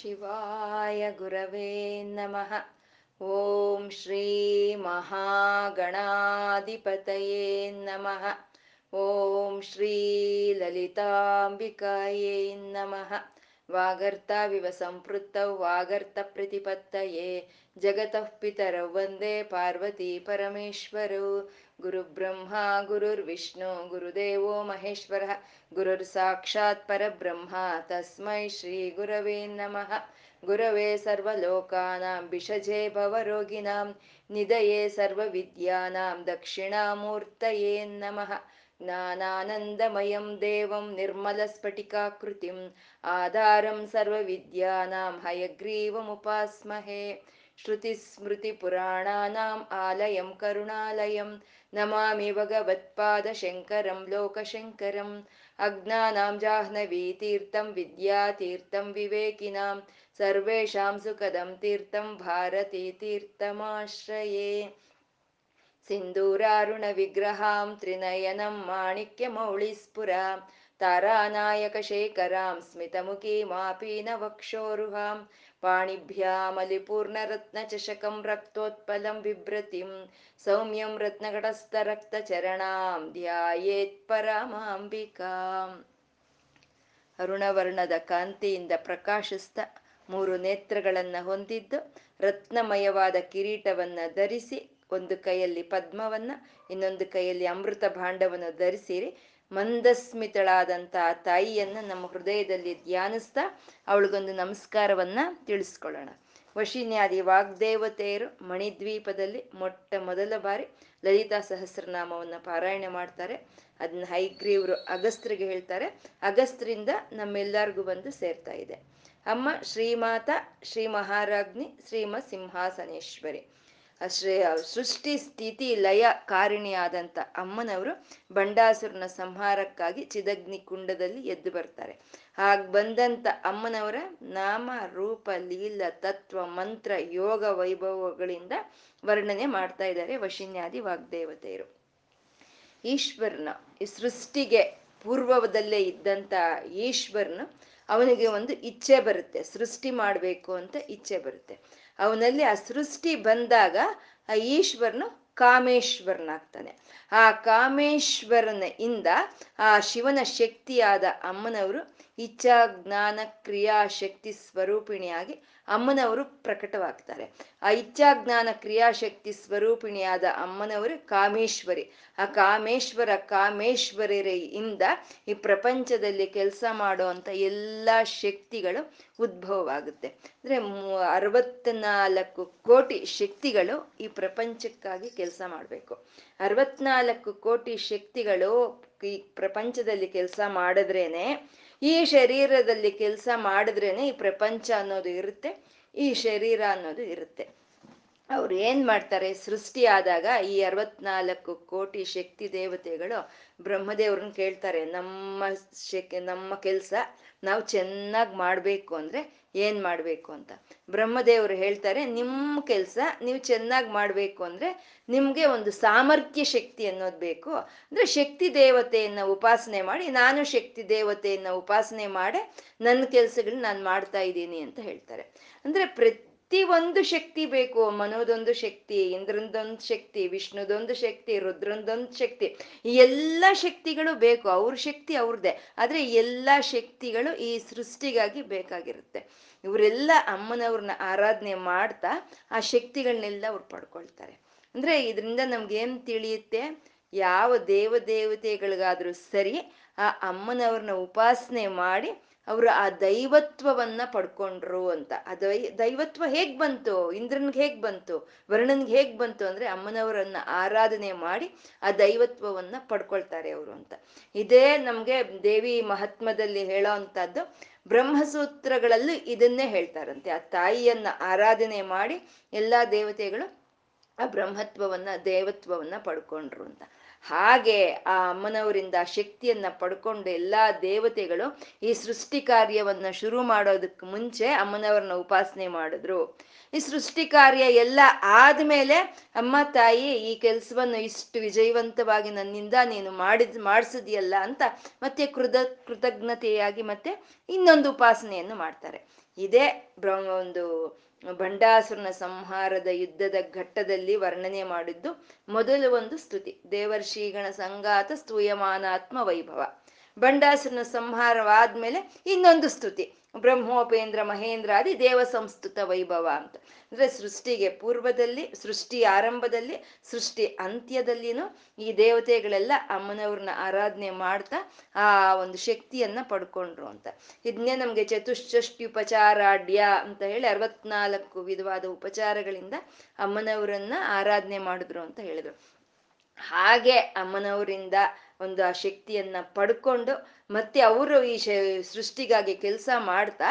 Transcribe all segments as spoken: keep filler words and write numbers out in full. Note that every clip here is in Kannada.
ಶಿವಾಯ ಗುರವೇ ನಮಃ. ಓಂ ಶ್ರೀ ಮಹಾಗಣಾಧಿಪತಯೇ ನಮಃ. ಓಂ ಶ್ರೀ ಲಲಿತಾಂಬಿಕಾಯೇ ನಮಃ. ವಾಗರ್ತಾವಿವ ಸಂಪೃತ್ತೌ ವಾಗರ್ತ ಪ್ರತಿಪತ್ತಯೇ ಜಗತಃ ಪಿತರೌ ವಂದೇ ಪಾರ್ವತೀ ಪರಮೇಶ್ವರೌ. ಗುರುಬ್ರಹ್ಮ ಗುರುರ್ವಿಷ್ಣು ಗುರುದೇವೋ ಮಹೇಶ್ವರಃ. ಗುರುರ್ ಸಾಕ್ಷಾತ್ ಪರಬ್ರಹ್ಮ ತಸ್ಮೈ ಶ್ರೀ ಗುರವೇ ನಮಃ. ಗುರವೇ ಸರ್ವಲೋಕಾನಾಂ ಭಿಷಜೇ ಭವರೋಗಿಣಾಂ ನಿಧಯೇ ಸರ್ವವಿದ್ಯಾನಾಂ ದಕ್ಷಿಣಾಮೂರ್ತಯೇ ನಮಃ. ಜ್ಞಾನಾನಂದಮಯಂ ದೇವಂ ನಿರ್ಮಲಸ್ಫಟಿಕಾಕೃತಿಂ ಆಧಾರಂ ಸರ್ವವಿದ್ಯಾನಾಂ ಹಯಗ್ರೀವಮುಪಾಸ್ಮಹೇ. ಶ್ರುತಿಸ್ಮೃತಿಪುರಾಣಾನಾಂ ಆಲಯಂ ಕರುಣಾಲಯಂ ನಮಾಮಿ ಭಗವತ್ಪಾದಶಂಕರಂ ಲೋಕಶಂಕರಂ. ಅಜ್ಞಾನಾಂ ಜಾಹ್ನವೀತೀರ್ಥಂ ವಿದ್ಯಾತೀರ್ಥಂ ವಿವೇಕಿನಾಂ ಸರ್ವೇಷಾಂ ಸುಖದಂ ತೀರ್ಥಂ ಭಾರತೀತೀರ್ಥಮಾಶ್ರಯೇ. ಸಿಂಧೂರಾರುಣ ವಿಗ್ರಹಾಂ ತ್ರಿನಯನಂ ಮಾಣಿಕ್ಯಮೌಳಿಸ್ಫುರಾಂ ತಾರಾನಾಯಕಶೇಖರಾಂ ಸ್ಮಿತಮುಖೀಮಾಪೀನ ವಕ್ಷೋರುಹಾಂ. ಪಾಣಿಭ್ಯಾಮಲಿಪೂರ್ಣರತ್ನಚಷಕಂ ರಕ್ತೋತ್ಪಲಂ ಬಿಭ್ರತಿಂ ಸೌಮ್ಯಂ ರತ್ನಗಡಸ್ಥರಕ್ತಚರಣಾಂ ಧ್ಯಾಯೇತ್ಪರಮಾಂಬಿಕಾಂ. ಅರುಣವರ್ಣದ ಕಾಂತಿಯಿಂದ ಪ್ರಕಾಶಿಸ್ತ ಮೂರು ನೇತ್ರಗಳನ್ನು ಹೊಂದಿದ್ದು ರತ್ನಮಯವಾದ ಕಿರೀಟವನ್ನು ಧರಿಸಿ ಒಂದು ಕೈಯಲ್ಲಿ ಪದ್ಮವನ್ನು ಇನ್ನೊಂದು ಕೈಯಲ್ಲಿ ಅಮೃತ ಭಾಂಡವನ್ನು ಧರಿಸಿರಿ. ಮಂದಸ್ಮಿತಳಾದಂತಹ ತಾಯಿಯನ್ನು ನಮ್ಮ ಹೃದಯದಲ್ಲಿ ಧ್ಯಾನಿಸ್ತಾ ಅವಳಿಗೊಂದು ನಮಸ್ಕಾರವನ್ನು ತಿಳಿಸ್ಕೊಳ್ಳೋಣ. ವಶಿನ್ಯಾದಿ ವಾಗ್ದೇವತೆಯರು ಮಣಿದ್ವೀಪದಲ್ಲಿ ಮೊಟ್ಟ ಮೊದಲ ಬಾರಿ ಲಲಿತಾ ಸಹಸ್ರನಾಮವನ್ನು ಪಾರಾಯಣ ಮಾಡ್ತಾರೆ. ಅದನ್ನ ಹೈಗ್ರೀವ್ರು ಅಗಸ್ತ್ರಿಗೆ ಹೇಳ್ತಾರೆ. ಅಗಸ್ತ್ರಿಂದ ನಮ್ಮೆಲ್ಲರಿಗೂ ಬಂದು ಸೇರ್ತಾ ಇದೆ. ಅಮ್ಮ ಶ್ರೀಮಾತ, ಶ್ರೀ ಮಹಾರಾಜ್ನಿ, ಶ್ರೀಮ ಸಿಂಹಾಸನೇಶ್ವರಿ, ಶ್ರೇ ಸೃಷ್ಟಿ ಸ್ಥಿತಿ ಲಯ ಕಾರಣಿಯಾದಂಥ ಅಮ್ಮನವರು ಬಂಡಾಸುರನ ಸಂಹಾರಕ್ಕಾಗಿ ಚಿದಗ್ನಿ ಕುಂಡದಲ್ಲಿ ಎದ್ದು ಬರ್ತಾರೆ. ಹಾಗೆ ಬಂದಂಥ ಅಮ್ಮನವರ ನಾಮ ರೂಪ ಲೀಲ ತತ್ವ ಮಂತ್ರ ಯೋಗ ವೈಭವಗಳಿಂದ ವರ್ಣನೆ ಮಾಡ್ತಾ ಇದ್ದಾರೆ ವಶಿನ್ಯಾದಿ ವಾಗ್ದೇವತೆಯರು. ಈಶ್ವರನ ಈ ಸೃಷ್ಟಿಗೆ ಪೂರ್ವದಲ್ಲೇ ಇದ್ದಂಥ ಈಶ್ವರನು ಅವನಿಗೆ ಒಂದು ಇಚ್ಛೆ ಬರುತ್ತೆ, ಸೃಷ್ಟಿ ಮಾಡಬೇಕು ಅಂತ ಇಚ್ಛೆ ಬರುತ್ತೆ. ಅವನಲ್ಲಿ ಆ ಸೃಷ್ಟಿ ಬಂದಾಗ ಆ ಈಶ್ವರನು ಕಾಮೇಶ್ವರನಾಗ್ತಾನೆ. ಆ ಕಾಮೇಶ್ವರನ ಇಂದ ಆ ಶಿವನ ಶಕ್ತಿಯಾದ ಅಮ್ಮನವರು ಇಚ್ಛಾ ಜ್ಞಾನ ಕ್ರಿಯಾ ಶಕ್ತಿ ಸ್ವರೂಪಿಣಿಯಾಗಿ ಅಮ್ಮನವರು ಪ್ರಕಟವಾಗ್ತಾರೆ. ಆ ಇಚ್ಛಾ ಜ್ಞಾನ ಕ್ರಿಯಾಶಕ್ತಿ ಸ್ವರೂಪಿಣಿಯಾದ ಅಮ್ಮನವರು ಕಾಮೇಶ್ವರಿ. ಆ ಕಾಮೇಶ್ವರ ಕಾಮೇಶ್ವರರಿಂದ ಈ ಪ್ರಪಂಚದಲ್ಲಿ ಕೆಲಸ ಮಾಡುವಂಥ ಎಲ್ಲ ಶಕ್ತಿಗಳು ಉದ್ಭವವಾಗುತ್ತೆ. ಅಂದರೆ ಅರವತ್ನಾಲ್ಕು ಕೋಟಿ ಶಕ್ತಿಗಳು ಈ ಪ್ರಪಂಚಕ್ಕಾಗಿ ಕೆಲಸ ಮಾಡಬೇಕು. ಅರವತ್ನಾಲ್ಕು ಕೋಟಿ ಶಕ್ತಿಗಳು ಈ ಪ್ರಪಂಚದಲ್ಲಿ ಕೆಲಸ ಮಾಡಿದ್ರೇನೆ, ಈ ಶರೀರದಲ್ಲಿ ಕೆಲಸ ಮಾಡಿದ್ರೇನೆ ಈ ಪ್ರಪಂಚ ಅನ್ನೋದು ಇರುತ್ತೆ, ಈ ಶರೀರ ಅನ್ನೋದು ಇರುತ್ತೆ. ಅವ್ರು ಏನ್ ಮಾಡ್ತಾರೆ, ಸೃಷ್ಟಿ ಆದಾಗ ಈ ಅರವತ್ನಾಲ್ಕು ಕೋಟಿ ಶಕ್ತಿ ದೇವತೆಗಳು ಬ್ರಹ್ಮದೇವ್ರನ್ನ ಕೇಳ್ತಾರೆ, ನಮ್ಮ ಶಕ್ ನಮ್ಮ ಕೆಲಸ ನಾವು ಚೆನ್ನಾಗಿ ಮಾಡಬೇಕು ಅಂದ್ರೆ ಏನ್ ಮಾಡ್ಬೇಕು ಅಂತ. ಬ್ರಹ್ಮದೇವರು ಹೇಳ್ತಾರೆ, ನಿಮ್ಮ ಕೆಲಸ ನೀವು ಚೆನ್ನಾಗಿ ಮಾಡಬೇಕು ಅಂದ್ರೆ ನಿಮ್ಗೆ ಒಂದು ಸಾಮರ್ಥ್ಯ ಶಕ್ತಿ ಅನ್ನೋದು ಬೇಕು. ಅಂದ್ರೆ ಶಕ್ತಿ ದೇವತೆಯನ್ನ ಉಪಾಸನೆ ಮಾಡಿ, ನಾನು ಶಕ್ತಿ ದೇವತೆಯನ್ನ ಉಪಾಸನೆ ಮಾಡಿ ನನ್ನ ಕೆಲಸಗಳನ್ನ ನಾನು ಮಾಡ್ತಾ ಇದ್ದೀನಿ ಅಂತ ಹೇಳ್ತಾರೆ. ಅಂದ್ರೆ ಪ್ರತಿ ಪ್ರತಿಯೊಂದು ಶಕ್ತಿ ಬೇಕು. ಮನೋದೊಂದು ಶಕ್ತಿ, ಇಂದ್ರನದೊಂದು ಶಕ್ತಿ, ವಿಷ್ಣುದೊಂದು ಶಕ್ತಿ, ರುದ್ರನದೊಂದು ಶಕ್ತಿ, ಈ ಎಲ್ಲ ಶಕ್ತಿಗಳು ಬೇಕು. ಅವ್ರ ಶಕ್ತಿ ಅವ್ರದ್ದೇ, ಆದರೆ ಎಲ್ಲ ಶಕ್ತಿಗಳು ಈ ಸೃಷ್ಟಿಗಾಗಿ ಬೇಕಾಗಿರುತ್ತೆ. ಇವರೆಲ್ಲ ಅಮ್ಮನವ್ರನ್ನ ಆರಾಧನೆ ಮಾಡ್ತಾ ಆ ಶಕ್ತಿಗಳನ್ನೆಲ್ಲ ಅವ್ರು ಪಡ್ಕೊಳ್ತಾರೆ. ಅಂದರೆ ಇದರಿಂದ ನಮ್ಗೇನು ತಿಳಿಯುತ್ತೆ, ಯಾವ ದೇವದೇವತೆಗಳಿಗಾದ್ರೂ ಸರಿ ಆ ಅಮ್ಮನವ್ರನ್ನ ಉಪಾಸನೆ ಮಾಡಿ ಅವರು ಆ ದೈವತ್ವವನ್ನ ಪಡ್ಕೊಂಡ್ರು ಅಂತ. ಆ ದೈ ದೈವತ್ವ ಹೇಗ್ ಬಂತು, ಇಂದ್ರನ್ಗೆ ಹೇಗ್ ಬಂತು, ವರುಣನ್ಗೆ ಹೇಗ್ ಬಂತು ಅಂದ್ರೆ ಅಮ್ಮನವರನ್ನ ಆರಾಧನೆ ಮಾಡಿ ಆ ದೈವತ್ವವನ್ನ ಪಡ್ಕೊಳ್ತಾರೆ ಅವರು ಅಂತ. ಇದೇ ನಮ್ಗೆ ದೇವಿ ಮಹಾತ್ಮದಲ್ಲಿ ಹೇಳೋ ಅಂತದ್ದು, ಬ್ರಹ್ಮಸೂತ್ರಗಳಲ್ಲೂ ಇದನ್ನೇ ಹೇಳ್ತಾರಂತೆ. ಆ ತಾಯಿಯನ್ನ ಆರಾಧನೆ ಮಾಡಿ ಎಲ್ಲಾ ದೇವತೆಗಳು ಆ ಬ್ರಹ್ಮತ್ವವನ್ನ ದೇವತ್ವವನ್ನ ಪಡ್ಕೊಂಡ್ರು ಅಂತ. ಹಾಗೆ ಆ ಅಮ್ಮನವರಿಂದ ಶಕ್ತಿಯನ್ನ ಪಡ್ಕೊಂಡು ಎಲ್ಲಾ ದೇವತೆಗಳು ಈ ಸೃಷ್ಟಿ ಕಾರ್ಯವನ್ನ ಶುರು ಮಾಡೋದಕ್ಕೆ ಮುಂಚೆ ಅಮ್ಮನವ್ರನ್ನ ಉಪಾಸನೆ ಮಾಡಿದ್ರು. ಈ ಸೃಷ್ಟಿ ಕಾರ್ಯ ಎಲ್ಲ ಆದ್ಮೇಲೆ ಅಮ್ಮ ತಾಯಿ ಈ ಕೆಲಸವನ್ನು ಇಷ್ಟು ವಿಜಯವಂತವಾಗಿ ನನ್ನಿಂದ ನೀನು ಮಾಡಿದ್ ಮಾಡಿಸಿದ್ಯಲ್ಲ ಅಂತ ಮತ್ತೆ ಕೃತ ಕೃತಜ್ಞತೆಯಾಗಿ ಮತ್ತೆ ಇನ್ನೊಂದು ಉಪಾಸನೆಯನ್ನು ಮಾಡ್ತಾರೆ. ಇದೇ ಬ್ರಹ್ಮ ಒಂದು ಬಂಡಾಸುರನ ಸಂಹಾರದ ಯುದ್ಧದ ಘಟ್ಟದಲ್ಲಿ ವರ್ಣನೆ ಮಾಡಿದ್ದು. ಮೊದಲು ಒಂದು ಸ್ತುತಿ, ದೇವರ್ಷಿಗಣ ಸಂಘಾತ ಸ್ತೂಯಮಾನಾತ್ಮ ವೈಭವ. ಬಂಡಾಸುರನ ಸಂಹಾರವಾದ್ಮೇಲೆ ಇನ್ನೊಂದು ಸ್ತುತಿ, ಬ್ರಹ್ಮೋಪೇಂದ್ರ ಮಹೇಂದ್ರಾದಿ ದೇವ ಸಂಸ್ತುತ ವೈಭವ ಅಂತ. ಅಂದ್ರೆ ಸೃಷ್ಟಿಗೆ ಪೂರ್ವದಲ್ಲಿ, ಸೃಷ್ಟಿ ಆರಂಭದಲ್ಲಿ, ಸೃಷ್ಟಿ ಅಂತ್ಯದಲ್ಲಿನೂ ಈ ದೇವತೆಗಳೆಲ್ಲ ಅಮ್ಮನವ್ರನ್ನ ಆರಾಧನೆ ಮಾಡ್ತಾ ಆ ಒಂದು ಶಕ್ತಿಯನ್ನ ಪಡ್ಕೊಂಡ್ರು ಅಂತ. ಇದನ್ನೇ ನಮ್ಗೆ ಚತುಷ್ಷಷ್ಟಿ ಉಪಚಾರಾಢ್ಯ ಅಂತ ಹೇಳಿ ಅರವತ್ನಾಲ್ಕು ವಿಧವಾದ ಉಪಚಾರಗಳಿಂದ ಅಮ್ಮನವರನ್ನ ಆರಾಧನೆ ಮಾಡಿದ್ರು ಅಂತ ಹೇಳಿದ್ರು. ಹಾಗೆ ಅಮ್ಮನವರಿಂದ ಒಂದು ಆ ಶಕ್ತಿಯನ್ನ ಪಡ್ಕೊಂಡು ಮತ್ತೆ ಅವರು ಈ ಸೃಷ್ಟಿಗಾಗಿ ಕೆಲಸ ಮಾಡ್ತಾ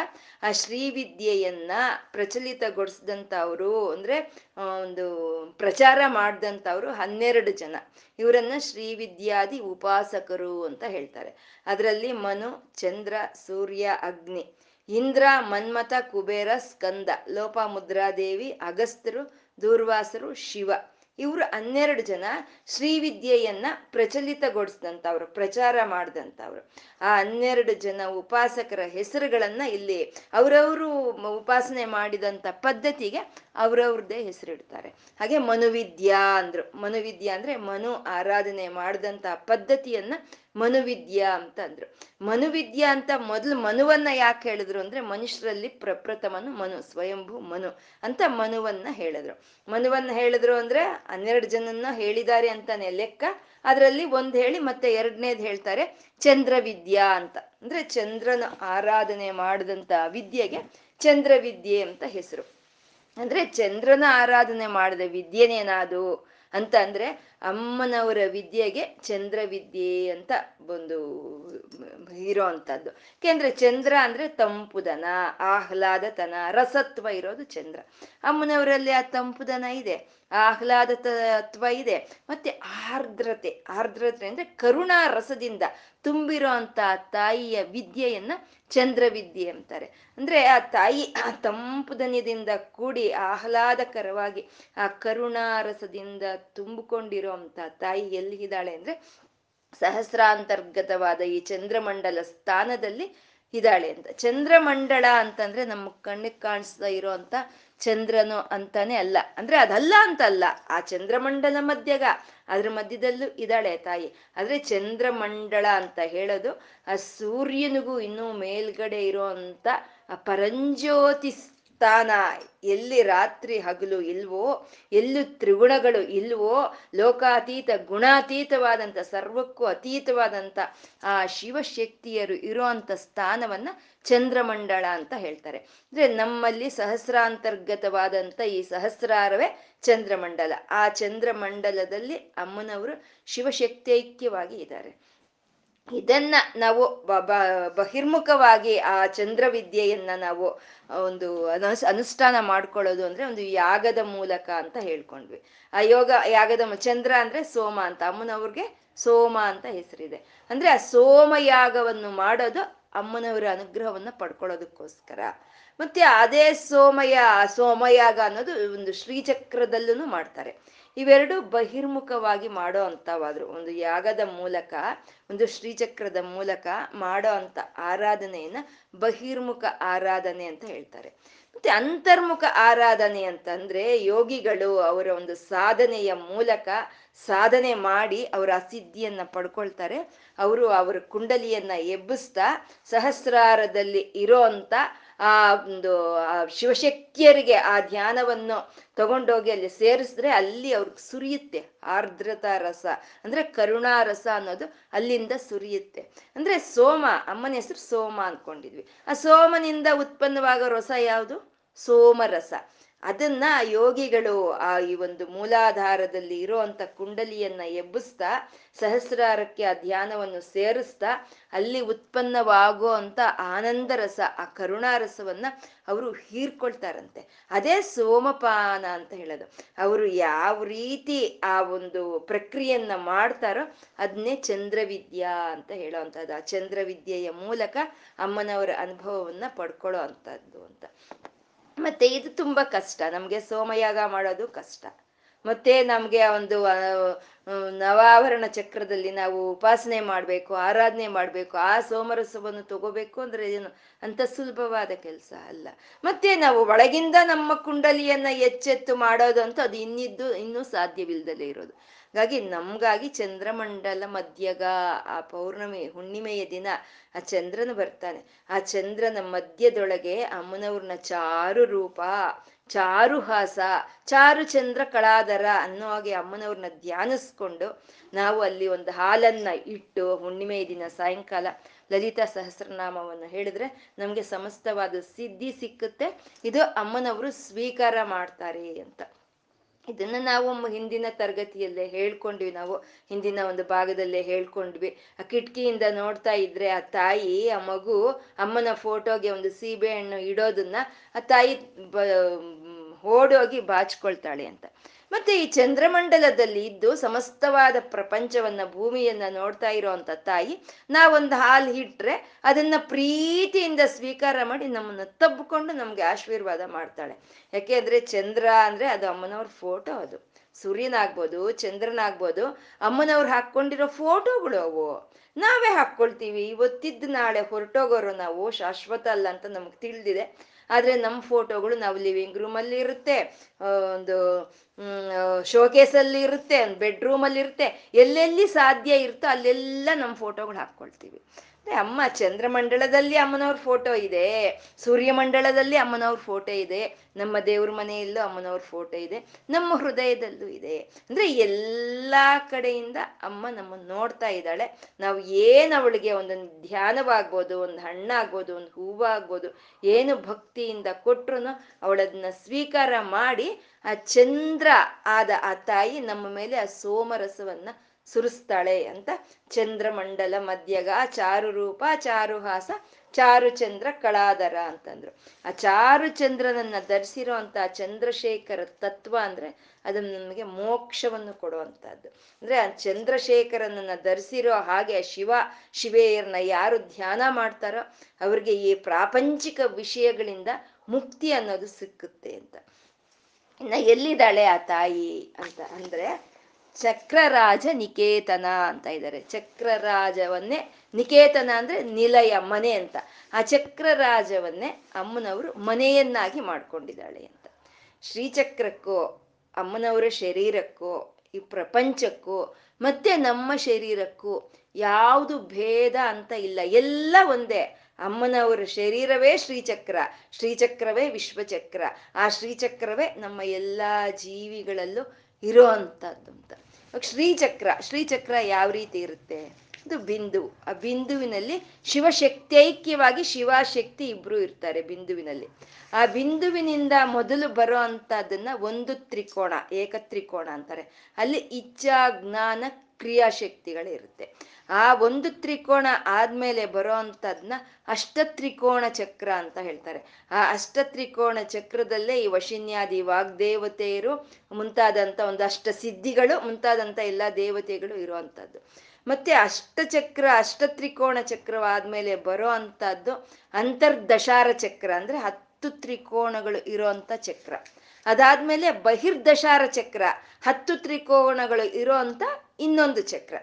ಆ ಶ್ರೀವಿದ್ಯೆಯನ್ನ ಪ್ರಚಲಿತಗೊಳಿಸಿದಂಥವ್ರು, ಅಂದ್ರೆ ಒಂದು ಪ್ರಚಾರ ಮಾಡಿದಂಥವ್ರು ಹನ್ನೆರಡು ಜನ. ಇವರನ್ನ ಶ್ರೀವಿದ್ಯಾದಿ ಉಪಾಸಕರು ಅಂತ ಹೇಳ್ತಾರೆ. ಅದರಲ್ಲಿ ಮನು, ಚಂದ್ರ, ಸೂರ್ಯ, ಅಗ್ನಿ, ಇಂದ್ರ, ಮನ್ಮಥ, ಕುಬೇರ, ಸ್ಕಂದ, ಲೋಪಮುದ್ರಾದೇವಿ, ಅಗಸ್ತ್ಯರು, ದೂರ್ವಾಸರು, ಶಿವ. ಇವರು ಹನ್ನೆರಡು ಜನ ಶ್ರೀವಿದ್ಯೆಯನ್ನ ಪ್ರಚಲಿತಗೊಳಿಸಿದಂಥವ್ರು, ಪ್ರಚಾರ ಮಾಡಿದಂಥವ್ರು. ಆ ಹನ್ನೆರಡು ಜನ ಉಪಾಸಕರ ಹೆಸರುಗಳನ್ನ ಇಲ್ಲಿ ಅವರವರು ಉಪಾಸನೆ ಮಾಡಿದಂಥ ಪದ್ಧತಿಗೆ ಅವರವ್ರದ್ದೇ ಹೆಸರಿಡ್ತಾರೆ. ಹಾಗೆ ಮನುವಿದ್ಯಾ ಅಂದ್ರು. ಮನುವಿದ್ಯಾ ಅಂದ್ರೆ ಮನು ಆರಾಧನೆ ಮಾಡಿದಂಥ ಪದ್ಧತಿಯನ್ನ ಮನುವಿದ್ಯಾ ಅಂತ ಅಂದ್ರು. ಮನುವಿದ್ಯಾ ಅಂತ ಮೊದಲು ಮನುವನ್ನ ಯಾಕೆ ಹೇಳಿದ್ರು ಅಂದ್ರೆ ಮನುಷ್ಯರಲ್ಲಿ ಪ್ರಪ್ರಥಮನು ಮನು, ಸ್ವಯಂಭೂ ಮನು ಅಂತ ಮನುವನ್ನ ಹೇಳಿದ್ರು. ಮನುವನ್ನ ಹೇಳಿದ್ರು ಅಂದ್ರೆ ಹನ್ನೆರಡು ಜನನ್ನ ಹೇಳಿದ್ದಾರೆ ಅಂತಾನೆ ಲೆಕ್ಕ. ಅದರಲ್ಲಿ ಒಂದ್ ಹೇಳಿ ಮತ್ತೆ ಎರಡನೇದ್ ಹೇಳ್ತಾರೆ ಚಂದ್ರವಿದ್ಯಾ ಅಂತ. ಅಂದ್ರೆ ಚಂದ್ರನ ಆರಾಧನೆ ಮಾಡಿದಂತ ವಿದ್ಯೆಗೆ ಚಂದ್ರವಿದ್ಯೆ ಅಂತ ಹೆಸರು. ಅಂದ್ರೆ ಚಂದ್ರನ ಆರಾಧನೆ ಮಾಡಿದ ವಿದ್ಯೆನೇನಾದು ಅಂತ ಅಂದ್ರೆ ಅಮ್ಮನವರ ವಿದ್ಯೆಗೆ ಚಂದ್ರವಿದ್ಯೆ ಅಂತ ಒಂದು ಇರೋ ಅಂಥದ್ದು. ಯಾಕೆಂದ್ರೆ ಚಂದ್ರ ಅಂದ್ರೆ ತಂಪುದನ, ಆಹ್ಲಾದತನ, ರಸತ್ವ ಇರೋದು ಚಂದ್ರ. ಅಮ್ಮನವರಲ್ಲಿ ಆ ತಂಪುದನ ಇದೆ, ಆಹ್ಲಾದ ತತ್ವ ಇದೆ, ಮತ್ತೆ ಆರ್ದ್ರತೆ. ಆರ್ದ್ರತೆ ಅಂದ್ರೆ ಕರುಣಾ ರಸದಿಂದ ತುಂಬಿರೋ ಅಂತ ತಾಯಿಯ ವಿದ್ಯೆಯನ್ನ ಚಂದ್ರವಿದ್ಯೆ ಅಂತಾರೆ. ಅಂದ್ರೆ ಆ ತಾಯಿ ಆ ತಂಪುದನದಿಂದ ಕೂಡಿ ಆಹ್ಲಾದಕರವಾಗಿ ಆ ಕರುಣಾ ರಸದಿಂದ ತುಂಬಿಕೊಂಡಿರೋ ಅಂತ ತಾಯಿ ಎಲ್ಲಿದ್ದಾಳೆ ಅಂದ್ರೆ ಸಹಸ್ರಾಂತರ್ಗತವಾದ ಈ ಚಂದ್ರಮಂಡಲ ಸ್ಥಾನದಲ್ಲಿ ಇದ್ದಾಳೆ ಅಂತ. ಚಂದ್ರಮಂಡಳ ಅಂತಂದ್ರೆ ನಮ್ಮ ಕಣ್ಣಿಗೆ ಕಾಣಿಸ್ತಾ ಇರೋಂಥ ಚಂದ್ರನು ಅಂತಾನೆ ಅಲ್ಲ, ಅಂದ್ರೆ ಅದಲ್ಲ ಅಂತಲ್ಲ, ಆ ಚಂದ್ರಮಂಡಲ ಮಧ್ಯಗ ಅದ್ರ ಮಧ್ಯದಲ್ಲೂ ಇದ್ದಾಳೆ ತಾಯಿ. ಆದ್ರೆ ಚಂದ್ರಮಂಡಳ ಅಂತ ಹೇಳೋದು ಆ ಸೂರ್ಯನಿಗೂ ಇನ್ನೂ ಮೇಲ್ಗಡೆ ಇರೋಂಥ ಆ ಪರಂಜ್ಯೋತಿ ಸ್ಥಾನ. ಎಲ್ಲಿ ರಾತ್ರಿ ಹಗಲು ಇಲ್ವೋ, ಎಲ್ಲೂ ತ್ರಿಗುಣಗಳು ಇಲ್ವೋ, ಲೋಕಾತೀತ ಗುಣಾತೀತವಾದಂಥ, ಸರ್ವಕ್ಕೂ ಅತೀತವಾದಂಥ ಆ ಶಿವಶಕ್ತಿಯರು ಇರೋಂಥ ಸ್ಥಾನವನ್ನ ಚಂದ್ರಮಂಡಳ ಅಂತ ಹೇಳ್ತಾರೆ. ಅಂದ್ರೆ ನಮ್ಮಲ್ಲಿ ಸಹಸ್ರಾಂತರ್ಗತವಾದಂಥ ಈ ಸಹಸ್ರಾರವೇ ಚಂದ್ರಮಂಡಲ. ಆ ಚಂದ್ರಮಂಡಲದಲ್ಲಿ ಅಮ್ಮನವರು ಶಿವಶಕ್ತೈಕ್ಯವಾಗಿ ಇದ್ದಾರೆ. ಇದನ್ನ ನಾವು ಬಹಿರ್ಮುಖವಾಗಿ ಆ ಚಂದ್ರವಿದ್ಯೆಯನ್ನ ನಾವು ಒಂದು ಅನಸ್ ಅನುಷ್ಠಾನ ಮಾಡ್ಕೊಳ್ಳೋದು ಅಂದ್ರೆ ಒಂದು ಯಾಗದ ಮೂಲಕ ಅಂತ ಹೇಳ್ಕೊಂಡ್ವಿ. ಆ ಯೋಗ ಯಾಗದ ಚಂದ್ರ ಅಂದ್ರೆ ಸೋಮ ಅಂತ, ಅಮ್ಮನವ್ರಿಗೆ ಸೋಮ ಅಂತ ಹೆಸರಿದೆ. ಅಂದ್ರೆ ಆ ಸೋಮಯಾಗವನ್ನು ಮಾಡೋದು ಅಮ್ಮನವರ ಅನುಗ್ರಹವನ್ನ ಪಡ್ಕೊಳ್ಳೋದಕ್ಕೋಸ್ಕರ. ಮತ್ತೆ ಅದೇ ಸೋಮಯ ಸೋಮಯಾಗ ಅನ್ನೋದು ಒಂದು ಶ್ರೀಚಕ್ರದಲ್ಲೂ ಮಾಡ್ತಾರೆ. ಇವೆರಡು ಬಹಿರ್ಮುಖವಾಗಿ ಮಾಡೋ ಅಂಥವಾದ್ರು ಒಂದು ಯಾಗದ ಮೂಲಕ, ಒಂದು ಶ್ರೀಚಕ್ರದ ಮೂಲಕ ಮಾಡೋ ಅಂಥ ಆರಾಧನೆಯನ್ನ ಬಹಿರ್ಮುಖ ಆರಾಧನೆ ಅಂತ ಹೇಳ್ತಾರೆ. ಮತ್ತೆ ಅಂತರ್ಮುಖ ಆರಾಧನೆ ಅಂತಂದ್ರೆ ಯೋಗಿಗಳು ಅವರ ಒಂದು ಸಾಧನೆಯ ಮೂಲಕ ಸಾಧನೆ ಮಾಡಿ ಅವರ ಸಿದ್ಧಿಯನ್ನ ಪಡ್ಕೊಳ್ತಾರೆ. ಅವರು ಅವರ ಕುಂಡಲಿಯನ್ನ ಎಬ್ಬಿಸ್ತಾ ಸಹಸ್ರಾರದಲ್ಲಿ ಇರೋ ಅಂತ ಆ ಒಂದು ಶಿವಶಕ್ತಿಯರಿಗೆ ಆ ಧ್ಯಾನವನ್ನು ತಗೊಂಡೋಗಿ ಅಲ್ಲಿ ಸೇರಿಸಿದ್ರೆ ಅಲ್ಲಿ ಅವ್ರಿಗೆ ಸುರಿಯುತ್ತೆ ಆರ್ದ್ರತಾ ರಸ, ಅಂದ್ರೆ ಕರುಣಾ ರಸ ಅನ್ನೋದು ಅಲ್ಲಿಂದ ಸುರಿಯುತ್ತೆ. ಅಂದ್ರೆ ಸೋಮ, ಅಮ್ಮನ ಹೆಸರು ಸೋಮ ಅನ್ಕೊಂಡಿದ್ವಿ. ಆ ಸೋಮನಿಂದ ಉತ್ಪನ್ನವಾಗೋ ರಸ ಯಾವುದು? ಸೋಮರಸ. ಅದನ್ನ ಯೋಗಿಗಳು ಆ ಈ ಒಂದು ಮೂಲಾಧಾರದಲ್ಲಿ ಇರೋಂಥ ಕುಂಡಲಿಯನ್ನ ಎಬ್ಬಿಸ್ತಾ ಸಹಸ್ರಾರಕ್ಕೆ ಆ ಧ್ಯಾನವನ್ನು ಸೇರಿಸ್ತಾ ಅಲ್ಲಿ ಉತ್ಪನ್ನವಾಗೋ ಅಂತ ಆನಂದ ರಸ, ಆ ಕರುಣಾರಸವನ್ನ ಅವರು ಹೀರ್ಕೊಳ್ತಾರಂತೆ. ಅದೇ ಸೋಮಪಾನ ಅಂತ ಹೇಳೋದು. ಅವರು ಯಾವ ರೀತಿ ಆ ಒಂದು ಪ್ರಕ್ರಿಯೆಯನ್ನ ಮಾಡ್ತಾರೋ ಅದನ್ನೇ ಚಂದ್ರವಿದ್ಯಾ ಅಂತ ಹೇಳೋ ಅಂಥದ್ದು. ಆ ಚಂದ್ರವಿದ್ಯೆಯ ಮೂಲಕ ಅಮ್ಮನವರ ಅನುಭವವನ್ನ ಪಡ್ಕೊಳ್ಳೋ ಅಂಥದ್ದು ಅಂತ. ಮತ್ತೆ ಇದು ತುಂಬಾ ಕಷ್ಟ, ನಮ್ಗೆ ಸೋಮಯಾಗ ಮಾಡೋದು ಕಷ್ಟ. ಮತ್ತೆ ನಮ್ಗೆ ಒಂದು ನವಾಭರಣ ಚಕ್ರದಲ್ಲಿ ನಾವು ಉಪಾಸನೆ ಮಾಡ್ಬೇಕು, ಆರಾಧನೆ ಮಾಡ್ಬೇಕು, ಆ ಸೋಮರಸವನ್ನು ತಗೋಬೇಕು ಅಂದ್ರೆ ಏನು ಅಂತ ಸುಲಭವಾದ ಕೆಲಸ ಅಲ್ಲ. ಮತ್ತೆ ನಾವು ಒಳಗಿಂದ ನಮ್ಮ ಕುಂಡಲಿಯನ್ನ ಎಚ್ಚೆತ್ತು ಮಾಡೋದು ಅಂತ ಅದು ಇನ್ನಿದ್ದು ಇನ್ನೂ ಸಾಧ್ಯವಿಲ್ಲದಲೇ ಇರೋದು. ಹಾಗಾಗಿ ನಮ್ಗಾಗಿ ಚಂದ್ರಮಂಡಲ ಮಧ್ಯಗ ಆ ಪೌರ್ಣಮಿ ಹುಣ್ಣಿಮೆಯ ದಿನ ಆ ಚಂದ್ರನು ಬರ್ತಾನೆ. ಆ ಚಂದ್ರನ ಮಧ್ಯದೊಳಗೆ ಅಮ್ಮನವ್ರನ್ನ ಚಾರು ರೂಪ, ಚಾರುಹಾಸ, ಚಾರು ಚಂದ್ರ ಕಳಾದರ ಅನ್ನೋ ಹಾಗೆ ಅಮ್ಮನವ್ರನ್ನ ಧ್ಯಾನಿಸ್ಕೊಂಡು ನಾವು ಅಲ್ಲಿ ಒಂದು ಹಾಲನ್ನ ಇಟ್ಟು ಹುಣ್ಣಿಮೆಯ ದಿನ ಸಾಯಂಕಾಲ ಲಲಿತಾ ಸಹಸ್ರನಾಮವನ್ನು ಹೇಳಿದ್ರೆ ನಮ್ಗೆ ಸಮಸ್ತವಾದ ಸಿದ್ಧಿ ಸಿಕ್ಕುತ್ತೆ. ಇದು ಅಮ್ಮನವರು ಸ್ವೀಕಾರ ಮಾಡ್ತಾರೆ ಅಂತ ಇದನ್ನ ನಾವು ಹಿಂದಿನ ತರಗತಿಯಲ್ಲೇ ಹೇಳ್ಕೊಂಡ್ವಿ, ನಾವು ಹಿಂದಿನ ಒಂದು ಭಾಗದಲ್ಲೇ ಹೇಳ್ಕೊಂಡ್ವಿ. ಆ ಕಿಟಕಿಯಿಂದ ನೋಡ್ತಾ ಇದ್ರೆ ಆ ತಾಯಿ ಆ ಮಗು ಅಮ್ಮನ ಫೋಟೋಗೆ ಒಂದು ಸೀಬೆ ಹಣ್ಣು ಇಡೋದನ್ನ ಆ ತಾಯಿ ಓಡೋಗಿ ಬಾಚ್ಕೊಳ್ತಾಳೆ ಅಂತ. ಮತ್ತೆ ಈ ಚಂದ್ರಮಂಡಲದಲ್ಲಿ ಇದ್ದು ಸಮಸ್ತವಾದ ಪ್ರಪಂಚವನ್ನ ಭೂಮಿಯನ್ನ ನೋಡ್ತಾ ಇರೋವಂಥ ತಾಯಿ ನಾವೊಂದು ಹಾಲು ಇಟ್ರೆ ಅದನ್ನ ಪ್ರೀತಿಯಿಂದ ಸ್ವೀಕಾರ ಮಾಡಿ ನಮ್ಮನ್ನ ತಬ್ಬಿಕೊಂಡು ನಮ್ಗೆ ಆಶೀರ್ವಾದ ಮಾಡ್ತಾಳೆ. ಯಾಕೆಂದ್ರೆ ಚಂದ್ರ ಅಂದ್ರೆ ಅದು ಅಮ್ಮನವ್ರ ಫೋಟೋ, ಅದು ಸೂರ್ಯನಾಗ್ಬೋದು ಚಂದ್ರನಾಗ್ಬೋದು ಅಮ್ಮನವ್ರು ಹಾಕೊಂಡಿರೋ ಫೋಟೋಗಳು ಅವು. ನಾವೇ ಹಾಕ್ಕೊಳ್ತೀವಿ, ಇವತ್ತಿದ್ದು ನಾಳೆ ಹೊರಟೋಗೋರು ನಾವು, ಶಾಶ್ವತ ಅಲ್ಲ ಅಂತ ನಮ್ಗೆ ತಿಳಿದಿದೆ. ಆದರೆ ನಮ್ಮ ಫೋಟೋಗಳು ನಾವು ಲಿವಿಂಗ್ ರೂಮಲ್ಲಿ ಇರುತ್ತೆ, ಒಂದು ಶೋಕೇಸಲ್ಲಿ ಇರುತ್ತೆ, ಒಂದು ಬೆಡ್ರೂಮಲ್ಲಿ ಇರುತ್ತೆ, ಎಲ್ಲೆಲ್ಲಿ ಸಾಧ್ಯ ಇರುತ್ತೋ ಅಲ್ಲೆಲ್ಲ ನಮ್ಮ ಫೋಟೋಗಳು ಹಾಕ್ಕೊಳ್ತೀವಿ. ಅಂದರೆ ಅಮ್ಮ ಚಂದ್ರಮಂಡಲದಲ್ಲಿ ಅಮ್ಮನವ್ರ ಫೋಟೋ ಇದೆ, ಸೂರ್ಯಮಂಡಲದಲ್ಲಿ ಅಮ್ಮನವ್ರ ಫೋಟೋ ಇದೆ, ನಮ್ಮ ದೇವ್ರ ಮನೆಯಲ್ಲೂ ಅಮ್ಮನವ್ರ ಫೋಟೋ ಇದೆ, ನಮ್ಮ ಹೃದಯದಲ್ಲೂ ಇದೆ. ಅಂದರೆ ಎಲ್ಲ ಕಡೆಯಿಂದ ಅಮ್ಮ ನಮ್ಮನ್ನು ನೋಡ್ತಾ ಇದ್ದಾಳೆ. ನಾವು ಏನು ಅವಳಿಗೆ ಒಂದೊಂದು ಧ್ಯಾನವಾಗ್ಬೋದು, ಒಂದು ಹಣ್ಣಾಗ್ಬೋದು, ಒಂದು ಹೂವಾಗ್ಬೋದು, ಏನು ಭಕ್ತಿಯಿಂದ ಕೊಟ್ಟರು ಅವಳದನ್ನ ಸ್ವೀಕಾರ ಮಾಡಿ ಆ ಚಂದ್ರ ಆದ ಆ ತಾಯಿ ನಮ್ಮ ಮೇಲೆ ಆ ಸೋಮರಸವನ್ನ ಸುರಿಸ್ತಾಳೆ ಅಂತ ಚಂದ್ರಮಂಡಲ ಮಧ್ಯಗ ಚಾರು ರೂಪ ಚಾರುಹಾಸ ಚಾರು ಚಂದ್ರ ಕಳಾದರ ಅಂತಂದ್ರು. ಆ ಚಾರು ಚಂದ್ರನನ್ನ ಧರಿಸಿರೋ ಅಂತ ಚಂದ್ರಶೇಖರ ತತ್ವ ಅಂದ್ರೆ ಅದನ್ನ ನಮಗೆ ಮೋಕ್ಷವನ್ನು ಕೊಡುವಂತಹದ್ದು. ಅಂದ್ರೆ ಆ ಚಂದ್ರಶೇಖರನನ್ನ ಧರಿಸಿರೋ ಹಾಗೆ ಶಿವ ಶಿವೆಯರ್ನ ಯಾರು ಧ್ಯಾನ ಮಾಡ್ತಾರೋ ಅವ್ರಿಗೆ ಈ ಪ್ರಾಪಂಚಿಕ ವಿಷಯಗಳಿಂದ ಮುಕ್ತಿ ಅನ್ನೋದು ಸಿಕ್ಕುತ್ತೆ ಅಂತ. ಇನ್ನ ಎಲ್ಲಿದ್ದಾಳೆ ಆ ತಾಯಿ ಅಂತ ಅಂದ್ರೆ ಚಕ್ರರಾಜ ನಿಕೇತನ ಅಂತ ಇದ್ದಾರೆ. ಚಕ್ರರಾಜವನ್ನೇ ನಿಕೇತನ ಅಂದ್ರೆ ನಿಲಯ, ಮನೆ ಅಂತ. ಆ ಚಕ್ರರಾಜವನ್ನೇ ಅಮ್ಮನವರು ಮನೆಯನ್ನಾಗಿ ಮಾಡ್ಕೊಂಡಿದ್ದಾಳೆ ಅಂತ. ಶ್ರೀಚಕ್ರಕ್ಕೂ ಅಮ್ಮನವರ ಶರೀರಕ್ಕೂ ಈ ಪ್ರಪಂಚಕ್ಕೂ ಮತ್ತೆ ನಮ್ಮ ಶರೀರಕ್ಕೂ ಯಾವುದು ಭೇದ ಅಂತ ಇಲ್ಲ, ಎಲ್ಲ ಒಂದೇ. ಅಮ್ಮನವರ ಶರೀರವೇ ಶ್ರೀಚಕ್ರ, ಶ್ರೀಚಕ್ರವೇ ವಿಶ್ವಚಕ್ರ, ಆ ಶ್ರೀಚಕ್ರವೇ ನಮ್ಮ ಎಲ್ಲ ಜೀವಿಗಳಲ್ಲೂ ಇರೋ ಅಂಥದ್ದು ಅಂತ. ಶ್ರೀಚಕ್ರ ಶ್ರೀಚಕ್ರ ಯಾವ ರೀತಿ ಇರುತ್ತೆ? ಇದು ಬಿಂದು. ಆ ಬಿಂದುವಿನಲ್ಲಿ ಶಿವಶಕ್ತಿ ಐಕ್ಯವಾಗಿ ಶಿವಶಕ್ತಿ ಇಬ್ರು ಇರ್ತಾರೆ ಬಿಂದುವಿನಲ್ಲಿ. ಆ ಬಿಂದುವಿನಿಂದ ಮೊದಲು ಬರೋ ಅಂಥದ್ದನ್ನ ಒಂದು ತ್ರಿಕೋಣ, ಏಕ ತ್ರಿಕೋಣ ಅಂತಾರೆ. ಅಲ್ಲಿ ಇಚ್ಛಾ ಜ್ಞಾನ ಕ್ರಿಯಾಶಕ್ತಿಗಳಿರುತ್ತೆ. ಆ ಒಂದು ತ್ರಿಕೋಣ ಆದ್ಮೇಲೆ ಬರೋ ಅಂಥದ್ನ ಅಷ್ಟ ತ್ರಿಕೋಣ ಚಕ್ರ ಅಂತ ಹೇಳ್ತಾರೆ. ಆ ಅಷ್ಟ ತ್ರಿಕೋಣ ಚಕ್ರದಲ್ಲೇ ಈ ವಶಿನ್ಯಾದಿ ವಾಗ್ದೇವತೆಯರು ಮುಂತಾದಂಥ ಒಂದು ಅಷ್ಟ ಸಿದ್ಧಿಗಳು ಮುಂತಾದಂಥ ಎಲ್ಲ ದೇವತೆಗಳು ಇರುವಂಥದ್ದು. ಮತ್ತೆ ಅಷ್ಟಚಕ್ರ ಅಷ್ಟ ತ್ರಿಕೋಣ ಚಕ್ರವಾದ್ಮೇಲೆ ಬರೋ ಅಂಥದ್ದು ಅಂತರ್ದಶಾರ ಚಕ್ರ, ಅಂದ್ರೆ ಹತ್ತು ತ್ರಿಕೋಣಗಳು ಇರೋಂಥ ಚಕ್ರ. ಅದಾದ್ಮೇಲೆ ಬಹಿರ್ದಶಾರ ಚಕ್ರ, ಹತ್ತು ತ್ರಿಕೋಣಗಳು ಇರೋ ಅಂತ ಇನ್ನೊಂದು ಚಕ್ರ.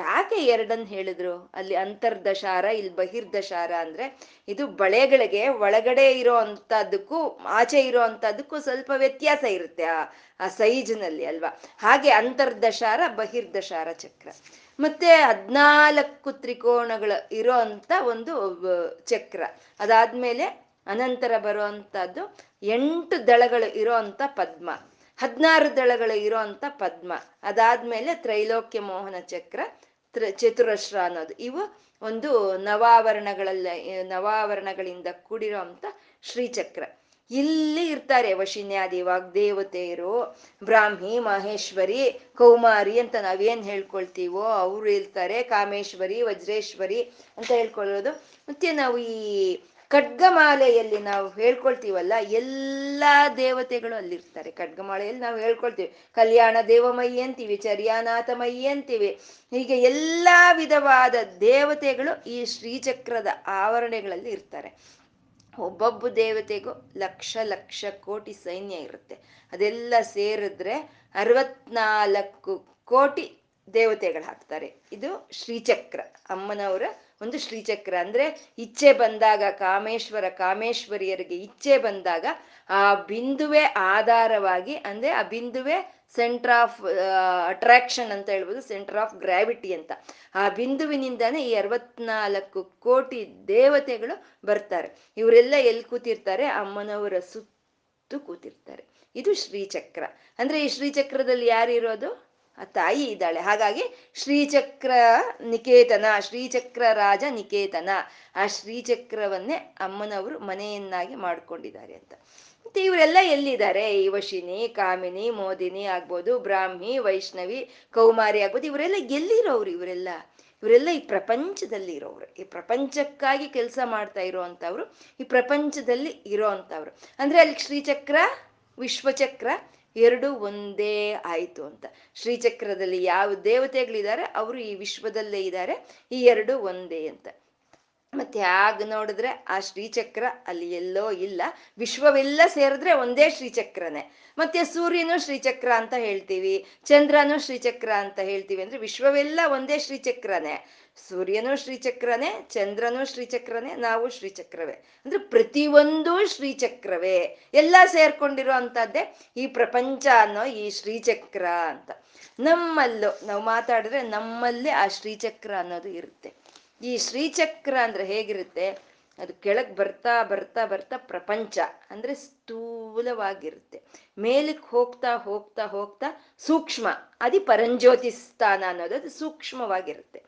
ಯಾಕೆ ಎರಡನ್ನು ಹೇಳಿದ್ರು? ಅಲ್ಲಿ ಅಂತರ್ದಶಾರ, ಇಲ್ಲಿ ಬಹಿರ್ದಶಾರ ಅಂದ್ರೆ ಇದು ಬಳೆಗಳಿಗೆ ಒಳಗಡೆ ಇರೋ ಅಂಥದ್ದಕ್ಕೂ ಆಚೆ ಇರೋ ಅಂಥದ್ದಕ್ಕೂ ಸ್ವಲ್ಪ ವ್ಯತ್ಯಾಸ ಇರುತ್ತೆ ಆ ಆ ಸೈಜ್ನಲ್ಲಿ ಅಲ್ವಾ. ಹಾಗೆ ಅಂತರ್ದಶಾರ ಬಹಿರ್ದಶಾರ ಚಕ್ರ. ಮತ್ತೆ ಹದಿನಾಲ್ಕು ತ್ರಿಕೋಣಗಳು ಇರೋ ಅಂತ ಒಂದು ಚಕ್ರ. ಅದಾದ್ಮೇಲೆ ಅನಂತರ ಬರೋ ಅಂಥದ್ದು ಎಂಟು ದಳಗಳು ಇರೋ ಅಂಥ ಪದ್ಮ, ಹದಿನಾರು ದಳಗಳು ಇರೋ ಅಂಥ ಪದ್ಮ. ಅದಾದ್ಮೇಲೆ ತ್ರೈಲೋಕ್ಯ ಮೋಹನ ಚಕ್ರ, ತ್ರ ಚತುರಶ್ರ ಅನ್ನೋದು. ಇವು ಒಂದು ನವಾವರಣಗಳಲ್ಲ ನವಾವರಣಗಳಿಂದ ಕೂಡಿರೋ ಅಂಥ ಶ್ರೀಚಕ್ರ. ಇಲ್ಲಿ ಇರ್ತಾರೆ ವಶಿನ್ಯಾದಿ ವಾಗ್ದೇವತೆಯರು, ಬ್ರಾಹ್ಮಿ, ಮಹೇಶ್ವರಿ, ಕೌಮಾರಿ ಅಂತ ನಾವೇನ್ ಹೇಳ್ಕೊಳ್ತೀವೋ ಅವರು ಇರ್ತಾರೆ, ಕಾಮೇಶ್ವರಿ, ವಜ್ರೇಶ್ವರಿ ಅಂತ ಹೇಳ್ಕೊಳ್ಳೋದು. ಮತ್ತೆ ನಾವು ಈ ಖಡ್ಗಮಾಲೆಯಲ್ಲಿ ನಾವು ಹೇಳ್ಕೊಳ್ತೀವಲ್ಲ, ಎಲ್ಲ ದೇವತೆಗಳು ಅಲ್ಲಿರ್ತಾರೆ. ಖಡ್ಗಮಾಲೆಯಲ್ಲಿ ನಾವು ಹೇಳ್ಕೊಳ್ತೀವಿ, ಕಲ್ಯಾಣ ದೇವಮಯಿ ಅಂತೀವಿ, ಚರ್ಯಾನಾಥಮಯಿ ಅಂತೀವಿ. ಹೀಗೆ ಎಲ್ಲ ವಿಧವಾದ ದೇವತೆಗಳು ಈ ಶ್ರೀಚಕ್ರದ ಆವರಣೆಗಳಲ್ಲಿ ಇರ್ತಾರೆ. ಒಬ್ಬೊಬ್ಬ ದೇವತೆಗೂ ಲಕ್ಷ ಲಕ್ಷ ಕೋಟಿ ಸೈನ್ಯ ಇರುತ್ತೆ. ಅದೆಲ್ಲ ಸೇರಿದ್ರೆ ಅರವತ್ನಾಲ್ಕು ಕೋಟಿ ದೇವತೆಗಳು ಹಾಕ್ತಾರೆ. ಇದು ಶ್ರೀಚಕ್ರ, ಅಮ್ಮನವರ ಒಂದು ಶ್ರೀಚಕ್ರ. ಅಂದ್ರೆ ಇಚ್ಛೆ ಬಂದಾಗ ಕಾಮೇಶ್ವರ ಕಾಮೇಶ್ವರಿಯರಿಗೆ ಇಚ್ಛೆ ಬಂದಾಗ ಆ ಬಿಂದುವೆ ಆಧಾರವಾಗಿ, ಅಂದ್ರೆ ಆ ಬಿಂದುವೆ ಸೆಂಟರ್ ಆಫ್ ಅಟ್ರಾಕ್ಷನ್ ಅಂತ ಹೇಳ್ಬೋದು, ಸೆಂಟರ್ ಆಫ್ ಗ್ರಾವಿಟಿ ಅಂತ. ಆ ಬಿಂದುವಿನಿಂದಾನೇ ಈ ಅರವತ್ನಾಲ್ಕು ಕೋಟಿ ದೇವತೆಗಳು ಬರ್ತಾರೆ. ಇವರೆಲ್ಲ ಎಲ್ಲಿ ಕೂತಿರ್ತಾರೆ? ಅಮ್ಮನವರ ಸುತ್ತು ಕೂತಿರ್ತಾರೆ. ಇದು ಶ್ರೀಚಕ್ರ. ಅಂದ್ರೆ ಈ ಶ್ರೀಚಕ್ರದಲ್ಲಿ ಯಾರಿರೋದು? ಆ ತಾಯಿ ಇದ್ದಾಳೆ. ಹಾಗಾಗಿ ಶ್ರೀಚಕ್ರ ನಿಕೇತನ, ಶ್ರೀಚಕ್ರ ರಾಜ ನಿಕೇತನ. ಆ ಶ್ರೀಚಕ್ರವನ್ನೇ ಅಮ್ಮನವರು ಮನೆಯನ್ನಾಗಿ ಮಾಡ್ಕೊಂಡಿದ್ದಾರೆ ಅಂತ. ಮತ್ತೆ ಇವರೆಲ್ಲ ಎಲ್ಲಿದ್ದಾರೆ? ವಶಿನಿ, ಕಾಮಿನಿ, ಮೋದಿನಿ ಆಗ್ಬೋದು, ಬ್ರಾಹ್ಮಿ, ವೈಷ್ಣವಿ, ಕೌಮಾರಿ ಆಗ್ಬೋದು. ಇವರೆಲ್ಲ ಎಲ್ಲಿರೋರು? ಇವರೆಲ್ಲ ಇವರೆಲ್ಲ ಈ ಪ್ರಪಂಚದಲ್ಲಿ ಇರೋವ್ರು, ಈ ಪ್ರಪಂಚಕ್ಕಾಗಿ ಕೆಲಸ ಮಾಡ್ತಾ ಇರೋವಂಥವ್ರು, ಈ ಪ್ರಪಂಚದಲ್ಲಿ ಇರೋವಂಥವ್ರು. ಅಂದ್ರೆ ಅಲ್ಲಿ ಶ್ರೀಚಕ್ರ ವಿಶ್ವಚಕ್ರ ಎರಡು ಒಂದೇ ಆಯಿತು ಅಂತ. ಶ್ರೀಚಕ್ರದಲ್ಲಿ ಯಾವ ದೇವತೆಗಳಿದ್ದಾರೆ ಅವರು ಈ ವಿಶ್ವದಲ್ಲೇ ಇದ್ದಾರೆ, ಈ ಎರಡು ಒಂದೇ ಅಂತ. ಮತ್ತೆ ಹಾಗೆ ನೋಡಿದ್ರೆ ಆ ಶ್ರೀಚಕ್ರ ಅಲ್ಲಿ ಎಲ್ಲೋ ಇಲ್ಲ, ವಿಶ್ವವೆಲ್ಲ ಸೇರಿದ್ರೆ ಒಂದೇ ಶ್ರೀಚಕ್ರನೇ. ಮತ್ತೆ ಸೂರ್ಯನು ಶ್ರೀಚಕ್ರ ಅಂತ ಹೇಳ್ತೀವಿ, ಚಂದ್ರನು ಶ್ರೀಚಕ್ರ ಅಂತ ಹೇಳ್ತೀವಿ. ಅಂದ್ರೆ ವಿಶ್ವವೆಲ್ಲ ಒಂದೇ ಶ್ರೀಚಕ್ರನೇ, ಸೂರ್ಯನು ಶ್ರೀಚಕ್ರನೇ, ಚಂದ್ರನು ಶ್ರೀಚಕ್ರನೇ, ನಾವು ಶ್ರೀಚಕ್ರವೇ. ಅಂದ್ರೆ ಪ್ರತಿಯೊಂದು ಶ್ರೀಚಕ್ರವೇ, ಎಲ್ಲ ಸೇರ್ಕೊಂಡಿರೋ ಅಂತದ್ದೇ ಈ ಪ್ರಪಂಚ ಅನ್ನೋ ಈ ಶ್ರೀಚಕ್ರ ಅಂತ. ನಮ್ಮಲ್ಲೂ ನಾವು ಮಾತಾಡಿದ್ರೆ ನಮ್ಮಲ್ಲಿ ಆ ಶ್ರೀಚಕ್ರ ಅನ್ನೋದು ಇರುತ್ತೆ. ಈ ಶ್ರೀಚಕ್ರ ಅಂದ್ರೆ ಹೇಗಿರುತ್ತೆ? ಅದು ಕೆಳಗೆ ಬರ್ತಾ ಬರ್ತಾ ಬರ್ತಾ ಪ್ರಪಂಚ ಅಂದ್ರೆ ಸ್ಥೂಲವಾಗಿರುತ್ತೆ. ಮೇಲಕ್ಕೆ ಹೋಗ್ತಾ ಹೋಗ್ತಾ ಹೋಗ್ತಾ ಸೂಕ್ಷ್ಮ, ಅದಿ ಪರಂಜ್ಯೋತಿ ಸ್ಥಾನ ಅನ್ನೋದು, ಅದು ಸೂಕ್ಷ್ಮವಾಗಿರುತ್ತೆ.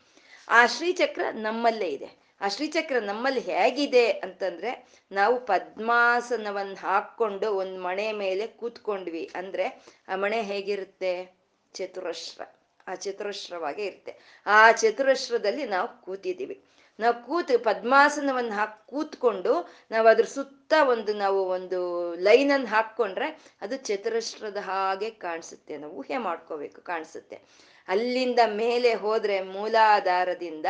ಆ ಶ್ರೀಚಕ್ರ ನಮ್ಮಲ್ಲೇ ಇದೆ. ಆ ಶ್ರೀಚಕ್ರ ನಮ್ಮಲ್ಲಿ ಹೇಗಿದೆ ಅಂತಂದ್ರೆ, ನಾವು ಪದ್ಮಾಸನವನ್ನು ಹಾಕ್ಕೊಂಡು ಒಂದು ಮಣೆ ಮೇಲೆ ಕೂತ್ಕೊಂಡ್ವಿ ಅಂದ್ರೆ ಆ ಮಣೆ ಹೇಗಿರುತ್ತೆ? ಚತುರಶ್ರ, ಆ ಚತುರಶ್ರವಾಗೇ ಇರುತ್ತೆ. ಆ ಚತುರಶ್ರದಲ್ಲಿ ನಾವು ಕೂತಿದ್ದೀವಿ. ನಾವು ಕೂತು ಪದ್ಮಾಸನವನ್ನು ಹಾಕಿ ಕೂತ್ಕೊಂಡು ನಾವು ಅದ್ರ ಸುತ್ತ ಒಂದು ನಾವು ಒಂದು ಲೈನನ್ನು ಹಾಕ್ಕೊಂಡ್ರೆ ಅದು ಚತುರಶ್ರದ ಹಾಗೆ ಕಾಣಿಸುತ್ತೆ. ನಾವು ಊಹೆ ಮಾಡ್ಕೋಬೇಕು, ಕಾಣಿಸುತ್ತೆ. ಅಲ್ಲಿಂದ ಮೇಲೆ ಹೋದ್ರೆ ಮೂಲಾಧಾರದಿಂದ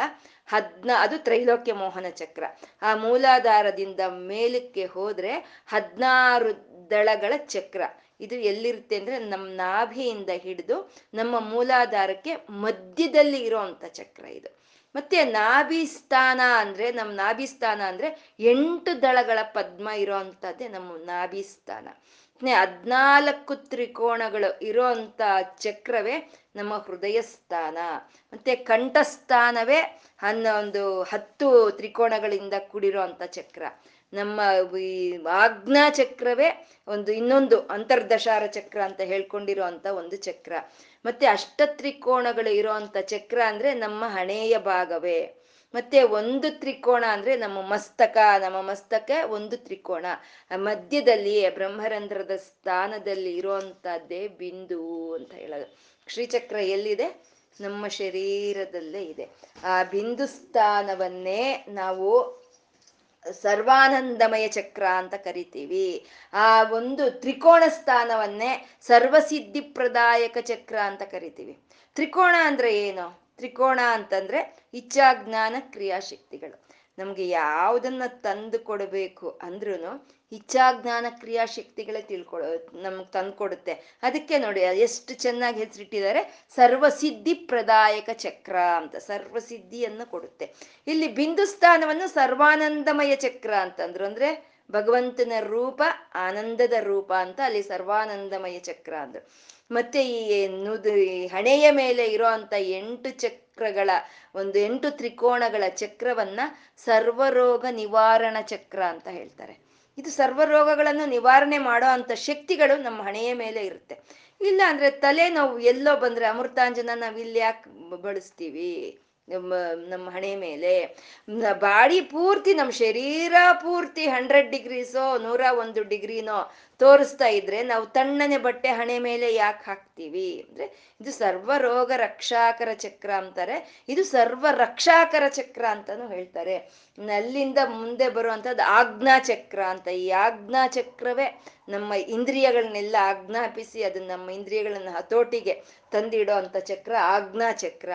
ಹದ್ನ ಅದು ತ್ರೈಲೋಕ್ಯ ಮೋಹನ ಚಕ್ರ. ಆ ಮೂಲಾಧಾರದಿಂದ ಮೇಲಕ್ಕೆ ಹೋದ್ರೆ ಹದ್ನಾರು ದಳಗಳ ಚಕ್ರ. ಇದು ಎಲ್ಲಿರುತ್ತೆ ಅಂದ್ರೆ ನಮ್ಮ ನಾಭಿಯಿಂದ ಹಿಡಿದು ನಮ್ಮ ಮೂಲಾಧಾರಕ್ಕೆ ಮಧ್ಯದಲ್ಲಿ ಇರೋಂಥ ಚಕ್ರ ಇದು. ಮತ್ತೆ ನಾಭಿಸ್ಥಾನ ಅಂದ್ರೆ ನಮ್ಮ ನಾಭಿಸ್ಥಾನ ಅಂದ್ರೆ ಎಂಟು ದಳಗಳ ಪದ್ಮ ಇರೋ ಅಂತದ್ದೇ ನಮ್ಮ ನಾಭಿಸ್ಥಾನ. ಹದ್ನಾಲ್ಕು ತ್ರಿಕೋಣಗಳು ಇರೋ ಅಂತ ಚಕ್ರವೇ ನಮ್ಮ ಹೃದಯ ಸ್ಥಾನ. ಮತ್ತೆ ಕಂಠಸ್ಥಾನವೇ ಹನ್ನೊಂದು ಹತ್ತು ತ್ರಿಕೋಣಗಳಿಂದ ಕೂಡಿರೋ ಅಂತ ಚಕ್ರ. ನಮ್ಮ ಈ ಆಜ್ಞಾ ಚಕ್ರವೇ ಒಂದು ಇನ್ನೊಂದು ಅಂತರ್ದಶಾರ ಚಕ್ರ ಅಂತ ಹೇಳ್ಕೊಂಡಿರೋ ಅಂತ ಒಂದು ಚಕ್ರ. ಮತ್ತೆ ಅಷ್ಟ ತ್ರಿಕೋಣಗಳು ಇರೋ ಅಂತ ಚಕ್ರ ಅಂದ್ರೆ ನಮ್ಮ ಹಣೆಯ ಭಾಗವೇ. ಮತ್ತೆ ಒಂದು ತ್ರಿಕೋಣ ಅಂದ್ರೆ ನಮ್ಮ ಮಸ್ತಕ, ನಮ್ಮ ಮಸ್ತಕ ಒಂದು ತ್ರಿಕೋಣ. ಮಧ್ಯದಲ್ಲಿ ಬ್ರಹ್ಮರಂಧ್ರದ ಸ್ಥಾನದಲ್ಲಿ ಇರುವಂತಹದ್ದೇ ಬಿಂದು ಅಂತ ಹೇಳೋದು. ಶ್ರೀಚಕ್ರ ಎಲ್ಲಿದೆ? ನಮ್ಮ ಶರೀರದಲ್ಲೇ ಇದೆ. ಆ ಬಿಂದು ಸ್ಥಾನವನ್ನೇ ನಾವು ಸರ್ವಾನಂದಮಯ ಚಕ್ರ ಅಂತ ಕರಿತೀವಿ. ಆ ಒಂದು ತ್ರಿಕೋಣ ಸ್ಥಾನವನ್ನೇ ಸರ್ವಸಿದ್ಧಿಪ್ರದಾಯಕ ಚಕ್ರ ಅಂತ ಕರಿತೀವಿ. ತ್ರಿಕೋಣ ಅಂದ್ರೆ ಏನು? ತ್ರಿಕೋಣ ಅಂತಂದ್ರೆ ಇಚ್ಛಾ ಜ್ಞಾನ ಕ್ರಿಯಾಶಕ್ತಿಗಳು. ನಮ್ಗೆ ಯಾವುದನ್ನ ತಂದು ಕೊಡಬೇಕು ಅಂದ್ರೂ ಇಚ್ಛಾಜ್ಞಾನ ಕ್ರಿಯಾಶಕ್ತಿಗಳೇ ತಿಳ್ಕೊಳ ನಮ್ಗೆ ತಂದು ಕೊಡುತ್ತೆ. ಅದಕ್ಕೆ ನೋಡಿ ಎಷ್ಟು ಚೆನ್ನಾಗಿ ಹೆಸರಿಟ್ಟಿದ್ದಾರೆ, ಸರ್ವಸಿದ್ಧಿ ಪ್ರದಾಯಕ ಚಕ್ರ ಅಂತ. ಸರ್ವಸಿದ್ಧಿಯನ್ನು ಕೊಡುತ್ತೆ. ಇಲ್ಲಿ ಬಿಂದುಸ್ಥಾನವನ್ನು ಸರ್ವಾನಂದಮಯ ಚಕ್ರ ಅಂತಂದ್ರು. ಅಂದ್ರೆ ಭಗವಂತನ ರೂಪ ಆನಂದದ ರೂಪ ಅಂತ ಅಲ್ಲಿ ಸರ್ವಾನಂದಮಯ ಚಕ್ರ ಅಂದ್ರು. ಮತ್ತೆ ಈ ನುದು ಹಣೆಯ ಮೇಲೆ ಇರೋಂಥ ಎಂಟು ಚಕ್ರಗಳ ಒಂದು ಎಂಟು ತ್ರಿಕೋಣಗಳ ಚಕ್ರವನ್ನ ಸರ್ವರೋಗ ನಿವಾರಣ ಚಕ್ರ ಅಂತ ಹೇಳ್ತಾರೆ. ಇದು ಸರ್ವರೋಗಗಳನ್ನು ನಿವಾರಣೆ ಮಾಡೋ ಅಂಥ ಶಕ್ತಿಗಳು ನಮ್ಮ ಹಣೆಯ ಮೇಲೆ ಇರುತ್ತೆ. ಇಲ್ಲ ಅಂದ್ರೆ ತಲೆ ನೋವು ಎಲ್ಲೋ ಬಂದ್ರೆ ಅಮೃತಾಂಜನ ನಾವು ಇಲ್ಲಿ ಯಾಕೆ ಬಳಸ್ತೀವಿ? ನಮ್ಮ ನಮ್ಮ ಹಣೆ ಮೇಲೆ ಬಾಡಿ ಪೂರ್ತಿ, ನಮ್ಮ ಶರೀರ ಪೂರ್ತಿ ಹಂಡ್ರೆಡ್ ಡಿಗ್ರೀಸೋ ನೂರ ಒಂದು ಡಿಗ್ರಿನೋ ತೋರಿಸ್ತಾ ಇದ್ರೆ ನಾವು ತಣ್ಣನೆ ಬಟ್ಟೆ ಹಣೆ ಮೇಲೆ ಯಾಕೆ ಹಾಕ್ತೀವಿ? ಅಂದ್ರೆ ಇದು ಸರ್ವರೋಗ ರಕ್ಷಾಕರ ಚಕ್ರ ಅಂತಾರೆ. ಇದು ಸರ್ವ ರಕ್ಷಾಕರ ಚಕ್ರ ಅಂತಾನು ಹೇಳ್ತಾರೆ. ಅಲ್ಲಿಂದ ಮುಂದೆ ಬರುವಂಥದ್ದು ಆಜ್ಞಾ ಚಕ್ರ ಅಂತ. ಈ ಆಜ್ಞಾ ಚಕ್ರವೇ ನಮ್ಮ ಇಂದ್ರಿಯಗಳನ್ನೆಲ್ಲ ಆಜ್ಞಾಪಿಸಿ ಅದನ್ನ ನಮ್ಮ ಇಂದ್ರಿಯಗಳನ್ನ ಹತೋಟಿಗೆ ತಂದಿಡೋ ಅಂತ ಚಕ್ರ ಆಜ್ಞಾ ಚಕ್ರ.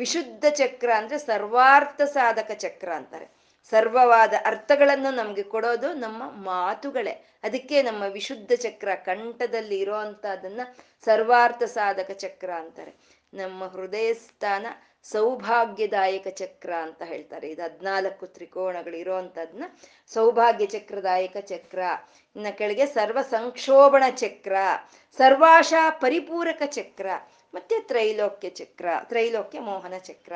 ವಿಶುದ್ಧ ಚಕ್ರ ಅಂದ್ರೆ ಸರ್ವಾರ್ಥ ಸಾಧಕ ಚಕ್ರ ಅಂತಾರೆ. ಸರ್ವವಾದ ಅರ್ಥಗಳನ್ನು ನಮ್ಗೆ ಕೊಡೋದು ನಮ್ಮ ಮಾತುಗಳೇ. ಅದಕ್ಕೆ ನಮ್ಮ ವಿಶುದ್ಧ ಚಕ್ರ ಕಂಠದಲ್ಲಿ ಇರೋ ಅಂತದನ್ನ ಸರ್ವಾರ್ಥ ಸಾಧಕ ಚಕ್ರ ಅಂತಾರೆ. ನಮ್ಮ ಹೃದಯ ಸ್ಥಾನ ಸೌಭಾಗ್ಯದಾಯಕ ಚಕ್ರ ಅಂತ ಹೇಳ್ತಾರೆ. ಇದು ಹದ್ನಾಲ್ಕು ತ್ರಿಕೋಣಗಳು ಇರೋಂಥದ್ನ ಸೌಭಾಗ್ಯ ಚಕ್ರದಾಯಕ ಚಕ್ರ. ಇನ್ನ ಕೆಳಗೆ ಸರ್ವ ಸಂಕ್ಷೋಭಣ ಚಕ್ರ, ಸರ್ವಾಶಾ ಪರಿಪೂರಕ ಚಕ್ರ, ಮತ್ತೆ ತ್ರೈಲೋಕ್ಯ ಚಕ್ರ, ತ್ರೈಲೋಕ್ಯ ಮೋಹನ ಚಕ್ರ.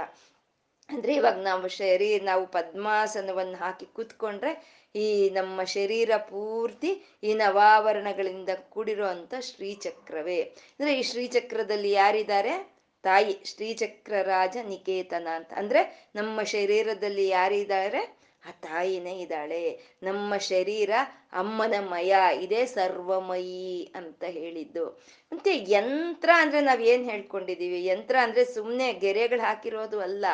ಅಂದ್ರೆ ಇವಾಗ ನಾವು ಶರೀರ ನಾವು ಪದ್ಮಾಸನವನ್ನು ಹಾಕಿ ಕೂತ್ಕೊಂಡ್ರೆ ಈ ನಮ್ಮ ಶರೀರ ಪೂರ್ತಿ ಈ ನವಾವರಣಗಳಿಂದ ಕೂಡಿರೋ ಅಂತ ಶ್ರೀಚಕ್ರವೇ. ಅಂದ್ರೆ ಈ ಶ್ರೀಚಕ್ರದಲ್ಲಿ ಯಾರಿದ್ದಾರೆ? ತಾಯಿ ಶ್ರೀಚಕ್ರ ರಾಜ ನಿಕೇತನ ಅಂತ. ಅಂದ್ರೆ ನಮ್ಮ ಶರೀರದಲ್ಲಿ ಯಾರಿದ್ದಾರೆ? ಆ ತಾಯಿನೇ ಇದ್ದಾಳೆ. ನಮ್ಮ ಶರೀರ ಅಮ್ಮನ ಮಯ, ಇದೇ ಸರ್ವಮಯಿ ಅಂತ ಹೇಳಿದ್ದು. ಮತ್ತೆ ಯಂತ್ರ ಅಂದ್ರೆ ನಾವ್ ಏನ್ ಹೇಳ್ಕೊಂಡಿದೀವಿ, ಯಂತ್ರ ಅಂದ್ರೆ ಸುಮ್ನೆ ಗೆರೆಗಳು ಹಾಕಿರೋದು ಅಲ್ಲ.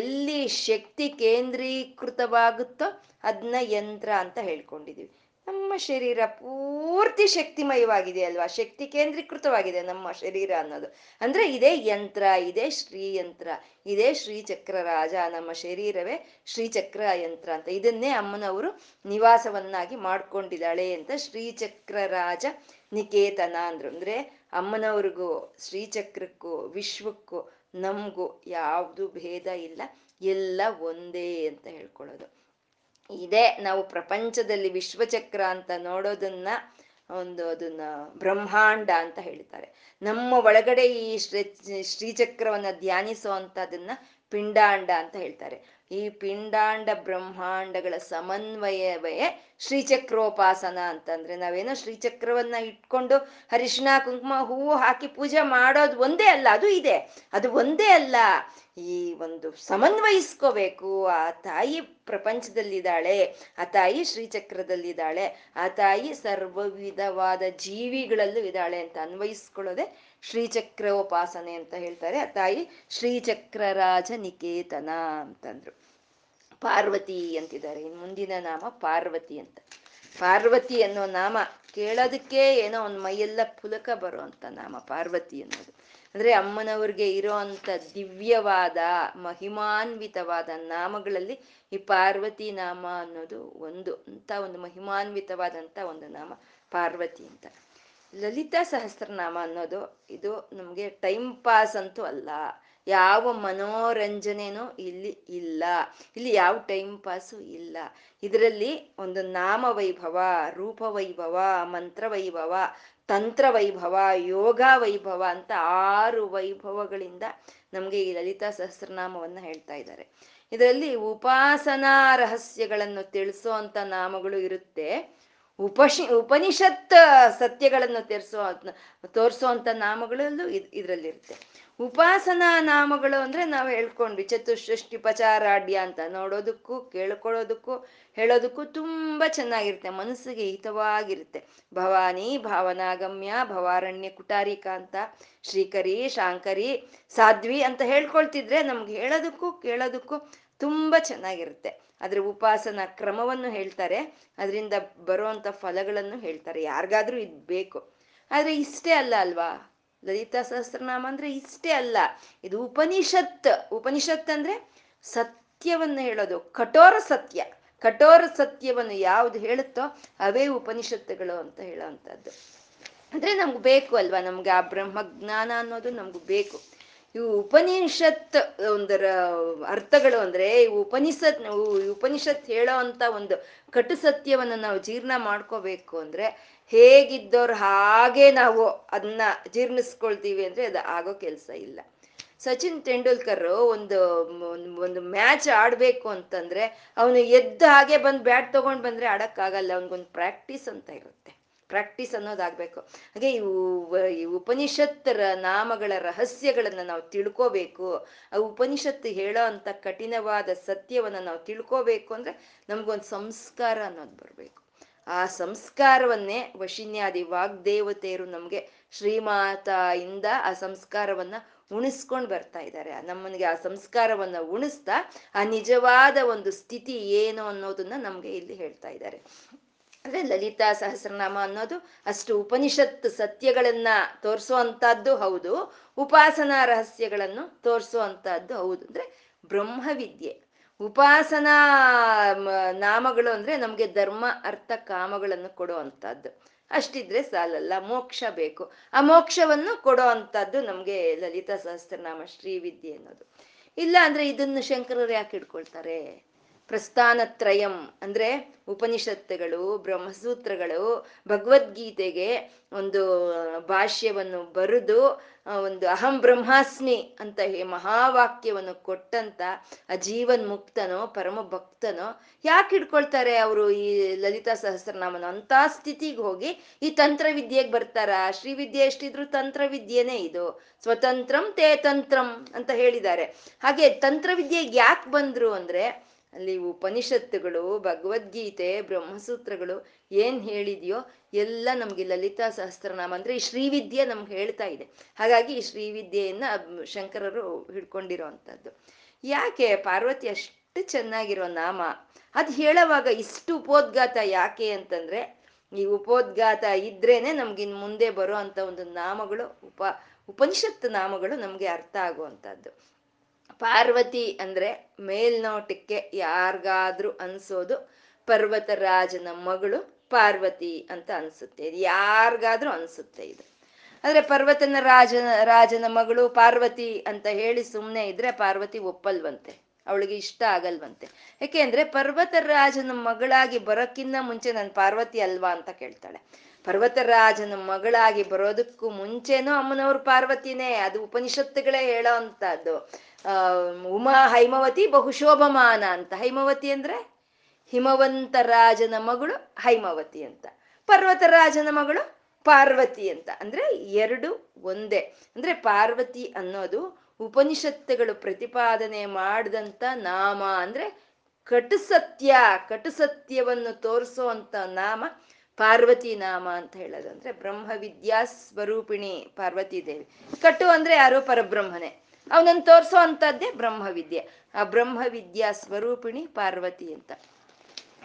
ಎಲ್ಲಿ ಶಕ್ತಿ ಕೇಂದ್ರೀಕೃತವಾಗುತ್ತೋ ಅದನ್ನ ಯಂತ್ರ ಅಂತ ಹೇಳ್ಕೊಂಡಿದೀವಿ. ನಮ್ಮ ಶರೀರ ಪೂರ್ತಿ ಶಕ್ತಿಮಯವಾಗಿದೆ ಅಲ್ವಾ, ಶಕ್ತಿ ಕೇಂದ್ರೀಕೃತವಾಗಿದೆ ನಮ್ಮ ಶರೀರ ಅನ್ನೋದು. ಅಂದ್ರೆ ಇದೇ ಯಂತ್ರ, ಇದೇ ಶ್ರೀಯಂತ್ರ, ಇದೇ ಶ್ರೀಚಕ್ರ ರಾಜ. ನಮ್ಮ ಶರೀರವೇ ಶ್ರೀಚಕ್ರ ಯಂತ್ರ ಅಂತ, ಇದನ್ನೇ ಅಮ್ಮನವರು ನಿವಾಸವನ್ನಾಗಿ ಮಾಡ್ಕೊಂಡಿದ್ದಾಳೆ ಅಂತ ಶ್ರೀಚಕ್ರ ರಾಜ ನಿಕೇತನ ಅಂದ್ರು. ಅಂದ್ರೆ ಅಮ್ಮನವ್ರಿಗೂ ಶ್ರೀಚಕ್ರಕ್ಕೂ ವಿಶ್ವಕ್ಕೂ ನಮಗೂ ಯಾವುದು ಭೇದ ಇಲ್ಲ, ಎಲ್ಲ ಒಂದೇ ಅಂತ ಹೇಳ್ಕೊಳ್ಳೋದು. ಇದೇ ನಾವು ಪ್ರಪಂಚದಲ್ಲಿ ವಿಶ್ವಚಕ್ರ ಅಂತ ನೋಡೋದನ್ನ ಒಂದು ಅದನ್ನ ಬ್ರಹ್ಮಾಂಡ ಅಂತ ಹೇಳ್ತಾರೆ. ನಮ್ಮ ಒಳಗಡೆ ಈ ಶ್ರೀ ಶ್ರೀಚಕ್ರವನ್ನ ಧ್ಯಾನಿಸೋ ಅಂತದನ್ನ ಪಿಂಡಾಂಡ ಅಂತ ಹೇಳ್ತಾರೆ. ಈ ಪಿಂಡಾಂಡ ಬ್ರಹ್ಮಾಂಡಗಳ ಸಮನ್ವಯವೇ ಶ್ರೀಚಕ್ರೋಪಾಸನ ಅಂತಂದ್ರೆ, ನಾವೇನೋ ಶ್ರೀಚಕ್ರವನ್ನ ಇಟ್ಕೊಂಡು ಅರಿಶಿಣ ಕುಂಕುಮ ಹೂವು ಹಾಕಿ ಪೂಜೆ ಮಾಡೋದು ಒಂದೇ ಅಲ್ಲ, ಅದು ಇದೆ, ಅದು ಒಂದೇ ಅಲ್ಲ. ಈ ಒಂದು ಸಮನ್ವಯಿಸ್ಕೋಬೇಕು. ಆ ತಾಯಿ ಪ್ರಪಂಚದಲ್ಲಿದ್ದಾಳೆ, ಆ ತಾಯಿ ಶ್ರೀಚಕ್ರದಲ್ಲಿದ್ದಾಳೆ, ಆ ತಾಯಿ ಸರ್ವವಿಧವಾದ ಜೀವಿಗಳಲ್ಲೂ ಇದ್ದಾಳೆ ಅಂತ ಅನ್ವಯಿಸ್ಕೊಳ್ಳೋದೆ ಶ್ರೀಚಕ್ರೋಪಾಸನೆ ಅಂತ ಹೇಳ್ತಾರೆ. ಆ ತಾಯಿ ಶ್ರೀಚಕ್ರ ರಾಜ ನಿಕೇತನ ಅಂತಂದ್ರು. ಪಾರ್ವತಿ ಅಂತಿದ್ದಾರೆ, ಇನ್ ಮುಂದಿನ ನಾಮ ಪಾರ್ವತಿ ಅಂತ. ಪಾರ್ವತಿ ಅನ್ನೋ ನಾಮ ಕೇಳೋದಕ್ಕೆ ಏನೋ ಒಂದು ಮೈಯೆಲ್ಲ ಪುಲಕ ಬರೋ ಅಂತ ನಾಮ ಪಾರ್ವತಿ ಅನ್ನೋದು. ಅಂದ್ರೆ ಅಮ್ಮನವ್ರಿಗೆ ಇರೋ ಅಂತ ದಿವ್ಯವಾದ ಮಹಿಮಾನ್ವಿತವಾದ ನಾಮಗಳಲ್ಲಿ ಈ ಪಾರ್ವತಿ ನಾಮ ಅನ್ನೋದು ಒಂದು ಅಂತ ಒಂದು ಮಹಿಮಾನ್ವಿತವಾದಂತ ಒಂದು ನಾಮ ಪಾರ್ವತಿ ಅಂತ. ಲಲಿತಾ ಸಹಸ್ರನಾಮ ಅನ್ನೋದು ಇದು ನಮ್ಗೆ ಟೈಮ್ ಪಾಸ್ ಅಂತೂ ಅಲ್ಲ, ಯಾವ ಮನೋರಂಜನೆನೂ ಇಲ್ಲಿ ಇಲ್ಲ, ಇಲ್ಲಿ ಯಾವ ಟೈಮ್ ಪಾಸು ಇಲ್ಲ. ಇದರಲ್ಲಿ ಒಂದು ನಾಮ ವೈಭವ, ರೂಪ ವೈಭವ, ಮಂತ್ರ ವೈಭವ, ತಂತ್ರ ವೈಭವ, ಯೋಗ ವೈಭವ ಅಂತ ಆರು ವೈಭವಗಳಿಂದ ನಮ್ಗೆ ಈ ಲಲಿತಾ ಸಹಸ್ರನಾಮವನ್ನ ಹೇಳ್ತಾ ಇದ್ದಾರೆ. ಇದರಲ್ಲಿ ಉಪಾಸನಾ ರಹಸ್ಯಗಳನ್ನು ತಿಳಿಸೋ ಅಂತ ನಾಮಗಳು ಇರುತ್ತೆ, ಉಪಶಿ ಉಪನಿಷತ್ ಸತ್ಯಗಳನ್ನು ತೋರಿಸೋ ತೋರಿಸೋ ಅಂತ ನಾಮಗಳಲ್ಲೂ ಇದ್ ಇದರಲ್ಲಿರುತ್ತೆ. ಉಪಾಸನಾ ನಾಮಗಳು ಅಂದ್ರೆ ನಾವು ಹೇಳ್ಕೊಂಡ್ವಿ ಚತುಷ್ಷಷ್ಟಿ ಉಪಚಾರಾಢ್ಯ ಅಂತ, ನೋಡೋದಕ್ಕೂ ಕೇಳ್ಕೊಳ್ಳೋದಕ್ಕೂ ಹೇಳೋದಕ್ಕೂ ತುಂಬಾ ಚೆನ್ನಾಗಿರುತ್ತೆ, ಮನಸ್ಸಿಗೆ ಹಿತವಾಗಿರುತ್ತೆ. ಭವಾನಿ ಭಾವನಾಗಮ್ಯ ಭವಾರಣ್ಯ ಕುಟಾರಿಕಾ ಅಂತ, ಶ್ರೀಕರಿ ಶಾಂಕರಿ ಸಾಧ್ವಿ ಅಂತ ಹೇಳ್ಕೊಳ್ತಿದ್ರೆ ನಮ್ಗೆ ಹೇಳೋದಕ್ಕೂ ಕೇಳೋದಕ್ಕೂ ತುಂಬಾ ಚೆನ್ನಾಗಿರುತ್ತೆ. ಅದ್ರ ಉಪಾಸನಾ ಕ್ರಮವನ್ನು ಹೇಳ್ತಾರೆ, ಅದರಿಂದ ಬರುವಂತ ಫಲಗಳನ್ನು ಹೇಳ್ತಾರೆ. ಯಾರಿಗಾದ್ರೂ ಇದು ಬೇಕು. ಆದ್ರೆ ಇಷ್ಟೇ ಅಲ್ಲ ಅಲ್ವಾ, ಲಲಿತಾ ಸಹಸ್ರನಾಮ ಅಂದ್ರೆ ಇಷ್ಟೇ ಅಲ್ಲ, ಇದು ಉಪನಿಷತ್. ಉಪನಿಷತ್ ಅಂದ್ರೆ ಸತ್ಯವನ್ನು ಹೇಳೋದು, ಕಠೋರ ಸತ್ಯ. ಕಠೋರ ಸತ್ಯವನ್ನು ಯಾವ್ದು ಹೇಳುತ್ತೋ ಅವೇ ಉಪನಿಷತ್ತುಗಳು ಅಂತ ಹೇಳೋವಂಥದ್ದು. ಅಂದ್ರೆ ನಮ್ಗೆ ಬೇಕು ಅಲ್ವಾ, ನಮ್ಗೆ ಆ ಬ್ರಹ್ಮಜ್ಞಾನ ಅನ್ನೋದು ನಮ್ಗೆ ಬೇಕು. ಇವು ಉಪನಿಷತ್ ಒಂದರ ಅರ್ಥಗಳು ಅಂದ್ರೆ ಉಪನಿಷತ್ ಉಪನಿಷತ್ ಹೇಳೋ ಅಂತ ಒಂದು ಕಟು ಸತ್ಯವನ್ನು ನಾವು ಜೀರ್ಣ ಮಾಡ್ಕೋಬೇಕು. ಅಂದ್ರೆ ಹೇಗಿದ್ದವ್ರು ಹಾಗೆ ನಾವು ಅದನ್ನ ಜೀರ್ಣಿಸ್ಕೊಳ್ತೀವಿ ಅಂದ್ರೆ ಅದು ಆಗೋ ಕೆಲಸ ಇಲ್ಲ. ಸಚಿನ್ ತೆಂಡೂಲ್ಕರ್ ಒಂದು ಒಂದು ಮ್ಯಾಚ್ ಆಡ್ಬೇಕು ಅಂತಂದ್ರೆ ಅವನು ಎದ್ದು ಹಾಗೆ ಬಂದು ಬ್ಯಾಟ್ ತಗೊಂಡ್ ಬಂದ್ರೆ ಆಡಕ್ಕಾಗಲ್ಲ, ಅವನಿಗೊಂದು ಪ್ರಾಕ್ಟೀಸ್ ಅಂತ ಇರುತ್ತೆ, ಪ್ರಾಕ್ಟೀಸ್ ಅನ್ನೋದಾಗಬೇಕು. ಹಾಗೆ ಇವು ಈ ಉಪನಿಷತ್ತರ ನಾಮಗಳ ರಹಸ್ಯಗಳನ್ನು ನಾವು ತಿಳ್ಕೋಬೇಕು. ಆ ಉಪನಿಷತ್ತು ಹೇಳೋ ಅಂತ ಕಠಿಣವಾದ ಸತ್ಯವನ್ನು ನಾವು ತಿಳ್ಕೋಬೇಕು ಅಂದ್ರೆ ನಮಗೊಂದು ಸಂಸ್ಕಾರ ಅನ್ನೋದು ಬರಬೇಕು. ಆ ಸಂಸ್ಕಾರವನ್ನೇ ವಶಿನ್ಯಾದಿ ವಾಗ್ದೇವತೆಯರು ನಮಗೆ ಶ್ರೀಮಾತೆಯಿಂದ ಆ ಸಂಸ್ಕಾರವನ್ನ ಉಣಿಸ್ಕೊಂಡು ಬರ್ತಾ ಇದ್ದಾರೆ. ನಮ್ಮನಿಗೆ ಆ ಸಂಸ್ಕಾರವನ್ನ ಉಣಿಸ್ತಾ ಆ ನಿಜವಾದ ಒಂದು ಸ್ಥಿತಿ ಏನು ಅನ್ನೋದನ್ನ ನಮ್ಗೆ ಇಲ್ಲಿ ಹೇಳ್ತಾ ಇದ್ದಾರೆ. ಅಂದ್ರೆ ಲಲಿತಾ ಸಹಸ್ರನಾಮ ಅನ್ನೋದು ಅಷ್ಟು ಉಪನಿಷತ್ ಸತ್ಯಗಳನ್ನ ತೋರಿಸೋ ಅಂತದ್ದು ಹೌದು, ಉಪಾಸನಾ ರಹಸ್ಯಗಳನ್ನು ತೋರಿಸೋ ಅಂತದ್ದು ಹೌದು. ಅಂದ್ರೆ ಬ್ರಹ್ಮವಿದ್ಯೆ ಉಪಾಸನಾ ನಾಮಗಳು ಅಂದ್ರೆ ನಮ್ಗೆ ಧರ್ಮ ಅರ್ಥ ಕಾಮಗಳನ್ನು ಕೊಡುವಂತಹದ್ದು. ಅಷ್ಟಿದ್ರೆ ಸಾಲಲ್ಲ, ಮೋಕ್ಷ ಬೇಕು. ಆ ಮೋಕ್ಷವನ್ನು ಕೊಡೋ ಅಂತದ್ದು ನಮ್ಗೆ ಲಲಿತಾ ಸಹಸ್ರನಾಮ ಶ್ರೀವಿದ್ಯೆ ಅನ್ನೋದು. ಇಲ್ಲ ಅಂದ್ರೆ ಇದನ್ನು ಶಂಕರರು ಯಾಕೆ ಇಟ್ಕೊಳ್ತಾರೆ? ಪ್ರಸ್ಥಾನತ್ರಯಂ ಅಂದ್ರೆ ಉಪನಿಷತ್ತುಗಳು, ಬ್ರಹ್ಮಸೂತ್ರಗಳು, ಭಗವದ್ಗೀತೆಗೆ ಒಂದು ಭಾಷ್ಯವನ್ನು ಬರೆದು ಒಂದು ಅಹಂ ಬ್ರಹ್ಮಾಸ್ಮಿ ಅಂತ ಮಹಾವಾಕ್ಯವನ್ನು ಕೊಟ್ಟಂತ ಅಜೀವನ್ ಮುಕ್ತನೋ ಪರಮ ಭಕ್ತನೋ ಯಾಕೆ ಇಟ್ಕೊಳ್ತಾರೆ ಅವರು ಈ ಲಲಿತಾ ಸಹಸ್ರನಾಮನ? ಅಂತ ಸ್ಥಿತಿಗೆ ಹೋಗಿ ಈ ತಂತ್ರವಿದ್ಯೆಗೆ ಬರ್ತಾರ? ಶ್ರೀವಿದ್ಯೆ ಎಷ್ಟಿದ್ರು ತಂತ್ರವಿದ್ಯೆನೇ ಇದು. ಸ್ವತಂತ್ರಂ ತೇ ತಂತ್ರಂ ಅಂತ ಹೇಳಿದ್ದಾರೆ. ಹಾಗೆ ತಂತ್ರವಿದ್ಯೆಗೆ ಯಾಕೆ ಬಂದ್ರು ಅಂದ್ರೆ ಅಲ್ಲಿ ಉಪನಿಷತ್ತುಗಳು, ಭಗವದ್ಗೀತೆ, ಬ್ರಹ್ಮಸೂತ್ರಗಳು ಏನ್ ಹೇಳಿದೆಯೋ ಎಲ್ಲ ನಮ್ಗೆ ಲಲಿತಾ ಸಹಸ್ರನಾಮ ಅಂದ್ರೆ ಈ ಶ್ರೀವಿದ್ಯೆ ನಮ್ಗೆ ಹೇಳ್ತಾ ಇದೆ. ಹಾಗಾಗಿ ಈ ಶ್ರೀವಿದ್ಯೆಯನ್ನ ಶಂಕರರು ಹಿಡ್ಕೊಂಡಿರೋ ಅಂತದ್ದು. ಯಾಕೆ ಪಾರ್ವತಿ ಅಷ್ಟು ಚೆನ್ನಾಗಿರೋ ನಾಮ ಅದ್ ಹೇಳೋವಾಗ ಇಷ್ಟು ಉಪೋದ್ಘಾತ ಯಾಕೆ ಅಂತಂದ್ರೆ, ಈ ಉಪೋದ್ಘಾತ ಇದ್ರೇನೆ ನಮ್ಗಿನ್ ಮುಂದೆ ಬರೋ ಅಂತ ಒಂದು ನಾಮಗಳು, ಉಪ ಉಪನಿಷತ್ತು ನಾಮಗಳು ನಮ್ಗೆ ಅರ್ಥ ಆಗುವಂತಹದ್ದು. ಪಾರ್ವತಿ ಅಂದ್ರೆ ಮೇಲ್ನೋಟಕ್ಕೆ ಯಾರಿಗಾದ್ರೂ ಅನ್ಸೋದು ಪರ್ವತರಾಜನ ಮಗಳು ಪಾರ್ವತಿ ಅಂತ ಅನ್ಸುತ್ತೆ, ಇದು ಯಾರಿಗಾದ್ರೂ ಅನ್ಸುತ್ತೆ ಇದು. ಆದ್ರೆ ಪರ್ವತನ ರಾಜನ ರಾಜನ ಮಗಳು ಪಾರ್ವತಿ ಅಂತ ಹೇಳಿ ಸುಮ್ಮನೆ ಇದ್ರೆ ಪಾರ್ವತಿ ಒಪ್ಪಲ್ವಂತೆ, ಅವಳಿಗೆ ಇಷ್ಟ ಆಗಲ್ವಂತೆ. ಯಾಕೆಂದ್ರೆ ಪರ್ವತರಾಜನ ಮಗಳಾಗಿ ಬರೋಕ್ಕಿನ್ನ ಮುಂಚೆ ನಾನು ಪಾರ್ವತಿ ಅಲ್ವಾ ಅಂತ ಕೇಳ್ತಾಳೆ. ಪರ್ವತರಾಜನ ಮಗಳಾಗಿ ಬರೋದಕ್ಕೂ ಮುಂಚೆನೂ ಅಮ್ಮನವ್ರು ಪಾರ್ವತಿನೇ, ಅದು ಉಪನಿಷತ್ತುಗಳೇ ಹೇಳೋ ಅಂತದ್ದು. ಉಮಾ ಹೈಮವತಿ ಬಹುಶೋಭಮಾನ ಅಂತ, ಹೈಮವತಿ ಅಂದ್ರೆ ಹಿಮವಂತ ರಾಜನ ಮಗಳು ಹೈಮವತಿ ಅಂತ, ಪರ್ವತರಾಜನ ಮಗಳು ಪಾರ್ವತಿ ಅಂತ. ಅಂದ್ರೆ ಎರಡು ಒಂದೇ. ಅಂದ್ರೆ ಪಾರ್ವತಿ ಅನ್ನೋದು ಉಪನಿಷತ್ತುಗಳು ಪ್ರತಿಪಾದನೆ ಮಾಡಿದಂತ ನಾಮ, ಅಂದ್ರೆ ಕಟುಸತ್ಯ, ಕಟುಸತ್ಯವನ್ನು ತೋರಿಸೋ ಅಂತ ನಾಮ ಪಾರ್ವತಿ ನಾಮ ಅಂತ ಹೇಳೋದು. ಅಂದ್ರೆ ಬ್ರಹ್ಮ ವಿದ್ಯಾ ಸ್ವರೂಪಿಣಿ ಪಾರ್ವತಿ ದೇವಿ. ಕಟು ಅಂದ್ರೆ ಯಾರು? ಪರಬ್ರಹ್ಮನೇ. ಅವನನ್ನು ತೋರಿಸೋ ಅಂತದ್ದೇ ಬ್ರಹ್ಮವಿದ್ಯೆ. ಆ ಬ್ರಹ್ಮವಿದ್ಯಾ ಸ್ವರೂಪಿಣಿ ಪಾರ್ವತಿ ಅಂತ.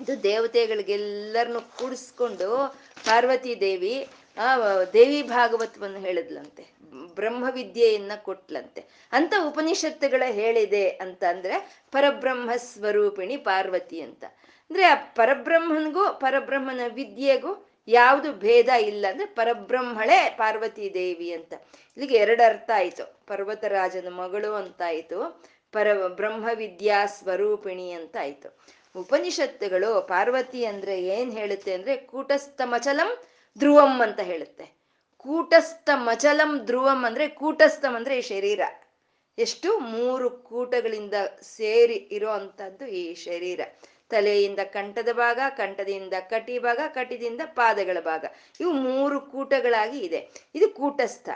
ಇದು ದೇವತೆಗಳಿಗೆಲ್ಲರನ್ನು ಕೂಡಿಸ್ಕೊಂಡು ಪಾರ್ವತಿ ದೇವಿ ಆ ದೇವಿ ಭಾಗವತವನ್ನು ಹೇಳಿದ್ಲಂತೆ, ಬ್ರಹ್ಮವಿದ್ಯೆಯನ್ನ ಕೊಟ್ಲಂತೆ ಅಂತ ಉಪನಿಷತ್ತುಗಳ ಹೇಳಿದೆ ಅಂತ. ಅಂದ್ರೆ ಪರಬ್ರಹ್ಮ ಸ್ವರೂಪಿಣಿ ಪಾರ್ವತಿ ಅಂತ ಅಂದ್ರೆ ಆ ಪರಬ್ರಹ್ಮನ್ಗೂ ಪರಬ್ರಹ್ಮನ ವಿದ್ಯೆಗೂ ಯಾವುದು ಭೇದ ಇಲ್ಲ. ಅಂದ್ರೆ ಪರಬ್ರಹ್ಮಳೆ ಪಾರ್ವತಿ ದೇವಿ ಅಂತ. ಇಲ್ಲಿಗೆ ಎರಡು ಅರ್ಥ ಆಯ್ತು, ಪರ್ವತರಾಜನ ಮಗಳು ಅಂತಾಯಿತು, ಪರ ಬ್ರಹ್ಮವಿದ್ಯಾ ಸ್ವರೂಪಿಣಿ ಅಂತ ಆಯ್ತು. ಉಪನಿಷತ್ತುಗಳು ಪಾರ್ವತಿ ಅಂದ್ರೆ ಏನ್ ಹೇಳುತ್ತೆ ಅಂದ್ರೆ ಕೂಟಸ್ಥ ಮಚಲಂ ಧ್ರುವಂ ಅಂತ ಹೇಳುತ್ತೆ. ಕೂಟಸ್ಥ ಮಚಲಂ ಧ್ರುವಂ ಅಂದ್ರೆ ಕೂಟಸ್ಥಂ ಅಂದ್ರೆ ಈ ಶರೀರ, ಎಷ್ಟು ಮೂರು ಕೂಟಗಳಿಂದ ಸೇರಿ ಇರೋ ಅಂತದ್ದು ಈ ಶರೀರ. ತಲೆಯಿಂದ ಕಂಠದ ಭಾಗ, ಕಂಠದಿಂದ ಕಟಿ ಭಾಗ, ಕಟಿದಿಂದ ಪಾದಗಳ ಭಾಗ, ಇವು ಮೂರು ಕೂಟಗಳಾಗಿ ಇದೆ. ಇದು ಕೂಟಸ್ಥ.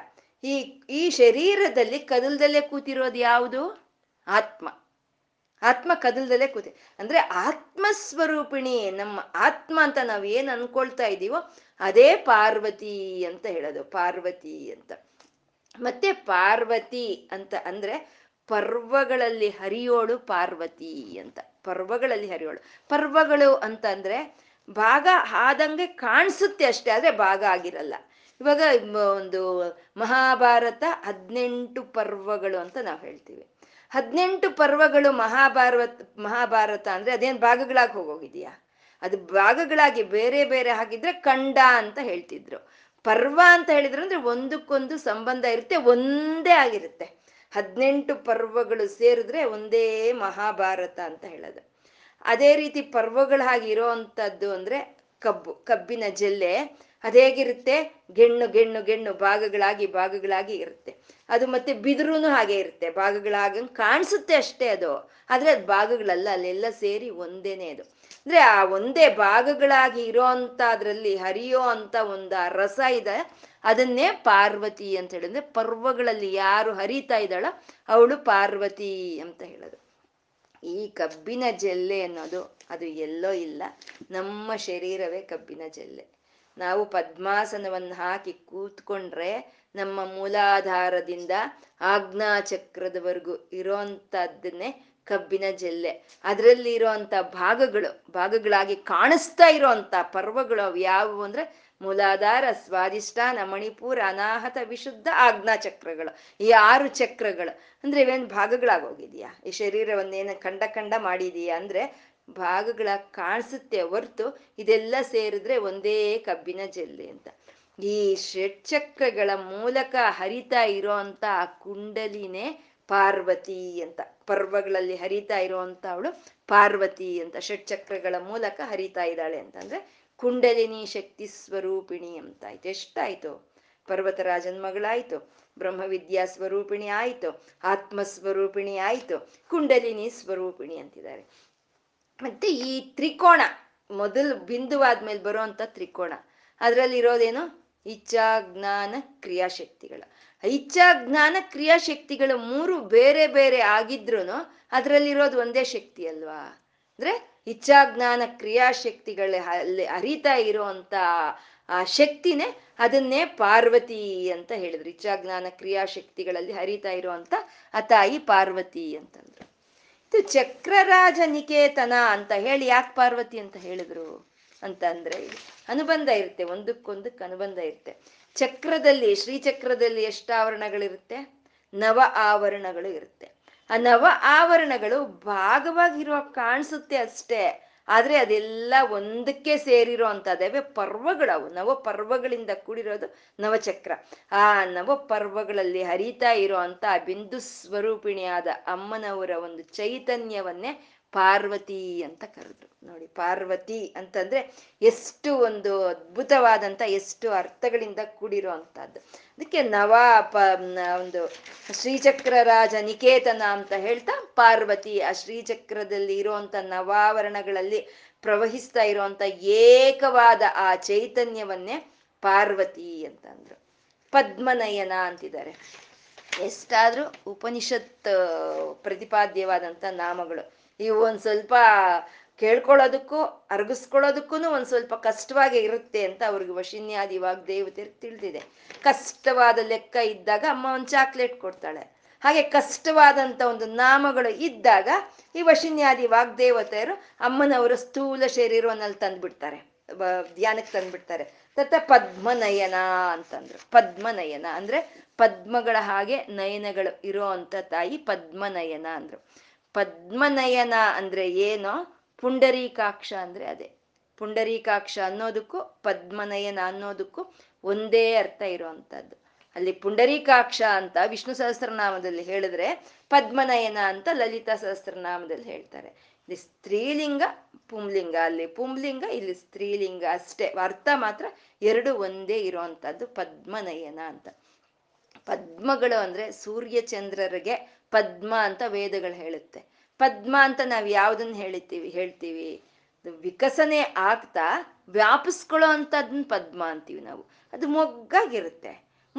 ಈ ಈ ಶರೀರದಲ್ಲಿ ಕದಲ್ದಲ್ಲೇ ಕೂತಿರೋದು ಯಾವುದು? ಆತ್ಮ. ಆತ್ಮ ಕದಲ್ದಲ್ಲೇ ಕೂತಿ ಅಂದ್ರೆ ಆತ್ಮಸ್ವರೂಪಿಣಿ ನಮ್ಮ ಆತ್ಮ ಅಂತ ನಾವು ಏನ್ ಅನ್ಕೊಳ್ತಾ ಇದ್ದೀವೋ ಅದೇ ಪಾರ್ವತಿ ಅಂತ ಹೇಳೋದು, ಪಾರ್ವತಿ ಅಂತ. ಮತ್ತೆ ಪಾರ್ವತಿ ಅಂತ ಅಂದ್ರೆ ಪರ್ವಗಳಲ್ಲಿ ಹರಿಯೋಳು ಪಾರ್ವತಿ ಅಂತ, ಪರ್ವಗಳಲ್ಲಿ ಹರಿಯೋಳು. ಪರ್ವಗಳು ಅಂತ ಅಂದ್ರೆ ಭಾಗ ಆದಂಗೆ ಕಾಣಿಸುತ್ತೆ ಅಷ್ಟೇ, ಆದ್ರೆ ಭಾಗ ಆಗಿರಲ್ಲ. ಇವಾಗ ಒಂದು ಮಹಾಭಾರತ ಹದಿನೆಂಟು ಪರ್ವಗಳು ಅಂತ ನಾವು ಹೇಳ್ತೀವಿ. ಹದಿನೆಂಟು ಪರ್ವಗಳು ಮಹಾಭಾರತ ಮಹಾಭಾರತ ಅಂದ್ರೆ ಅದೇನು ಭಾಗಗಳಾಗಿ ಹೋಗೋಗಿದೆಯಾ? ಅದು ಭಾಗಗಳಾಗಿ ಬೇರೆ ಬೇರೆ ಹಾಗಿದ್ರೆ ಖಂಡ ಅಂತ ಹೇಳ್ತಿದ್ರು. ಪರ್ವ ಅಂತ ಹೇಳಿದ್ರು ಅಂದ್ರೆ ಒಂದಕ್ಕೊಂದು ಸಂಬಂಧ ಇರುತ್ತೆ, ಒಂದೇ ಆಗಿರುತ್ತೆ. ಹದಿನೆಂಟು ಪರ್ವಗಳು ಸೇರಿದ್ರೆ ಒಂದೇ ಮಹಾಭಾರತ ಅಂತ ಹೇಳೋದು. ಅದೇ ರೀತಿ ಪರ್ವಗಳಾಗಿ ಇರೋ ಅಂತದ್ದು ಅಂದ್ರೆ ಕಬ್ಬು, ಕಬ್ಬಿನ ಜಲ್ಲೆ ಅದು ಹೇಗಿರುತ್ತೆ? ಗೆಣ್ಣು ಗೆಣ್ಣು ಗೆಣ್ಣು ಭಾಗಗಳಾಗಿ ಭಾಗಗಳಾಗಿ ಇರುತ್ತೆ. ಅದು ಮತ್ತೆ ಬಿದಿರುನು ಹಾಗೆ ಇರುತ್ತೆ, ಭಾಗಗಳಾಗ ಕಾಣಿಸುತ್ತೆ ಅಷ್ಟೇ ಅದು, ಆದ್ರೆ ಅದು ಭಾಗಗಳಲ್ಲ, ಅಲ್ಲೆಲ್ಲ ಸೇರಿ ಒಂದೇನೆ ಅದು. ಅಂದ್ರೆ ಆ ಒಂದೇ ಭಾಗಗಳಾಗಿ ಇರೋ ಅಂತ ಅದ್ರಲ್ಲಿ ಹರಿಯೋ ಅಂತ ಒಂದು ರಸ ಇದೆ, ಅದನ್ನೇ ಪಾರ್ವತಿ ಅಂತ ಹೇಳಿದ್ರೆ ಪರ್ವಗಳಲ್ಲಿ ಯಾರು ಹರಿತಾ ಇದ್ದಾಳೋ ಅವಳು ಪಾರ್ವತಿ ಅಂತ ಹೇಳೋದು. ಈ ಕಬ್ಬಿನ ಜಲ್ಲೆ ಅನ್ನೋದು ಅದು ಎಲ್ಲೋ ಇಲ್ಲ, ನಮ್ಮ ಶರೀರವೇ ಕಬ್ಬಿನ ಜಲ್ಲೆ. ನಾವು ಪದ್ಮಾಸನವನ್ನು ಹಾಕಿ ಕೂತ್ಕೊಂಡ್ರೆ ನಮ್ಮ ಮೂಲಾಧಾರದಿಂದ ಆಜ್ಞಾಚಕ್ರದವರೆಗೂ ಇರೋಂಥದ್ದನ್ನೇ ಕಬ್ಬಿನ ಜಲ್ಲೆ. ಅದರಲ್ಲಿ ಇರೋಂಥ ಭಾಗಗಳು ಭಾಗಗಳಾಗಿ ಕಾಣಿಸ್ತಾ ಇರೋಂಥ ಪರ್ವಗಳು ಅವು ಯಾವುವು ಅಂದ್ರೆ ಮೂಲಾಧಾರ, ಸ್ವಾದಿಷ್ಠಾನ, ಮಣಿಪೂರ, ಅನಾಹತ, ವಿಶುದ್ಧ, ಆಜ್ಞಾ ಚಕ್ರಗಳು. ಈ ಆರು ಚಕ್ರಗಳು ಅಂದ್ರೆ ಇವೇನ್ ಭಾಗಗಳಾಗೋಗಿದೆಯಾ? ಈ ಶರೀರವನ್ನೇನು ಖಂಡ ಖಂಡ ಮಾಡಿದೀಯಾ ಅಂದ್ರೆ ಭಾಗಗಳಾಗಿ ಕಾಣಿಸುತ್ತೆ ಹೊರ್ತು ಇದೆಲ್ಲ ಸೇರಿದ್ರೆ ಒಂದೇ ಕಬ್ಬಿನ ಜೆಲ್ಲಿ ಅಂತ. ಈ ಷಟ್ಚಕ್ರಗಳ ಮೂಲಕ ಹರಿತಾ ಇರೋ ಅಂತ ಆ ಕುಂಡಲಿನೇ ಪಾರ್ವತಿ ಅಂತ. ಪರ್ವಗಳಲ್ಲಿ ಹರಿತಾ ಇರುವಂತ ಅವಳು ಪಾರ್ವತಿ ಅಂತ, ಷಟ್ಚಕ್ರಗಳ ಮೂಲಕ ಹರಿತಾ ಇದ್ದಾಳೆ ಅಂತಂದ್ರೆ ಕುಂಡಲಿನಿ ಶಕ್ತಿ ಸ್ವರೂಪಿಣಿ ಅಂತ ಆಯ್ತು. ಎಷ್ಟಾಯ್ತು? ಪರ್ವತರಾಜ ಜನ್ಮಗಳಾಯ್ತು, ಬ್ರಹ್ಮವಿದ್ಯಾ ಸ್ವರೂಪಿಣಿ ಆಯ್ತು, ಆತ್ಮಸ್ವರೂಪಿಣಿ ಆಯ್ತು, ಕುಂಡಲಿನಿ ಸ್ವರೂಪಿಣಿ ಅಂತಿದ್ದಾರೆ. ಮತ್ತೆ ಈ ತ್ರಿಕೋಣ ಮೊದಲು ಬಿಂದುವಾದ್ಮೇಲೆ ಬರುವಂತ ತ್ರಿಕೋಣ, ಅದರಲ್ಲಿ ಇರೋದೇನು? ಇಚ್ಛಾ ಜ್ಞಾನ ಕ್ರಿಯಾಶಕ್ತಿಗಳು. ಇಚ್ಛಾ ಜ್ಞಾನ ಕ್ರಿಯಾಶಕ್ತಿಗಳು ಮೂರು ಬೇರೆ ಬೇರೆ ಆಗಿದ್ರು ಅದರಲ್ಲಿರೋದು ಒಂದೇ ಶಕ್ತಿ ಅಲ್ವಾ? ಅಂದ್ರೆ ಇಚ್ಛಾ ಜ್ಞಾನ ಕ್ರಿಯಾಶಕ್ತಿಗಳ ಅಲ್ಲಿ ಅರಿತಾ ಇರುವಂತ ಆ ಶಕ್ತಿನೇ, ಅದನ್ನೇ ಪಾರ್ವತಿ ಅಂತ ಹೇಳಿದ್ರು. ಇಚ್ಛಾ ಜ್ಞಾನ ಕ್ರಿಯಾಶಕ್ತಿಗಳಲ್ಲಿ ಹರಿತಾ ಇರುವಂತ ಆ ತಾಯಿ ಪಾರ್ವತಿ ಅಂತಂದ್ರು. ಇದು ಚಕ್ರರಾಜ ನಿಕೇತನ ಅಂತ ಹೇಳಿ ಯಾಕೆ ಪಾರ್ವತಿ ಅಂತ ಹೇಳಿದ್ರು ಅಂತಂದ್ರೆ ಅನುಬಂಧ ಇರುತ್ತೆ, ಒಂದಕ್ಕೊಂದಕ್ಕೆ ಅನುಬಂಧ ಇರುತ್ತೆ. ಚಕ್ರದಲ್ಲಿ, ಶ್ರೀಚಕ್ರದಲ್ಲಿ ಎಷ್ಟು ಆವರಣಗಳಿರುತ್ತೆ? ನವ ಆವರಣಗಳು ಇರುತ್ತೆ. ಆ ನವ ಆವರಣಗಳು ಭಾಗವಾಗಿರುವ ಕಾಣಿಸುತ್ತೆ ಅಷ್ಟೇ, ಆದ್ರೆ ಅದೆಲ್ಲ ಒಂದಕ್ಕೆ ಸೇರಿರೋ ಅಂತದೇ ಪರ್ವಗಳವು. ನವ ಪರ್ವಗಳಿಂದ ಕೂಡಿರೋದು ನವಚಕ್ರ. ಆ ನವ ಪರ್ವಗಳಲ್ಲಿ ಹರಿತಾ ಇರೋ ಅಂತ ಬಿಂದು ಸ್ವರೂಪಿಣಿಯಾದ ಅಮ್ಮನವರ ಒಂದು ಚೈತನ್ಯವನ್ನೇ ಪಾರ್ವತಿ ಅಂತ ಕರೆದ್ರು. ನೋಡಿ, ಪಾರ್ವತಿ ಅಂತಂದ್ರೆ ಎಷ್ಟು ಒಂದು ಅದ್ಭುತವಾದಂತ, ಎಷ್ಟು ಅರ್ಥಗಳಿಂದ ಕೂಡಿರೋ ಅಂತದ್ದು. ಅದಕ್ಕೆ ನವ ಪ ಒಂದು ಶ್ರೀಚಕ್ರರಾಜ ನಿಕೇತನ ಅಂತ ಹೇಳ್ತಾ ಪಾರ್ವತಿ, ಆ ಶ್ರೀಚಕ್ರದಲ್ಲಿ ಇರುವಂತ ನವಾವರಣಗಳಲ್ಲಿ ಪ್ರವಹಿಸ್ತಾ ಇರುವಂತ ಏಕವಾದ ಆ ಚೈತನ್ಯವನ್ನೇ ಪಾರ್ವತಿ ಅಂತಂದ್ರು. ಪದ್ಮನಯನ ಅಂತಿದ್ದಾರೆ. ಎಷ್ಟಾದ್ರೂ ಉಪನಿಷತ್ ಪ್ರತಿಪಾದ್ಯವಾದಂತ ನಾಮಗಳು ಇವು. ಒಂದ್ ಸ್ವಲ್ಪ ಕೇಳ್ಕೊಳ್ಳೋದಕ್ಕೂ ಅರ್ಗಿಸ್ಕೊಳ್ಳೋದಕ್ಕೂ ಒಂದ್ ಸ್ವಲ್ಪ ಕಷ್ಟವಾಗೇ ಇರುತ್ತೆ ಅಂತ ಅವ್ರಿಗೆ ವಶಿನ್ಯಾದಿ ವಾಗ್ ದೇವತೆಗೆ ತಿಳಿದಿದೆ. ಕಷ್ಟವಾದ ಲೆಕ್ಕ ಇದ್ದಾಗ ಅಮ್ಮ ಒಂದು ಚಾಕ್ಲೇಟ್ ಕೊಡ್ತಾಳೆ. ಹಾಗೆ ಕಷ್ಟವಾದಂಥ ಒಂದು ನಾಮಗಳು ಇದ್ದಾಗ ಈ ವಶಿನ್ಯಾದಿ ವಾಗ್ ದೇವತೆಯರು ಅಮ್ಮನವರ ಸ್ಥೂಲ ಶರೀರವನ್ನಲ್ಲಿ ತಂದ್ಬಿಡ್ತಾರೆ, ಧ್ಯಾನಕ್ಕೆ ತಂದ್ಬಿಡ್ತಾರೆ. ತತ್ತ ಪದ್ಮನಯನ ಅಂತಂದ್ರು. ಪದ್ಮನಯನ ಅಂದ್ರೆ ಪದ್ಮಗಳ ಹಾಗೆ ನಯನಗಳು ಇರೋವಂಥ ತಾಯಿ ಪದ್ಮನಯನ ಅಂದ್ರು. ಪದ್ಮನಯನ ಅಂದ್ರೆ ಏನೋ ಪುಂಡರೀಕಾಕ್ಷ ಅಂದ್ರೆ ಅದೇ. ಪುಂಡರೀಕಾಕ್ಷ ಅನ್ನೋದಕ್ಕೂ ಪದ್ಮನಯನ ಅನ್ನೋದಕ್ಕೂ ಒಂದೇ ಅರ್ಥ ಇರುವಂತದ್ದು. ಅಲ್ಲಿ ಪುಂಡರೀಕಾಕ್ಷ ಅಂತ ವಿಷ್ಣು ಸಹಸ್ರನಾಮದಲ್ಲಿ ಹೇಳಿದ್ರೆ, ಪದ್ಮನಯನ ಅಂತ ಲಲಿತಾ ಸಹಸ್ರನಾಮದಲ್ಲಿ ಹೇಳ್ತಾರೆ. ಇಲ್ಲಿ ಸ್ತ್ರೀಲಿಂಗ ಪುಂಲಿಂಗ, ಅಲ್ಲಿ ಪುಂಲಿಂಗ, ಇಲ್ಲಿ ಸ್ತ್ರೀಲಿಂಗ ಅಷ್ಟೇ, ಅರ್ಥ ಮಾತ್ರ ಎರಡು ಒಂದೇ ಇರುವಂತದ್ದು ಪದ್ಮನಯನ ಅಂತ. ಪದ್ಮಗಳು ಅಂದ್ರೆ ಸೂರ್ಯಚಂದ್ರರಿಗೆ ಪದ್ಮ ಅಂತ ವೇದಗಳು ಹೇಳುತ್ತೆ. ಪದ್ಮ ಅಂತ ನಾವು ಯಾವುದನ್ನ ಹೇಳಿತೀವಿ ಹೇಳ್ತೀವಿ ವಿಕಸನೆ ಆಗ್ತಾ ವ್ಯಾಪಿಸ್ಕೊಳ್ಳೋ ಅಂತದನ್ನ ಪದ್ಮ ಅಂತೀವಿ ನಾವು. ಅದು ಮೊಗ್ಗಾಗಿರುತ್ತೆ,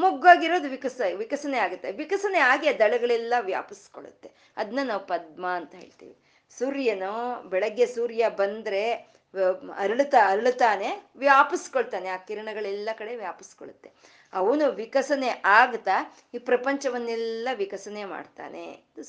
ಮೊಗ್ಗಾಗಿರೋದು ವಿಕಸ ವಿಕಸನೆ ಆಗುತ್ತೆ, ವಿಕಸನೆ ಆಗಿ ಆ ದಳಗಳೆಲ್ಲ ವ್ಯಾಪಿಸ್ಕೊಳ್ಳುತ್ತೆ. ಅದನ್ನ ನಾವು ಪದ್ಮ ಅಂತ ಹೇಳ್ತೀವಿ. ಸೂರ್ಯನು ಬೆಳಗ್ಗೆ ಸೂರ್ಯ ಬಂದ್ರೆ ಅರಳುತ್ತಾ ಅರಳುತ್ತಾನೆ, ವ್ಯಾಪಿಸ್ಕೊಳ್ತಾನೆ, ಆ ಕಿರಣಗಳೆಲ್ಲ ಕಡೆ ವ್ಯಾಪಿಸ್ಕೊಳ್ಳುತ್ತೆ. ಅವನು ವಿಕಸನೆ ಆಗ್ತಾ ಈ ಪ್ರಪಂಚವನ್ನೆಲ್ಲ ವಿಕಸನೆ ಮಾಡ್ತಾನೆ,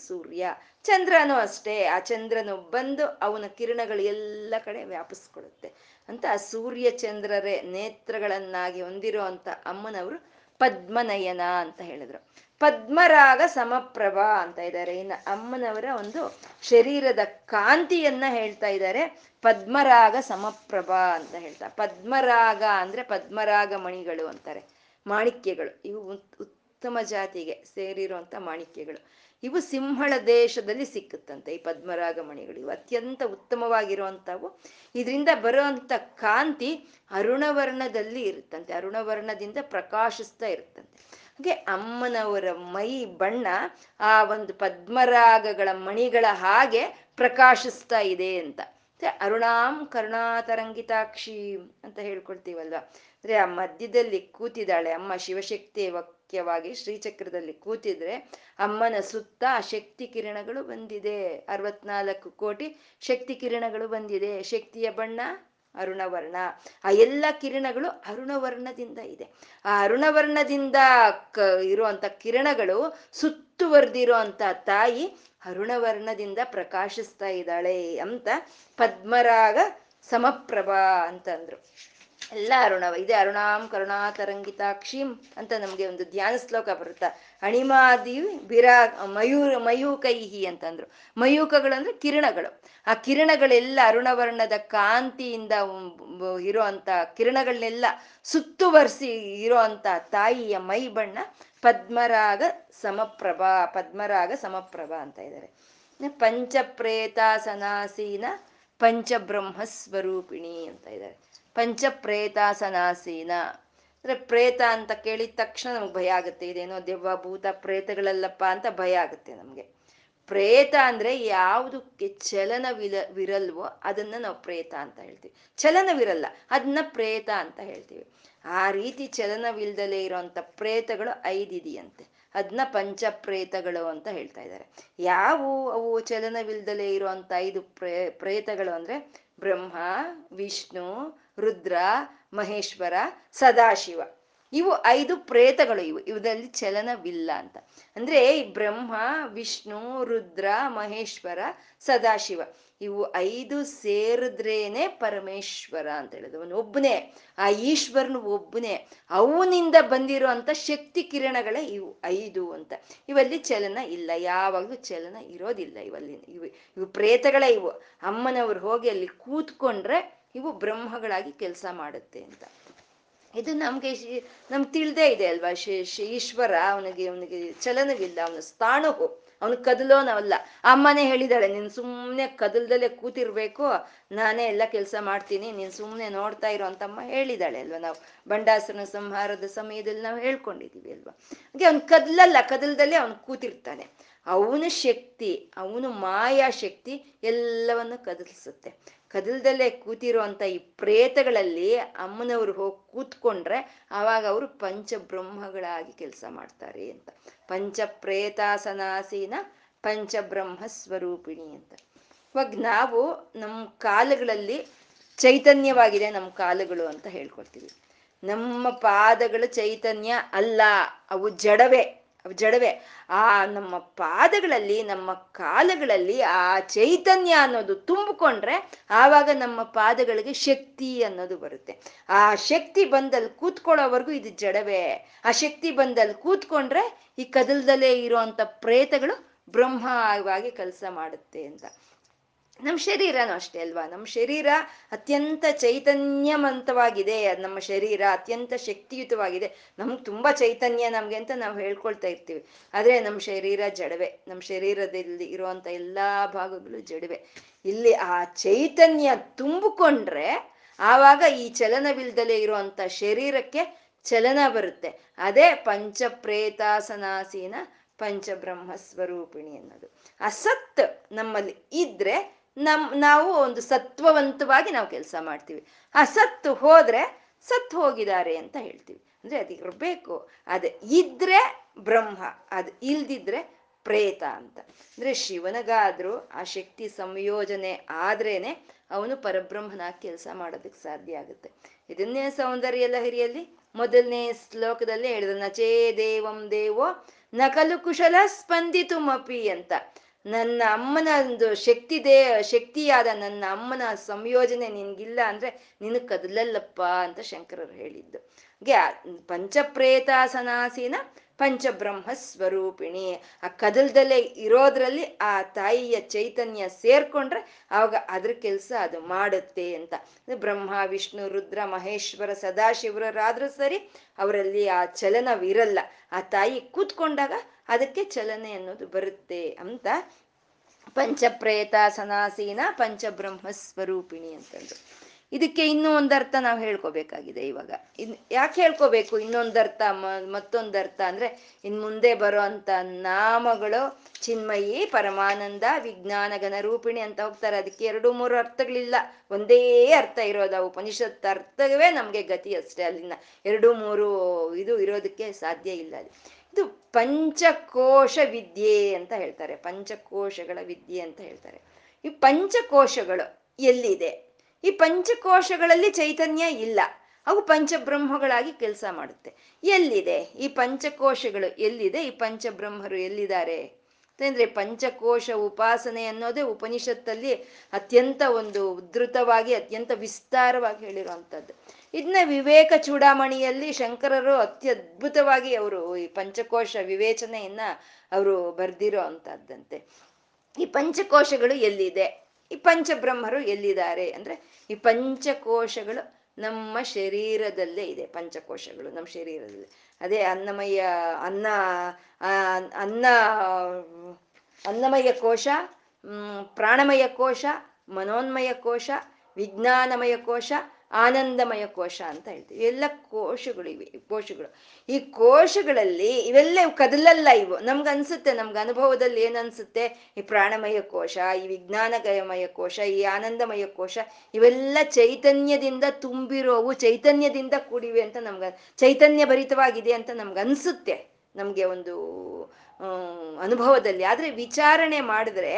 ಸೂರ್ಯ. ಚಂದ್ರನು ಅಷ್ಟೇ, ಆ ಚಂದ್ರನು ಬಂದು ಅವನ ಕಿರಣಗಳು ಎಲ್ಲ ಕಡೆ ವ್ಯಾಪಿಸ್ಕೊಳ್ಳುತ್ತೆ ಅಂತ ಆ ಸೂರ್ಯ ಚಂದ್ರರೇ ನೇತ್ರಗಳನ್ನಾಗಿ ಹೊಂದಿರೋ ಅಂತ ಅಮ್ಮನವರು ಪದ್ಮನಯನ ಅಂತ ಹೇಳಿದ್ರು. ಪದ್ಮರಾಗ ಸಮಪ್ರಭಾ ಅಂತ ಇದ್ದಾರೆ. ಇನ್ನು ಅಮ್ಮನವರ ಒಂದು ಶರೀರದ ಕಾಂತಿಯನ್ನ ಹೇಳ್ತಾ ಇದ್ದಾರೆ, ಪದ್ಮರಾಗ ಸಮಪ್ರಭಾ ಅಂತ ಹೇಳ್ತಾ. ಪದ್ಮರಾಗ ಅಂದ್ರೆ ಪದ್ಮರಾಗ ಮಣಿಗಳು ಅಂತಾರೆ, ಮಾಣಿಕ್ಯಗಳು. ಇವು ಉತ್ತಮ ಜಾತಿಗೆ ಸೇರಿರುವಂತ ಮಾಣಿಕ್ಯಗಳು. ಇವು ಸಿಂಹಳ ದೇಶದಲ್ಲಿ ಸಿಕ್ಕುತ್ತಂತೆ ಈ ಪದ್ಮರಾಗ ಮಣಿಗಳು. ಇವು ಅತ್ಯಂತ ಉತ್ತಮವಾಗಿರುವಂಥವು. ಇದರಿಂದ ಬರುವಂಥ ಕಾಂತಿ ಅರುಣವರ್ಣದಲ್ಲಿ ಇರುತ್ತಂತೆ, ಅರುಣವರ್ಣದಿಂದ ಪ್ರಕಾಶಿಸ್ತಾ ಇರುತ್ತಂತೆ. ಹಾಗೆ ಅಮ್ಮನವರ ಮೈ ಬಣ್ಣ ಆ ಒಂದು ಪದ್ಮರಾಗಗಳ ಮಣಿಗಳ ಹಾಗೆ ಪ್ರಕಾಶಿಸ್ತಾ ಇದೆ ಅಂತ. ಅರುಣಾಂ ಕರುಣಾತರಂಗಿತಾಕ್ಷಿ ಅಂತ ಹೇಳ್ಕೊಳ್ತೀವಲ್ವ, ಅಂದ್ರೆ ಆ ಮಧ್ಯದಲ್ಲಿ ಕೂತಿದ್ದಾಳೆ ಅಮ್ಮ ಶಿವಶಕ್ತಿ ವಕ್ಯವಾಗಿ ಶ್ರೀಚಕ್ರದಲ್ಲಿ ಕೂತಿದ್ರೆ ಅಮ್ಮನ ಸುತ್ತ ಆ ಶಕ್ತಿ ಕಿರಣಗಳು ಬಂದಿದೆ. ಅರವತ್ನಾಲ್ಕು ಕೋಟಿ ಶಕ್ತಿ ಕಿರಣಗಳು ಬಂದಿದೆ. ಶಕ್ತಿಯ ಬಣ್ಣ ಅರುಣವರ್ಣ. ಆ ಎಲ್ಲ ಕಿರಣಗಳು ಅರುಣವರ್ಣದಿಂದ ಇದೆ. ಆ ಅರುಣವರ್ಣದಿಂದ ಕ ಇರುವಂತ ಕಿರಣಗಳು ಸುತ್ತುವರೆದಿರುವಂತ ತಾಯಿ ಅರುಣವರ್ಣದಿಂದ ಪ್ರಕಾಶಿಸ್ತಾ ಇದ್ದಾಳೆ ಅಂತ ಪದ್ಮರಾಗ ಸಮಪ್ರಭಾ ಅಂತಂದ್ರು. ಎಲ್ಲ ಅರುಣವ ಇದೆ. ಅರುಣಾಂ ಕರುಣಾತರಂಗಿತಾಕ್ಷೀಂ ಅಂತ ನಮಗೆ ಒಂದು ಧ್ಯಾನ ಶ್ಲೋಕ ಬರುತ್ತಾ. ಅಣಿಮಾದಿ ಬಿರಾ ಮಯೂರ ಮಯೂಕೈಹಿ ಅಂತಂದ್ರು. ಮಯೂಕಗಳಂದ್ರೆ ಕಿರಣಗಳು. ಆ ಕಿರಣಗಳೆಲ್ಲ ಅರುಣವರ್ಣದ ಕಾಂತಿಯಿಂದ ಇರೋ ಅಂತ ಕಿರಣಗಳನ್ನೆಲ್ಲ ಸುತ್ತುವರಿಸಿ ಇರೋ ಅಂತ ತಾಯಿಯ ಮೈ ಬಣ್ಣ ಪದ್ಮರಾಗ ಸಮಪ್ರಭಾ, ಪದ್ಮರಾಗ ಸಮಪ್ರಭಾ ಅಂತ ಇದ್ದಾರೆ. ಪಂಚಪ್ರೇತಾಸನಾಸೀನ ಪಂಚಬ್ರಹ್ಮ ಸ್ವರೂಪಿಣಿ ಅಂತ ಇದ್ದಾರೆ. ಪಂಚಪ್ರೇತಾಸನಾಸೀನ ಅಂದರೆ ಪ್ರೇತ ಅಂತ ಕೇಳಿದ ತಕ್ಷಣ ನಮ್ಗೆ ಭಯ ಆಗುತ್ತೆ, ಇದೇನೋ ದೆವ್ವ ಭೂತ ಪ್ರೇತಗಳಲ್ಲಪ್ಪ ಅಂತ ಭಯ ಆಗುತ್ತೆ ನಮಗೆ. ಪ್ರೇತ ಅಂದರೆ ಯಾವುದಕ್ಕೆ ಚಲನವಿಲ ವಿರಲ್ವೋ ಅದನ್ನು ನಾವು ಪ್ರೇತ ಅಂತ ಹೇಳ್ತೀವಿ. ಚಲನವಿರಲ್ಲ ಅದನ್ನ ಪ್ರೇತ ಅಂತ ಹೇಳ್ತೀವಿ. ಆ ರೀತಿ ಚಲನವಿಲ್ಲದಲೇ ಇರೋವಂಥ ಪ್ರೇತಗಳು ಐದಿದೆಯಂತೆ, ಅದನ್ನ ಪಂಚಪ್ರೇತಗಳು ಅಂತ ಹೇಳ್ತಾ ಇದ್ದಾರೆ. ಯಾವುವು ಅವು ಚಲನವಿಲ್ಲದಲೇ ಇರೋವಂಥ ಐದು ಪ್ರೇ ಪ್ರೇತಗಳು ಅಂದರೆ ಬ್ರಹ್ಮ, ವಿಷ್ಣು, ರುದ್ರ, ಮಹೇಶ್ವರ, ಸದಾಶಿವ. ಇವು ಐದು ಪ್ರೇತಗಳು. ಇವು ಇವುದಲ್ಲಿ ಚಲನವಿಲ್ಲ ಅಂತ ಅಂದ್ರೆ ಬ್ರಹ್ಮ, ವಿಷ್ಣು, ರುದ್ರ, ಮಹೇಶ್ವರ, ಸದಾಶಿವ ಇವು ಐದು ಸೇರಿದ್ರೇನೆ ಪರಮೇಶ್ವರ ಅಂತ ಹೇಳೋದು. ಅವನು ಒಬ್ಬನೇ, ಆ ಈಶ್ವರನು ಒಬ್ಬನೇ. ಅವನಿಂದ ಬಂದಿರುವಂತ ಶಕ್ತಿ ಕಿರಣಗಳೇ ಇವು ಐದು ಅಂತ. ಇವಲ್ಲಿ ಚಲನ ಇಲ್ಲ, ಯಾವಾಗಲೂ ಚಲನ ಇರೋದಿಲ್ಲ ಇವಲ್ಲಿ. ಇವು ಇವು ಪ್ರೇತಗಳೇ. ಇವು ಅಮ್ಮನವ್ರು ಹೋಗಿ ಅಲ್ಲಿ ಕೂತ್ಕೊಂಡ್ರೆ ಇವು ಬ್ರಹ್ಮಗಳಾಗಿ ಕೆಲಸ ಮಾಡುತ್ತೆ ಅಂತ. ಇದು ನಮ್ಗೆ ನಮ್ಗೆ ತಿಳಿದೇ ಇದೆ ಅಲ್ವಾ. ಶೇ ಈಶ್ವರ ಅವನಿಗೆ ಅವನಿಗೆ ಚಲನವಿಲ್ಲ, ಅವನ ಸ್ಥಾಣವು, ಅವನು ಕದಲೋನವಲ್ಲ. ಅಮ್ಮನೇ ಹೇಳಿದಾಳೆ, ನೀನು ಸುಮ್ಮನೆ ಕದಲ್ದಲ್ಲೇ ಕೂತಿರ್ಬೇಕು, ನಾನೇ ಎಲ್ಲ ಕೆಲಸ ಮಾಡ್ತೀನಿ, ನೀನು ಸುಮ್ಮನೆ ನೋಡ್ತಾ ಇರೋ ಅಂತಮ್ಮ ಹೇಳಿದಾಳೆ ಅಲ್ವಾ. ನಾವು ಬಂಡಾಸುರನ ಸಂಹಾರದ ಸಮಯದಲ್ಲಿ ನಾವು ಹೇಳ್ಕೊಂಡಿದ್ದೀವಿ ಅಲ್ವಾ. ಹಾಗೆ ಅವ್ನು ಕದಲಲ್ಲ, ಕದಲ್ದಲ್ಲೇ ಅವನು ಕೂತಿರ್ತಾನೆ. ಅವನ ಶಕ್ತಿ, ಅವನು ಮಾಯಾ ಶಕ್ತಿ ಎಲ್ಲವನ್ನು ಕದಲಿಸುತ್ತೆ. ಕದಲ್ದಲ್ಲೇ ಕೂತಿರುವಂಥ ಈ ಪ್ರೇತಗಳಲ್ಲಿ ಅಮ್ಮನವ್ರು ಹೋಗಿ ಕೂತ್ಕೊಂಡ್ರೆ ಆವಾಗ ಅವರು ಪಂಚಬ್ರಹ್ಮಗಳಾಗಿ ಕೆಲಸ ಮಾಡ್ತಾರೆ ಅಂತ. ಪಂಚಪ್ರೇತಾಸನಾಸೀನ ಪಂಚಬ್ರಹ್ಮ ಸ್ವರೂಪಿಣಿ ಅಂತ. ಇವಾಗ ನಾವು ನಮ್ಮ ಕಾಲುಗಳಲ್ಲಿ ಚೈತನ್ಯವಾಗಿದೆ ನಮ್ಮ ಕಾಲುಗಳು ಅಂತ ಹೇಳ್ಕೊಳ್ತೀವಿ. ನಮ್ಮ ಪಾದಗಳು ಚೈತನ್ಯ ಅಲ್ಲ, ಅವು ಜಡವೇ, ಅವು ಜಡವೇ. ಆ ನಮ್ಮ ಪಾದಗಳಲ್ಲಿ, ನಮ್ಮ ಕಾಲಗಳಲ್ಲಿ ಆ ಚೈತನ್ಯ ಅನ್ನೋದು ತುಂಬಿಕೊಂಡ್ರೆ ಆವಾಗ ನಮ್ಮ ಪಾದಗಳಿಗೆ ಶಕ್ತಿ ಅನ್ನೋದು ಬರುತ್ತೆ. ಆ ಶಕ್ತಿ ಬಂದಲ್ಲಿ ಕೂತ್ಕೊಳ್ಳೋವರೆಗೂ ಇದು ಜಡವೇ. ಆ ಶಕ್ತಿ ಬಂದಲ್ಲಿ ಕೂತ್ಕೊಂಡ್ರೆ ಈ ಕದಲ್ದಲ್ಲೇ ಇರೋವಂಥ ಪ್ರೇತಗಳು ಬ್ರಹ್ಮವಾಗಿ ಕೆಲಸ ಮಾಡುತ್ತೆ ಅಂತ. ನಮ್ಮ ಶರೀರನೂ ಅಷ್ಟೇ ಅಲ್ವಾ. ನಮ್ಮ ಶರೀರ ಅತ್ಯಂತ ಚೈತನ್ಯವಂತವಾಗಿದೆ, ನಮ್ಮ ಶರೀರ ಅತ್ಯಂತ ಶಕ್ತಿಯುತವಾಗಿದೆ, ನಮ್ಗೆ ತುಂಬ ಚೈತನ್ಯ ನಮಗೆ ಅಂತ ನಾವು ಹೇಳ್ಕೊಳ್ತಾ ಇರ್ತೀವಿ. ಆದರೆ ನಮ್ಮ ಶರೀರ ಜಡವೆ. ನಮ್ಮ ಶರೀರದಲ್ಲಿ ಇರುವಂಥ ಎಲ್ಲ ಭಾಗಗಳು ಜಡವೆ. ಇಲ್ಲಿ ಆ ಚೈತನ್ಯ ತುಂಬಿಕೊಂಡ್ರೆ ಆವಾಗ ಈ ಚಲನವಿಲ್ಲದಲೇ ಇರುವಂಥ ಶರೀರಕ್ಕೆ ಚಲನ ಬರುತ್ತೆ. ಅದೇ ಪಂಚಪ್ರೇತಾಸನಾಸೀನ ಪಂಚಬ್ರಹ್ಮ ಸ್ವರೂಪಿಣಿ ಅನ್ನೋದು. ಆ ಸತ್ ನಮ್ಮಲ್ಲಿ ಇದ್ರೆ ನಮ್ ನಾವು ಒಂದು ಸತ್ವವಂತವಾಗಿ ನಾವು ಕೆಲಸ ಮಾಡ್ತೀವಿ. ಆ ಸತ್ತು ಹೋದ್ರೆ ಸತ್ತು ಹೋಗಿದ್ದಾರೆ ಅಂತ ಹೇಳ್ತೀವಿ. ಅಂದ್ರೆ ಅದಿರಬೇಕು, ಅದು ಇದ್ರೆ ಬ್ರಹ್ಮ, ಅದು ಇಲ್ದಿದ್ರೆ ಪ್ರೇತ ಅಂತ. ಅಂದ್ರೆ ಶಿವನಿಗಾದ್ರೂ ಆ ಶಕ್ತಿ ಸಂಯೋಜನೆ ಆದ್ರೇನೆ ಅವನು ಪರಬ್ರಹ್ಮನಾಗಿ ಕೆಲಸ ಮಾಡೋದಕ್ಕೆ ಸಾಧ್ಯ ಆಗುತ್ತೆ. ಇದನ್ನೇ ಸೌಂದರ್ಯ ಲಹರಿಯಲ್ಲಿ ಮೊದಲನೇ ಶ್ಲೋಕದಲ್ಲೇ ಹೇಳಿದ್ರು. ನಚೇ ದೇವಂ ದೇವೋ ನಕಲು ಕುಶಲ ಸ್ಪಂದಿತು ಮಪಿ ಅಂತ. ನನ್ನ ಅಮ್ಮನ ಒಂದು ಶಕ್ತಿ ದೇ ಶಕ್ತಿಯಾದ ನನ್ನ ಅಮ್ಮನ ಸಂಯೋಜನೆ ನಿನ್ಗಿಲ್ಲ ಅಂದ್ರೆ ನಿನ್ನ ಕದಲಲ್ಲಪ್ಪ ಅಂತ ಶಂಕರರು ಹೇಳಿದ್ದು. ಹಾಗೆ ಪಂಚಪ್ರೇತಾಸನಾಸೀನ ಪಂಚಬ್ರಹ್ಮ ಸ್ವರೂಪಿಣಿ, ಆ ಕದಲ್ದಲ್ಲೇ ಇರೋದ್ರಲ್ಲಿ ಆ ತಾಯಿಯ ಚೈತನ್ಯ ಸೇರ್ಕೊಂಡ್ರೆ ಆವಾಗ ಅದ್ರ ಕೆಲಸ ಅದು ಮಾಡುತ್ತೆ ಅಂತ. ಬ್ರಹ್ಮ, ವಿಷ್ಣು, ರುದ್ರ, ಮಹೇಶ್ವರ, ಸದಾಶಿವರಾದ್ರೂ ಸರಿ, ಅವರಲ್ಲಿ ಆ ಚಲನವಿರಲ್ಲ. ಆ ತಾಯಿ ಕೂತ್ಕೊಂಡಾಗ ಅದಕ್ಕೆ ಚಲನೆ ಅನ್ನೋದು ಬರುತ್ತೆ ಅಂತ ಪಂಚಪ್ರೇತಾಸನಾಸೀನ ಪಂಚಬ್ರಹ್ಮ ಸ್ವರೂಪಿಣಿ ಅಂತಂದು. ಇದಕ್ಕೆ ಇನ್ನೂ ಒಂದರ್ಥ ನಾವು ಹೇಳ್ಕೋಬೇಕಾಗಿದೆ ಇವಾಗ. ಇನ್ ಯಾಕೆ ಹೇಳ್ಕೋಬೇಕು ಇನ್ನೊಂದರ್ಥ ಮ ಮತ್ತೊಂದರ್ಥ ಅಂದರೆ ಇನ್ನು ಮುಂದೆ ಬರೋ ಅಂಥ ನಾಮಗಳು ಚಿನ್ಮಯಿ, ಪರಮಾನಂದ, ವಿಜ್ಞಾನ ಘನರೂಪಿಣಿ ಅಂತ ಹೋಗ್ತಾರೆ. ಅದಕ್ಕೆ ಎರಡು ಮೂರು ಅರ್ಥಗಳಿಲ್ಲ, ಒಂದೇ ಅರ್ಥ ಇರೋದು. ಆ ಉಪನಿಷತ್ ಅರ್ಥವೇ ನಮಗೆ ಗತಿ ಅಷ್ಟೇ, ಅಲ್ಲಿನ ಎರಡು ಮೂರು ಇದು ಇರೋದಕ್ಕೆ ಸಾಧ್ಯ ಇಲ್ಲ. ಅದು ಇದು ಪಂಚಕೋಶ ವಿದ್ಯೆ ಅಂತ ಹೇಳ್ತಾರೆ, ಪಂಚಕೋಶಗಳ ವಿದ್ಯೆ ಅಂತ ಹೇಳ್ತಾರೆ. ಈ ಪಂಚಕೋಶಗಳು ಎಲ್ಲಿದೆ? ಈ ಪಂಚಕೋಶಗಳಲ್ಲಿ ಚೈತನ್ಯ ಇಲ್ಲ, ಅವು ಪಂಚಬ್ರಹ್ಮಗಳಾಗಿ ಕೆಲಸ ಮಾಡುತ್ತೆ. ಎಲ್ಲಿದೆ ಈ ಪಂಚಕೋಶಗಳು? ಎಲ್ಲಿದೆ ಈ ಪಂಚಬ್ರಹ್ಮರು? ಎಲ್ಲಿದ್ದಾರೆ ಅಂತಂದ್ರೆ ಪಂಚಕೋಶ ಉಪಾಸನೆ ಅನ್ನೋದೇ ಉಪನಿಷತ್ತಲ್ಲಿ ಅತ್ಯಂತ ಒಂದು ಉದ್ಧೃತವಾಗಿ, ಅತ್ಯಂತ ವಿಸ್ತಾರವಾಗಿ ಹೇಳಿರುವಂಥದ್ದು. ಇದನ್ನ ವಿವೇಕ ಚೂಡಾಮಣಿಯಲ್ಲಿ ಶಂಕರರು ಅತ್ಯದ್ಭುತವಾಗಿ ಅವರು ಈ ಪಂಚಕೋಶ ವಿವೇಚನೆಯನ್ನ ಅವರು ಬರ್ದಿರೋ ಅಂತದ್ದಂತೆ. ಈ ಪಂಚಕೋಶಗಳು ಎಲ್ಲಿದೆ, ಈ ಪಂಚಬ್ರಹ್ಮರು ಎಲ್ಲಿದ್ದಾರೆ ಅಂದ್ರೆ, ಈ ಪಂಚಕೋಶಗಳು ನಮ್ಮ ಶರೀರದಲ್ಲೇ ಇದೆ. ಪಂಚಕೋಶಗಳು ನಮ್ಮ ಶರೀರದಲ್ಲಿ, ಅದೇ ಅನ್ನಮಯ ಅನ್ನ ಅನ್ನ ಅನ್ನಮಯ ಕೋಶ, ಪ್ರಾಣಮಯ ಕೋಶ, ಮನೋನ್ಮಯ ಕೋಶ, ವಿಜ್ಞಾನಮಯ ಕೋಶ, ಆನಂದಮಯ ಕೋಶ ಅಂತ ಹೇಳ್ತೀವಿ. ಎಲ್ಲ ಕೋಶಗಳು ಇವೆ. ಕೋಶಗಳು ಈ ಕೋಶಗಳಲ್ಲಿ ಇವೆಲ್ಲ ಕದಲಲ್ಲ. ಇವು ನಮ್ಗನ್ಸುತ್ತೆ, ನಮ್ಗೆ ಅನುಭವದಲ್ಲಿ ಏನನ್ಸುತ್ತೆ, ಈ ಪ್ರಾಣಮಯ ಕೋಶ, ಈ ವಿಜ್ಞಾನಮಯ ಕೋಶ, ಈ ಆನಂದಮಯ ಕೋಶ ಇವೆಲ್ಲ ಚೈತನ್ಯದಿಂದ ತುಂಬಿರೋವು, ಚೈತನ್ಯದಿಂದ ಕೂಡಿವೆ ಅಂತ ನಮ್ಗೆ, ಚೈತನ್ಯ ಭರಿತವಾಗಿದೆ ಅಂತ ನಮ್ಗನ್ಸುತ್ತೆ, ನಮ್ಗೆ ಒಂದು ಅನುಭವದಲ್ಲಿ. ಆದ್ರೆ ವಿಚಾರಣೆ ಮಾಡಿದ್ರೆ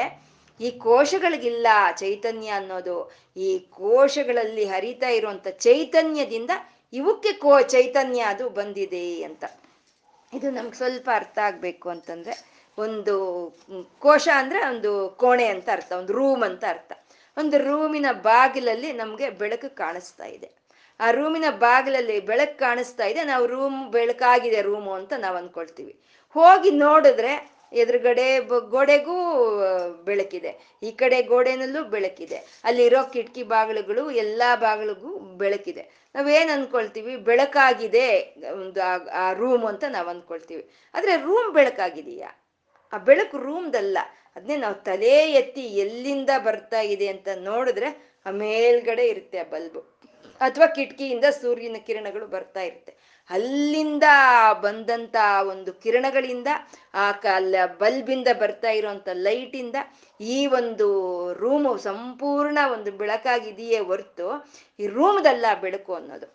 ಈ ಕೋಶಗಳಿಗಿಲ್ಲ ಚೈತನ್ಯ ಅನ್ನೋದು. ಈ ಕೋಶಗಳಲ್ಲಿ ಹರಿತಾ ಇರುವಂತ ಚೈತನ್ಯದಿಂದ ಇವಕ್ಕೆ ಕೋ ಚೈತನ್ಯ ಅದು ಬಂದಿದೆ ಅಂತ. ಇದು ನಮ್ಗೆ ಸ್ವಲ್ಪ ಅರ್ಥ ಆಗ್ಬೇಕು ಅಂತಂದ್ರೆ, ಒಂದು ಕೋಶ ಅಂದ್ರೆ ಒಂದು ಕೋಣೆ ಅಂತ ಅರ್ಥ, ಒಂದು ರೂಮ್ ಅಂತ ಅರ್ಥ. ಒಂದು ರೂಮಿನ ಬಾಗಿಲಲ್ಲಿ ನಮ್ಗೆ ಬೆಳಕು ಕಾಣಿಸ್ತಾ ಇದೆ, ಆ ರೂಮಿನ ಬಾಗಿಲಲ್ಲಿ ಬೆಳಕು ಕಾಣಿಸ್ತಾ ಇದೆ, ನಾವು ರೂಮ್ ಬೆಳಕಾಗಿದೆ ರೂಮು ಅಂತ ನಾವು ಅನ್ಕೊಳ್ತೀವಿ. ಹೋಗಿ ನೋಡಿದ್ರೆ ಎದುರುಗಡೆ ಗೋಡೆಗೂ ಬೆಳಕಿದೆ, ಈ ಕಡೆ ಗೋಡೆನಲ್ಲೂ ಬೆಳಕಿದೆ, ಅಲ್ಲಿರೋ ಕಿಟಕಿ ಬಾಗಿಲುಗಳು ಎಲ್ಲಾ ಬಾಗಿಲಿಗೂ ಬೆಳಕಿದೆ. ನಾವೇನ್ ಅನ್ಕೊಳ್ತೀವಿ, ಬೆಳಕಾಗಿದೆ ಒಂದು ಆ ರೂಮ್ ಅಂತ ನಾವು ಅನ್ಕೊಳ್ತೀವಿ. ಆದ್ರೆ ರೂಮ್ ಬೆಳಕಾಗಿದೆಯಾ? ಆ ಬೆಳಕು ರೂಮ್ದಲ್ಲ. ಅದನ್ನೇ ನಾವು ತಲೆ ಎತ್ತಿ ಎಲ್ಲಿಂದ ಬರ್ತಾ ಇದೆ ಅಂತ ನೋಡಿದ್ರೆ ಆ ಮೇಲ್ಗಡೆ ಇರುತ್ತೆ ಆ ಬಲ್ಬು, ಅಥವಾ ಕಿಟಕಿಯಿಂದ ಸೂರ್ಯನ ಕಿರಣಗಳು ಬರ್ತಾ ಇರುತ್ತೆ. ಅಲ್ಲಿಂದ ಬಂದಂತ ಒಂದು ಕಿರಣಗಳಿಂದ, ಆ ಬಲ್ಬಿಂದ ಬರ್ತಾ ಇರುವಂತ ಲೈಟಿಂದ ಈ ಒಂದು ರೂಮು ಸಂಪೂರ್ಣ ಒಂದು ಬೆಳಕಾಗಿದೆಯೇ ಹೊರತು ಈ ರೂಮ್ದಲ್ಲ ಬೆಳಕು ಅನ್ನೋದು.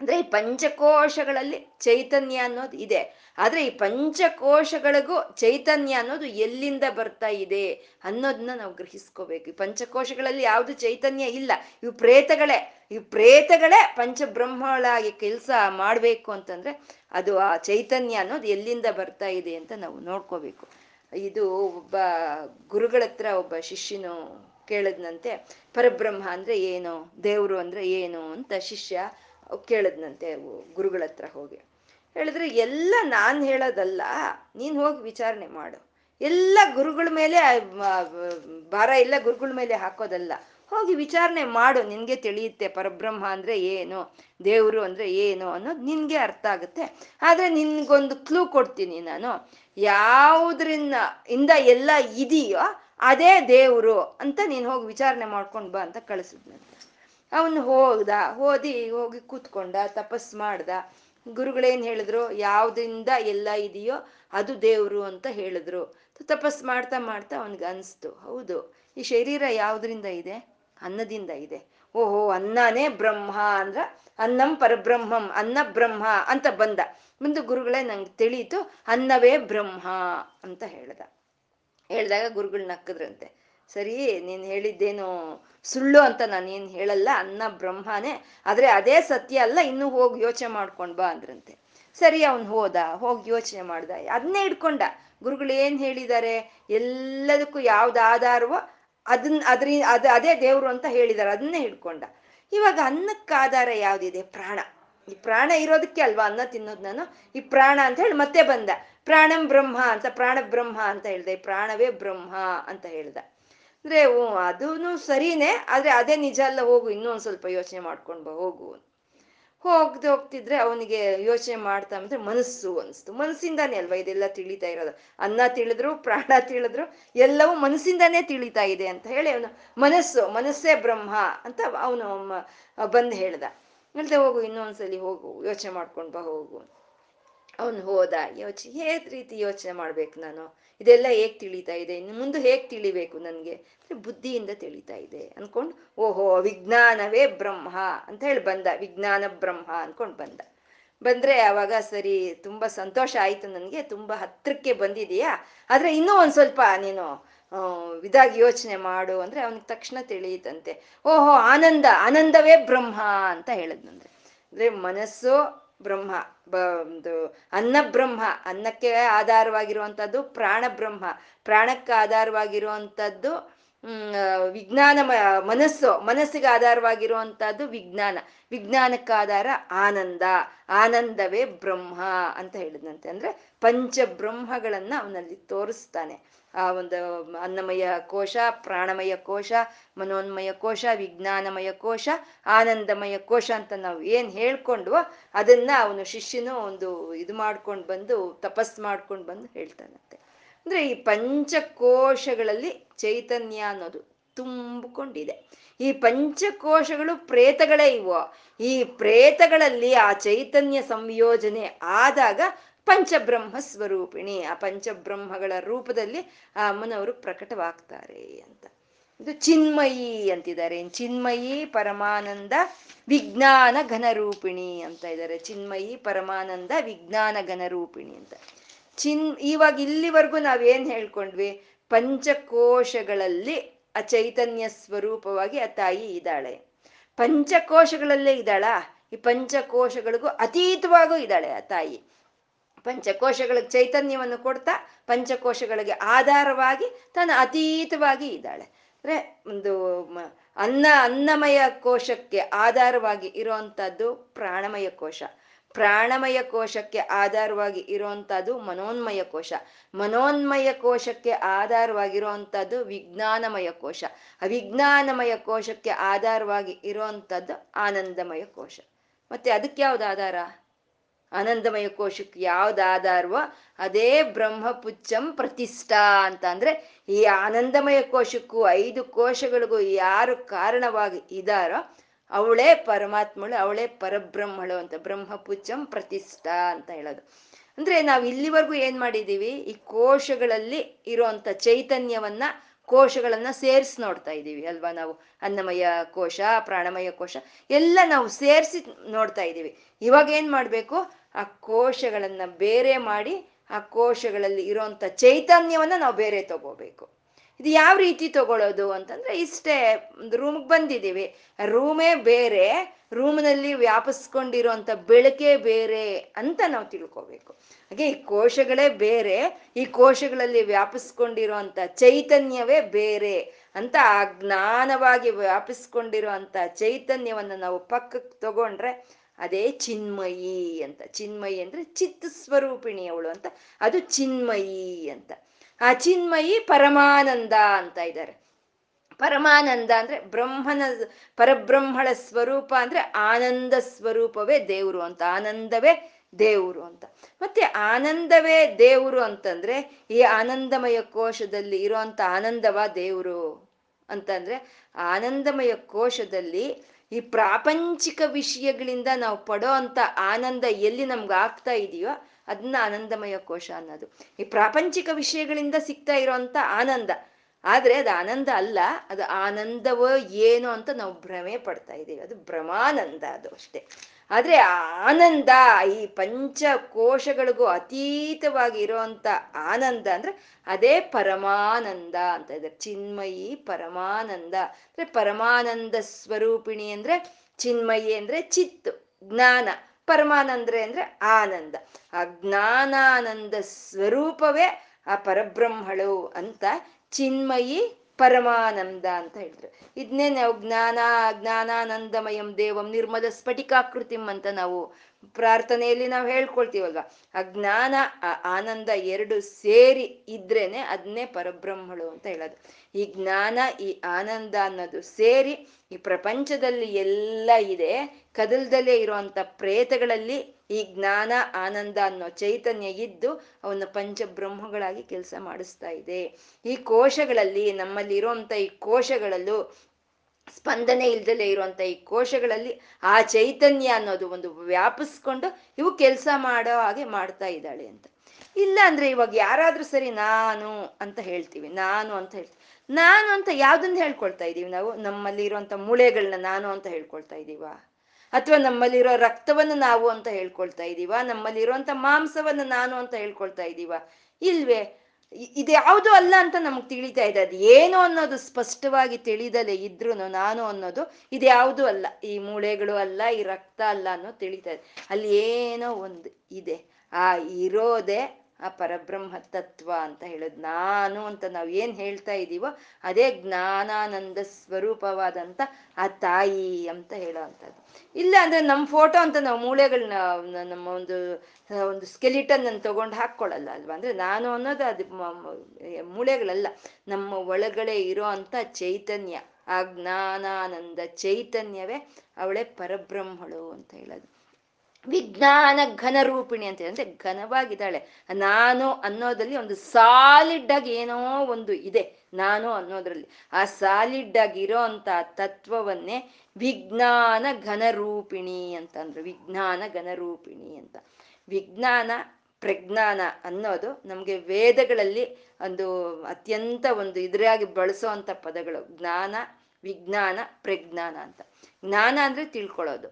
ಅಂದ್ರೆ ಈ ಪಂಚಕೋಶಗಳಲ್ಲಿ ಚೈತನ್ಯ ಅನ್ನೋದು ಇದೆ, ಆದ್ರೆ ಈ ಪಂಚಕೋಶಗಳಿಗೂ ಚೈತನ್ಯ ಅನ್ನೋದು ಎಲ್ಲಿಂದ ಬರ್ತಾ ಇದೆ ಅನ್ನೋದನ್ನ ನಾವು ಗ್ರಹಿಸ್ಕೋಬೇಕು. ಈ ಪಂಚಕೋಶಗಳಲ್ಲಿ ಯಾವುದು ಚೈತನ್ಯ ಇಲ್ಲ, ಇವು ಪ್ರೇತಗಳೇ. ಈ ಪ್ರೇತಗಳೇ ಪಂಚಬ್ರಹ್ಮಗಳಾಗಿ ಕೆಲಸ ಮಾಡಬೇಕು ಅಂತಂದ್ರೆ ಅದು ಆ ಚೈತನ್ಯ ಅನ್ನೋದು ಎಲ್ಲಿಂದ ಬರ್ತಾ ಇದೆ ಅಂತ ನಾವು ನೋಡ್ಕೋಬೇಕು. ಇದು ಒಬ್ಬ ಗುರುಗಳ ಹತ್ರ ಒಬ್ಬ ಶಿಷ್ಯನು ಕೇಳದ್ನಂತೆ, ಪರಬ್ರಹ್ಮ ಅಂದ್ರೆ ಏನು, ದೇವರು ಅಂದ್ರೆ ಏನು ಅಂತ ಶಿಷ್ಯ ಕೇಳದ್ನಂತೆ ಗುರುಗಳ ಹತ್ರ ಹೋಗಿ. ಹೇಳಿದ್ರೆ, ಎಲ್ಲ ನಾನು ಹೇಳೋದಲ್ಲ, ನೀನು ಹೋಗಿ ವಿಚಾರಣೆ ಮಾಡು, ಎಲ್ಲ ಗುರುಗಳ ಮೇಲೆ ಭಾರ ಎಲ್ಲ ಗುರುಗಳ ಮೇಲೆ ಹಾಕೋದಲ್ಲ, ಹೋಗಿ ವಿಚಾರಣೆ ಮಾಡು, ನಿನ್ಗೆ ತಿಳಿಯುತ್ತೆ ಪರಬ್ರಹ್ಮ ಅಂದ್ರೆ ಏನು, ದೇವರು ಅಂದ್ರೆ ಏನು ಅನ್ನೋದು ನಿನ್ಗೆ ಅರ್ಥ ಆಗುತ್ತೆ. ಆದ್ರೆ ನಿನ್ಗೊಂದು ಕ್ಲೂ ಕೊಡ್ತೀನಿ ನಾನು, ಯಾವುದ್ರಿಂದ ಇಂದ ಎಲ್ಲ ಇದೆಯೋ ಅದೇ ದೇವರು ಅಂತ ನೀನ್ ಹೋಗಿ ವಿಚಾರಣೆ ಮಾಡ್ಕೊಂಡ್ ಬಾ ಅಂತ ಕಳಿಸಿದ್ನಂತೆ. ಅವನು ಹೋಗ್ದ, ಓದಿ ಹೋಗಿ ಕೂತ್ಕೊಂಡ, ತಪಸ್ ಮಾಡ್ದ. ಗುರುಗಳೇನ್ ಹೇಳಿದ್ರು, ಯಾವ್ದ್ರಿಂದ ಎಲ್ಲ ಇದೆಯೋ ಅದು ದೇವ್ರು ಅಂತ ಹೇಳಿದ್ರು. ತಪಸ್ ಮಾಡ್ತಾ ಮಾಡ್ತಾ ಅವನ್ಗೆ ಅನ್ಸ್ತು, ಹೌದು ಈ ಶರೀರ ಯಾವ್ದ್ರಿಂದ ಇದೆ, ಅನ್ನದಿಂದ ಇದೆ. ಓಹೋ, ಅನ್ನನೇ ಬ್ರಹ್ಮ ಅಂದ್ರ ಅನ್ನಂ ಪರಬ್ರಹ್ಮಂ, ಅನ್ನ ಬ್ರಹ್ಮ ಅಂತ ಬಂದ. ಮುಂದೆ ಗುರುಗಳೇ ನಂಗೆ ತಿಳಿಯಿತು, ಅನ್ನವೇ ಬ್ರಹ್ಮ ಅಂತ ಹೇಳ್ದ. ಹೇಳ್ದಾಗ ಗುರುಗಳು ನಕ್ಕದ್ರಂತೆ. ಸರಿ, ನೀನ್ ಹೇಳಿದ್ದೇನು ಸುಳ್ಳು ಅಂತ ನಾನೇನ್ ಹೇಳಲ್ಲ, ಅನ್ನ ಬ್ರಹ್ಮನೇ, ಆದ್ರೆ ಅದೇ ಸತ್ಯ ಅಲ್ಲ, ಇನ್ನೂ ಹೋಗಿ ಯೋಚನೆ ಮಾಡ್ಕೊಂಡ್ ಬಾ ಅಂದ್ರಂತೆ. ಸರಿ, ಅವನ್ ಹೋದ, ಹೋಗಿ ಯೋಚನೆ ಮಾಡ್ದ, ಅದನ್ನೇ ಇಡ್ಕೊಂಡ. ಗುರುಗಳು ಏನ್ ಹೇಳಿದ್ದಾರೆ, ಎಲ್ಲದಕ್ಕೂ ಯಾವ್ದು ಆಧಾರವೋ ಅದನ್ನ ಅದ್ರ ಅದ ಅದೇ ದೇವ್ರು ಅಂತ ಹೇಳಿದಾರೆ, ಅದನ್ನೇ ಹಿಡ್ಕೊಂಡ. ಇವಾಗ ಅನ್ನಕ್ಕೆ ಆಧಾರ ಯಾವ್ದಿದೆ, ಪ್ರಾಣ. ಈ ಪ್ರಾಣ ಇರೋದಕ್ಕೆ ಅಲ್ವಾ ಅನ್ನ ತಿನ್ನೋದು ನಾನು, ಈ ಪ್ರಾಣ ಅಂತ ಹೇಳಿ ಮತ್ತೆ ಬಂದ. ಪ್ರಾಣಂ ಬ್ರಹ್ಮ ಅಂತ, ಪ್ರಾಣ ಬ್ರಹ್ಮ ಅಂತ ಹೇಳ್ದೆ, ಈ ಪ್ರಾಣವೇ ಬ್ರಹ್ಮ ಅಂತ ಹೇಳ್ದ. ಅಂದ್ರೆ ಅದೂ ಸರಿನೇ, ಆದ್ರೆ ಅದೇ ನಿಜ ಅಲ್ಲ, ಹೋಗು ಇನ್ನೊಂದ್ ಸ್ವಲ್ಪ ಯೋಚನೆ ಮಾಡ್ಕೊಂಡ್ಬ ಹೋಗು. ಹೋಗ್ದು ಹೋಗ್ತಿದ್ರೆ ಅವನಿಗೆ ಯೋಚನೆ ಮಾಡ್ತಾ ಅಂದ್ರೆ ಮನಸ್ಸು ಅನಿಸ್ತು. ಮನಸ್ಸಿಂದಾನೇ ಅಲ್ವಾ ಇದೆಲ್ಲ ತಿಳಿತಾ ಇರೋದು, ಅನ್ನ ತಿಳಿದ್ರು ಪ್ರಾಣ ತಿಳಿದ್ರು ಎಲ್ಲವೂ ಮನಸ್ಸಿಂದಾನೇ ತಿಳಿತಾ ಇದೆ ಅಂತ ಹೇಳಿ ಅವನು ಮನಸ್ಸು ಮನಸ್ಸೇ ಬ್ರಹ್ಮ ಅಂತ ಅವನು ಬಂದು ಹೇಳ್ದ. ಹೇಳ್ದೆ, ಹೋಗು ಇನ್ನೊಂದ್ಸಲಿ ಹೋಗು ಯೋಚನೆ ಮಾಡ್ಕೊಂಡು ಬಾ ಹೋಗು. ಅವನು ಹೋದ, ಯೋಚನೆ ಹೇಗ್ ರೀತಿ ಯೋಚನೆ ಮಾಡ್ಬೇಕು ನಾನು, ಇದೆಲ್ಲ ಹೇಗ್ ತಿಳಿತಾ ಇದೆ, ಇನ್ನು ಮುಂದೆ ಹೇಗ್ ತಿಳಿಬೇಕು ನನ್ಗೆ, ಬುದ್ಧಿಯಿಂದ ತಿಳಿತಾ ಇದೆ ಅನ್ಕೊಂಡು, ಓಹೋ ವಿಜ್ಞಾನವೇ ಬ್ರಹ್ಮ ಅಂತ ಹೇಳಿ ಬಂದ. ವಿಜ್ಞಾನ ಬ್ರಹ್ಮ ಅನ್ಕೊಂಡು ಬಂದ. ಬಂದ್ರೆ ಅವಾಗ ಸರಿ, ತುಂಬಾ ಸಂತೋಷ ಆಯ್ತು ನನ್ಗೆ, ತುಂಬಾ ಹತ್ರಕ್ಕೆ ಬಂದಿದೀಯಾ, ಆದ್ರೆ ಇನ್ನೂ ಒಂದ್ ಸ್ವಲ್ಪ ನೀನು ಇದಾಗಿ ಯೋಚನೆ ಮಾಡು ಅಂದ್ರೆ ಅವನಿಗೆ ತಕ್ಷಣ ತಿಳಿಯಿತಂತೆ. ಓಹೋ ಆನಂದ, ಆನಂದವೇ ಬ್ರಹ್ಮ ಅಂತ ಹೇಳದ್ನಂದ್ರೆ. ಅಂದ್ರೆ ಮನಸ್ಸು ಬ್ರಹ್ಮ, ಒಂದು ಅನ್ನ ಬ್ರಹ್ಮ, ಅನ್ನಕ್ಕೆ ಆಧಾರವಾಗಿರುವಂತದ್ದು ಪ್ರಾಣ ಬ್ರಹ್ಮ, ಪ್ರಾಣಕ್ಕೆ ಆಧಾರವಾಗಿರುವಂತದ್ದು ಹ್ಮ್ ವಿಜ್ಞಾನ ಮನಸ್ಸು ಮನಸ್ಸಿಗೆ ಆಧಾರವಾಗಿರುವಂತಹದ್ದು ವಿಜ್ಞಾನ, ವಿಜ್ಞಾನಕ್ಕಾಧಾರ ಆನಂದ, ಆನಂದವೇ ಬ್ರಹ್ಮ ಅಂತ ಹೇಳಿದಂತೆ. ಅಂದ್ರೆ ಪಂಚಬ್ರಹ್ಮಗಳನ್ನ ಅವನಲ್ಲಿ ತೋರಿಸ್ತಾನೆ. ಆ ಒಂದು ಅನ್ನಮಯ ಕೋಶ, ಪ್ರಾಣಮಯ ಕೋಶ, ಮನೋನ್ಮಯ ಕೋಶ, ವಿಜ್ಞಾನಮಯ ಕೋಶ, ಆನಂದಮಯ ಕೋಶ ಅಂತ ನಾವು ಏನ್ ಹೇಳ್ಕೊಂಡ್ವೋ ಅದನ್ನ ಅವನು ಶಿಷ್ಯನು ಒಂದು ಇದು ಮಾಡ್ಕೊಂಡು ಬಂದು ತಪಸ್ ಮಾಡ್ಕೊಂಡು ಬಂದು ಹೇಳ್ತಾನಂತೆ. ಅಂದ್ರೆ ಈ ಪಂಚಕೋಶಗಳಲ್ಲಿ ಚೈತನ್ಯ ಅನ್ನೋದು ತುಂಬಿಕೊಂಡಿದೆ. ಈ ಪಂಚಕೋಶಗಳು ಪ್ರೇತಗಳೇ ಇವು. ಈ ಪ್ರೇತಗಳಲ್ಲಿ ಆ ಚೈತನ್ಯ ಸಂಯೋಜನೆ ಆದಾಗ ಪಂಚಬ್ರಹ್ಮ ಸ್ವರೂಪಿಣಿ, ಆ ಪಂಚಬ್ರಹ್ಮಗಳ ರೂಪದಲ್ಲಿ ಆ ಅಮ್ಮನವರು ಪ್ರಕಟವಾಗ್ತಾರೆ ಅಂತ. ಇದು ಚಿನ್ಮಯಿ ಅಂತಿದ್ದಾರೆ. ಚಿನ್ಮಯಿ ಪರಮಾನಂದ ವಿಜ್ಞಾನ ಘನರೂಪಿಣಿ ಅಂತ ಇದ್ದಾರೆ. ಚಿನ್ಮಯಿ ಪರಮಾನಂದ ವಿಜ್ಞಾನ ಘನರೂಪಿಣಿ ಅಂತ. ಚಿನ್ ಇವಾಗ ಇಲ್ಲಿವರೆಗೂ ನಾವೇನ್ ಹೇಳ್ಕೊಂಡ್ವಿ? ಪಂಚಕೋಶಗಳಲ್ಲಿ ಆ ಚೈತನ್ಯ ಸ್ವರೂಪವಾಗಿ ಆ ತಾಯಿ ಇದ್ದಾಳೆ. ಪಂಚಕೋಶಗಳಲ್ಲೇ ಇದ್ದಾಳಾ? ಈ ಪಂಚಕೋಶಗಳಿಗೂ ಅತೀತವಾಗೂ ಇದ್ದಾಳೆ ಆ ತಾಯಿ. ಪಂಚಕೋಶಗಳಿಗೆ ಚೈತನ್ಯವನ್ನು ಕೊಡ್ತಾ ಪಂಚಕೋಶಗಳಿಗೆ ಆಧಾರವಾಗಿ ತಾನು ಅತೀತವಾಗಿ ಇದ್ದಾಳೆ. ಅಂದ್ರೆ ಒಂದು ಅನ್ನ ಅನ್ನಮಯ ಕೋಶಕ್ಕೆ ಆಧಾರವಾಗಿ ಇರೋಂಥದ್ದು ಪ್ರಾಣಮಯ ಕೋಶ, ಪ್ರಾಣಮಯ ಕೋಶಕ್ಕೆ ಆಧಾರವಾಗಿ ಇರುವಂಥದ್ದು ಮನೋನ್ಮಯ ಕೋಶ, ಮನೋನ್ಮಯ ಕೋಶಕ್ಕೆ ಆಧಾರವಾಗಿರುವಂಥದ್ದು ವಿಜ್ಞಾನಮಯ ಕೋಶ, ಅವಿಜ್ಞಾನಮಯ ಕೋಶಕ್ಕೆ ಆಧಾರವಾಗಿ ಇರುವಂಥದ್ದು ಆನಂದಮಯ ಕೋಶ. ಮತ್ತೆ ಅದಕ್ಕೆ ಯಾವ್ದು ಆಧಾರ? ಆನಂದಮಯ ಕೋಶಕ್ಕೆ ಯಾವ್ದು ಆಧಾರವೋ ಅದೇ ಬ್ರಹ್ಮಪುಚ್ಚಂ ಪ್ರತಿಷ್ಠಾ ಅಂತ. ಅಂದ್ರೆ ಈ ಆನಂದಮಯ ಕೋಶಕ್ಕೂ ಐದು ಕೋಶಗಳಿಗೂ ಯಾರು ಕಾರಣವಾಗಿ ಇದ್ದಾರೋ ಅವಳೇ ಪರಮಾತ್ಮಳು, ಅವಳೇ ಪರಬ್ರಹ್ಮಳು ಅಂತ ಬ್ರಹ್ಮಪುಚ್ಚಂ ಪ್ರತಿಷ್ಠಾ ಅಂತ ಹೇಳೋದು. ಅಂದ್ರೆ ನಾವು ಇಲ್ಲಿವರೆಗೂ ಏನ್ ಮಾಡಿದೀವಿ? ಈ ಕೋಶಗಳಲ್ಲಿ ಇರೋಂಥ ಚೈತನ್ಯವನ್ನ ಕೋಶಗಳನ್ನ ಸೇರಿಸಿ ನೋಡ್ತಾ ಇದ್ದೀವಿ ಅಲ್ವಾ? ನಾವು ಅನ್ನಮಯ ಕೋಶ, ಪ್ರಾಣಮಯ ಕೋಶ ಎಲ್ಲ ನಾವು ಸೇರಿಸಿ ನೋಡ್ತಾ ಇದ್ದೀವಿ. ಇವಾಗ ಏನ್ ಮಾಡ್ಬೇಕು? ಆ ಕೋಶಗಳನ್ನ ಬೇರೆ ಮಾಡಿ ಆ ಕೋಶಗಳಲ್ಲಿ ಇರೋಂಥ ಚೈತನ್ಯವನ್ನ ನಾವು ಬೇರೆ ತಗೋಬೇಕು. ಇದು ಯಾವ ರೀತಿ ತಗೊಳ್ಳೋದು ಅಂತಂದ್ರೆ, ಇಷ್ಟೇ, ಒಂದು ರೂಮ್ಗೆ ಬಂದಿದ್ದೀವಿ, ರೂಮೇ ಬೇರೆ, ರೂಮ್ನಲ್ಲಿ ವ್ಯಾಪಿಸ್ಕೊಂಡಿರೋಂಥ ಬೆಳಕೆ ಬೇರೆ ಅಂತ ನಾವು ತಿಳ್ಕೋಬೇಕು. ಹಾಗೆ ಈ ಕೋಶಗಳೇ ಬೇರೆ, ಈ ಕೋಶಗಳಲ್ಲಿ ವ್ಯಾಪಿಸ್ಕೊಂಡಿರೋಂಥ ಚೈತನ್ಯವೇ ಬೇರೆ ಅಂತ ಆ ಜ್ಞಾನವಾಗಿ ವ್ಯಾಪಿಸ್ಕೊಂಡಿರೋಂಥ ಚೈತನ್ಯವನ್ನು ನಾವು ಪಕ್ಕಕ್ಕೆ ತಗೊಂಡ್ರೆ ಅದೇ ಚಿನ್ಮಯಿ ಅಂತ. ಚಿನ್ಮಯಿ ಅಂದ್ರೆ ಚಿತ್ತ ಸ್ವರೂಪಿಣಿ ಅವಳು ಅಂತ, ಅದು ಚಿನ್ಮಯಿ ಅಂತ. ಆ ಚಿನ್ಮಯಿ ಪರಮಾನಂದ ಅಂತ ಇದ್ದಾರೆ. ಪರಮಾನಂದ ಅಂದ್ರೆ ಬ್ರಹ್ಮನ ಪರಬ್ರಹ್ಮಳ ಸ್ವರೂಪ ಅಂದ್ರೆ ಆನಂದ ಸ್ವರೂಪವೇ ದೇವರು ಅಂತ, ಆನಂದವೇ ದೇವರು ಅಂತ. ಮತ್ತೆ ಆನಂದವೇ ದೇವರು ಅಂತಂದ್ರೆ ಈ ಆನಂದಮಯ ಕೋಶದಲ್ಲಿ ಇರೋಂಥ ಆನಂದವ ದೇವರು ಅಂತಂದ್ರೆ, ಆನಂದಮಯ ಕೋಶದಲ್ಲಿ ಈ ಪ್ರಾಪಂಚಿಕ ವಿಷಯಗಳಿಂದ ನಾವು ಪಡೋ ಅಂತ ಆನಂದ ಎಲ್ಲಿ ನಮ್ಗೆ ಆಗ್ತಾ ಇದೆಯೋ ಅದನ್ನ ಆನಂದಮಯ ಕೋಶ ಅನ್ನೋದು. ಈ ಪ್ರಾಪಂಚಿಕ ವಿಷಯಗಳಿಂದ ಸಿಗ್ತಾ ಇರೋಂಥ ಆನಂದ, ಆದ್ರೆ ಅದು ಆನಂದ ಅಲ್ಲ, ಅದು ಆನಂದವೋ ಏನೋ ಅಂತ ನಾವು ಭ್ರಮೆ ಪಡ್ತಾ ಇದ್ದೀವಿ. ಅದು ಭ್ರಮಾನಂದ, ಅದು ಅಷ್ಟೇ. ಆದ್ರೆ ಆನಂದ, ಈ ಪಂಚಕೋಶಗಳಿಗೂ ಅತೀತವಾಗಿ ಇರೋಂಥ ಆನಂದ ಅಂದ್ರೆ ಅದೇ ಪರಮಾನಂದ ಅಂತ ಇದ್ದಾರೆ. ಚಿನ್ಮಯಿ ಪರಮಾನಂದ ಅಂದ್ರೆ ಪರಮಾನಂದ ಸ್ವರೂಪಿಣಿ ಅಂದ್ರೆ ಚಿನ್ಮಯಿ ಅಂದ್ರೆ ಚಿತ್ತು ಜ್ಞಾನ, ಪರಮಾನಂದ್ರೆ ಅಂದ್ರೆ ಆನಂದ. ಆ ಜ್ಞಾನಾನಂದ ಸ್ವರೂಪವೇ ಆ ಪರಬ್ರಹ್ಮಳು ಅಂತ ಚಿನ್ಮಯಿ ಪರಮಾನಂದ ಅಂತ ಹೇಳಿದ್ರು. ಇದನ್ನೇ ನಾವು ಜ್ಞಾನ ಜ್ಞಾನಾನಂದಮಯಂ ದೇವಂ ನಿರ್ಮಲ ಸ್ಫಟಿಕಾಕೃತಿಂ ಅಂತ ನಾವು ಪ್ರಾರ್ಥನೆಯಲ್ಲಿ ನಾವು ಹೇಳ್ಕೊಳ್ತೀವಲ್ವಾ? ಆ ಜ್ಞಾನ ಆ ಆನಂದ ಎರಡು ಸೇರಿ ಇದ್ರೇನೆ ಅದನ್ನೇ ಪರಬ್ರಹ್ಮಳು ಅಂತ ಹೇಳೋದು. ಈ ಜ್ಞಾನ ಈ ಆನಂದ ಅನ್ನೋದು ಸೇರಿ ಈ ಪ್ರಪಂಚದಲ್ಲಿ ಎಲ್ಲ ಇದೆ, ಕದಲ್ದಲ್ಲೇ ಇರುವಂತ ಪ್ರೇತಗಳಲ್ಲಿ ಈ ಜ್ಞಾನ ಆನಂದ ಅನ್ನೋ ಚೈತನ್ಯ ಇದ್ದು ಅವನ್ನ ಪಂಚಬ್ರಹ್ಮಗಳಾಗಿ ಕೆಲಸ ಮಾಡಿಸ್ತಾ ಇದೆ. ಈ ಕೋಶಗಳಲ್ಲಿ, ನಮ್ಮಲ್ಲಿ ಇರುವಂತ ಈ ಕೋಶಗಳಲ್ಲೂ ಸ್ಪಂದನೆ ಇಲ್ದಲೇ ಇರುವಂತ ಈ ಕೋಶಗಳಲ್ಲಿ ಆ ಚೈತನ್ಯ ಅನ್ನೋದು ಒಂದು ವ್ಯಾಪಿಸ್ಕೊಂಡು ಇವು ಕೆಲಸ ಮಾಡೋ ಹಾಗೆ ಮಾಡ್ತಾ ಇದ್ದಾಳೆ ಅಂತ. ಇಲ್ಲ ಅಂದ್ರೆ ಇವಾಗ ಯಾರಾದ್ರೂ ಸರಿ ನಾನು ಅಂತ ಹೇಳ್ತೀವಿ, ನಾನು ಅಂತ ಹೇಳ್ತೀವಿ. ನಾನು ಅಂತ ಯಾವ್ದನ್ನ ಹೇಳ್ಕೊಳ್ತಾ ಇದೀವಿ ನಾವು? ನಮ್ಮಲ್ಲಿ ಇರುವಂತ ಮೂಳೆಗಳನ್ನ ನಾನು ಅಂತ ಹೇಳ್ಕೊಳ್ತಾ ಇದೀವ? ಅಥವಾ ನಮ್ಮಲ್ಲಿರೋ ರಕ್ತವನ್ನು ನಾವು ಅಂತ ಹೇಳ್ಕೊಳ್ತಾ ಇದೀವ? ನಮ್ಮಲ್ಲಿರುವಂತ ಮಾಂಸವನ್ನ ನಾನು ಅಂತ ಹೇಳ್ಕೊಳ್ತಾ ಇದೀವ? ಇಲ್ವೇ. ಇದು ಯಾವುದು ಅಲ್ಲ ಅಂತ ನಮ್ಗೆ ತಿಳಿತಾ ಇದೆ. ಅದು ಏನು ಅನ್ನೋದು ಸ್ಪಷ್ಟವಾಗಿ ತಿಳಿದಲೇ ಇದ್ರು ನಾನು ಅನ್ನೋದು ಇದು ಯಾವುದು ಅಲ್ಲ, ಈ ಮೂಳೆಗಳು ಅಲ್ಲ, ಈ ರಕ್ತ ಅಲ್ಲ ಅನ್ನೋದು ತಿಳಿತಾ ಇದೆ. ಅಲ್ಲಿ ಏನೋ ಒಂದು ಇದೆ, ಆ ಇರೋದೆ ಆ ಪರಬ್ರಹ್ಮ ತತ್ವ ಅಂತ ಹೇಳೋದು. ನಾನು ಅಂತ ನಾವು ಏನ್ ಹೇಳ್ತಾ ಇದ್ದೀವೋ ಅದೇ ಜ್ಞಾನಾನಂದ ಸ್ವರೂಪವಾದಂತ ಆ ತಾಯಿ ಅಂತ ಹೇಳೋ ಅಂಥದ್ದು. ಇಲ್ಲ ಅಂದ್ರೆ ನಮ್ಮ ಫೋಟೋ ಅಂತ ನಾವು ಮೂಳೆಗಳನ್ನ ನಮ್ಮ ಒಂದು ಒಂದು ಸ್ಕೆಲಿಟನ್ ಅನ್ನು ತಗೊಂಡು ಹಾಕೊಳ್ಳಲ್ಲ ಅಲ್ವಾ? ಅಂದ್ರೆ ನಾನು ಅನ್ನೋದು ಅದು ಮೂಳೆಗಳಲ್ಲ, ನಮ್ಮ ಒಳಗಡೆ ಇರೋ ಅಂತ ಚೈತನ್ಯ, ಆ ಜ್ಞಾನಾನಂದ ಚೈತನ್ಯವೇ ಅವಳೇ ಪರಬ್ರಹ್ಮಳು ಅಂತ ಹೇಳೋದು. ವಿಜ್ಞಾನ ಘನ ರೂಪಿಣಿ ಅಂತ ಹೇಳಿದ್ರೆ ಘನವಾಗಿದ್ದಾಳೆ. ನಾನು ಅನ್ನೋದ್ರಲ್ಲಿ ಒಂದು ಸಾಲಿಡ್ ಆಗಿ ಏನೋ ಒಂದು ಇದೆ, ನಾನು ಅನ್ನೋದ್ರಲ್ಲಿ ಆ ಸಾಲಿಡ್ ಆಗಿರೋ ಅಂತ ತತ್ವವನ್ನೇ ವಿಜ್ಞಾನ ಘನರೂಪಿಣಿ ಅಂತಂದ್ರು. ವಿಜ್ಞಾನ ಘನರೂಪಿಣಿ ಅಂತ, ವಿಜ್ಞಾನ ಪ್ರಜ್ಞಾನ ಅನ್ನೋದು ನಮಗೆ ವೇದಗಳಲ್ಲಿ ಒಂದು ಅತ್ಯಂತ ಒಂದು ಇದರಾಗಿ ಬಳಸುವಂಥ ಪದಗಳು. ಜ್ಞಾನ, ವಿಜ್ಞಾನ, ಪ್ರಜ್ಞಾನ ಅಂತ. ಜ್ಞಾನ ಅಂದರೆ ತಿಳ್ಕೊಳ್ಳೋದು,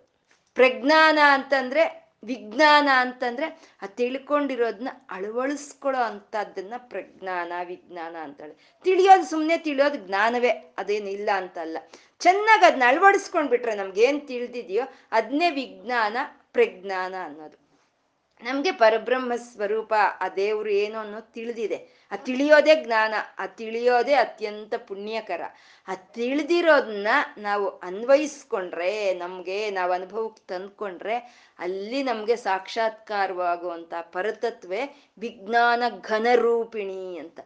ಪ್ರಜ್ಞಾನ ಅಂತಂದ್ರೆ ವಿಜ್ಞಾನ ಅಂತಂದ್ರೆ ಆ ತಿಳ್ಕೊಂಡಿರೋದನ್ನ ಅಳವಡಿಸ್ಕೊಳ್ಳೋ ಅಂಥದ್ದನ್ನ ಪ್ರಜ್ಞಾನ ವಿಜ್ಞಾನ ಅಂತಾಳೆ. ತಿಳಿಯೋದು ಸುಮ್ಮನೆ ತಿಳಿಯೋದು ಜ್ಞಾನವೇ, ಅದೇನಿಲ್ಲ ಅಂತಲ್ಲ. ಚೆನ್ನಾಗಿ ಅದನ್ನ ಅಳವಡಿಸ್ಕೊಂಡ್ಬಿಟ್ರೆ ನಮ್ಗೇನು ತಿಳಿದಿದೆಯೋ ಅದನ್ನೇ ವಿಜ್ಞಾನ ಪ್ರಜ್ಞಾನ ಅನ್ನೋದು. ನಮಗೆ ಪರಬ್ರಹ್ಮ ಸ್ವರೂಪ ಆ ದೇವರು ಏನು ಅನ್ನೋದು ತಿಳಿದಿದೆ. ಆ ತಿಳಿಯೋದೇ ಜ್ಞಾನ, ಆ ತಿಳಿಯೋದೇ ಅತ್ಯಂತ ಪುಣ್ಯಕರ. ಆ ತಿಳಿದಿರೋದನ್ನ ನಾವು ಅನ್ವಯಿಸ್ಕೊಂಡ್ರೆ, ನಮಗೆ ನಾವು ಅನುಭವಕ್ಕೆ ತಂದ್ಕೊಂಡ್ರೆ ಅಲ್ಲಿ ನಮಗೆ ಸಾಕ್ಷಾತ್ಕಾರವಾಗುವಂಥ ಪರತತ್ವೇ ವಿಜ್ಞಾನ ಘನರೂಪಿಣಿ ಅಂತ.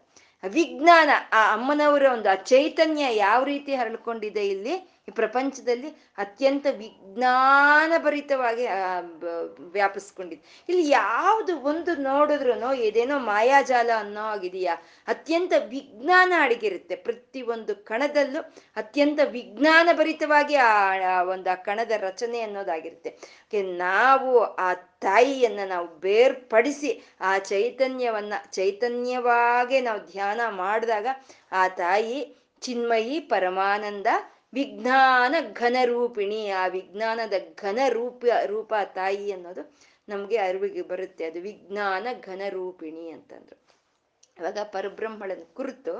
ವಿಜ್ಞಾನ ಆ ಅಮ್ಮನವರ ಒಂದು ಆ ಚೈತನ್ಯ ಯಾವ ರೀತಿ ಹರಳ್ಕೊಂಡಿದೆ ಇಲ್ಲಿ ಈ ಪ್ರಪಂಚದಲ್ಲಿ, ಅತ್ಯಂತ ವಿಜ್ಞಾನಭರಿತವಾಗಿ ವ್ಯಾಪಿಸ್ಕೊಂಡಿದೆ. ಇಲ್ಲಿ ಯಾವುದು ಒಂದು ನೋಡಿದ್ರು ಏನೇನೋ ಮಾಯಾಜಾಲ ಅನ್ನೋ ಆಗಿದೆಯಾ, ಅತ್ಯಂತ ವಿಜ್ಞಾನ ಅಡಗಿರುತ್ತೆ ಪ್ರತಿ ಒಂದು ಕಣದಲ್ಲೂ. ಅತ್ಯಂತ ವಿಜ್ಞಾನಭರಿತವಾಗಿ ಆ ಒಂದು ಆ ಕಣದ ರಚನೆ ಅನ್ನೋದಾಗಿರುತ್ತೆ. ನಾವು ಆ ತಾಯಿಯನ್ನ ನಾವು ಬೇರ್ಪಡಿಸಿ ಆ ಚೈತನ್ಯವನ್ನ ಚೈತನ್ಯವಾಗೇ ನಾವು ಧ್ಯಾನ ಮಾಡಿದಾಗ ಆ ತಾಯಿ ಚಿನ್ಮಯಿ ಪರಮಾನಂದ ವಿಜ್ಞಾನ ಘನರೂಪಿಣಿ, ಆ ವಿಜ್ಞಾನದ ಘನ ರೂಪ ರೂಪ ತಾಯಿ ಅನ್ನೋದು ನಮಗೆ ಅರಿವಿಗೆ ಬರುತ್ತೆ. ಅದು ವಿಜ್ಞಾನ ಘನರೂಪಿಣಿ ಅಂತಂದ್ರು. ಇವಾಗ ಪರಬ್ರಹ್ಮಳನ್ನು ಕುರಿತು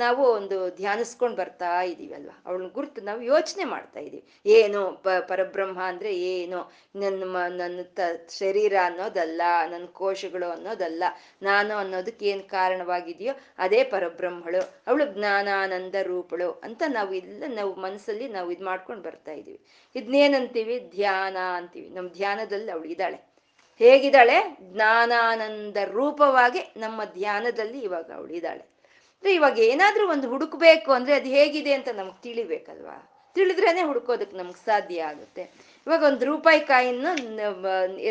ನಾವು ಒಂದು ಧ್ಯಾನಿಸ್ಕೊಂಡು ಬರ್ತಾ ಇದ್ದೀವಿ ಅಲ್ವಾ? ಅವಳನ್ನ ಕುರಿತು ನಾವು ಯೋಚನೆ ಮಾಡ್ತಾ ಇದ್ದೀವಿ. ಏನು ಪ ಪರಬ್ರಹ್ಮ ಅಂದರೆ ಏನು? ನನ್ನ ನನ್ನ ತ ಶರೀರ ಅನ್ನೋದಲ್ಲ, ನನ್ನ ಕೋಶಗಳು ಅನ್ನೋದಲ್ಲ, ನಾನು ಅನ್ನೋದಕ್ಕೆ ಏನು ಕಾರಣವಾಗಿದೆಯೋ ಅದೇ ಪರಬ್ರಹ್ಮಳು, ಅವಳು ಜ್ಞಾನಾನಂದ ರೂಪಳು ಅಂತ ನಾವು ಇಲ್ಲ ನಾವು ಮನಸ್ಸಲ್ಲಿ ನಾವು ಇದು ಮಾಡ್ಕೊಂಡು ಬರ್ತಾ ಇದ್ದೀವಿ. ಇದನ್ನೇನಂತೀವಿ? ಧ್ಯಾನ ಅಂತೀವಿ. ನಮ್ಮ ಧ್ಯಾನದಲ್ಲಿ ಅವಳು ಇದ್ದಾಳೆ. ಹೇಗಿದ್ದಾಳೆ? ಜ್ಞಾನಾನಂದ ರೂಪವಾಗಿ ನಮ್ಮ ಧ್ಯಾನದಲ್ಲಿ ಇವಾಗ ಅವಳಿದ್ದಾಳೆ. ಇವಾಗ ಏನಾದ್ರೂ ಒಂದು ಹುಡುಕ್ಬೇಕು ಅಂದ್ರೆ ಅದು ಹೇಗಿದೆ ಅಂತ ನಮ್ಗೆ ತಿಳಿಬೇಕಲ್ವಾ? ತಿಳಿದ್ರೇನೆ ಹುಡುಕೋದಕ್ಕೆ ನಮ್ಗೆ ಸಾಧ್ಯ ಆಗುತ್ತೆ. ಇವಾಗ ಒಂದು ರೂಪಾಯಿ ಕಾಯಿನ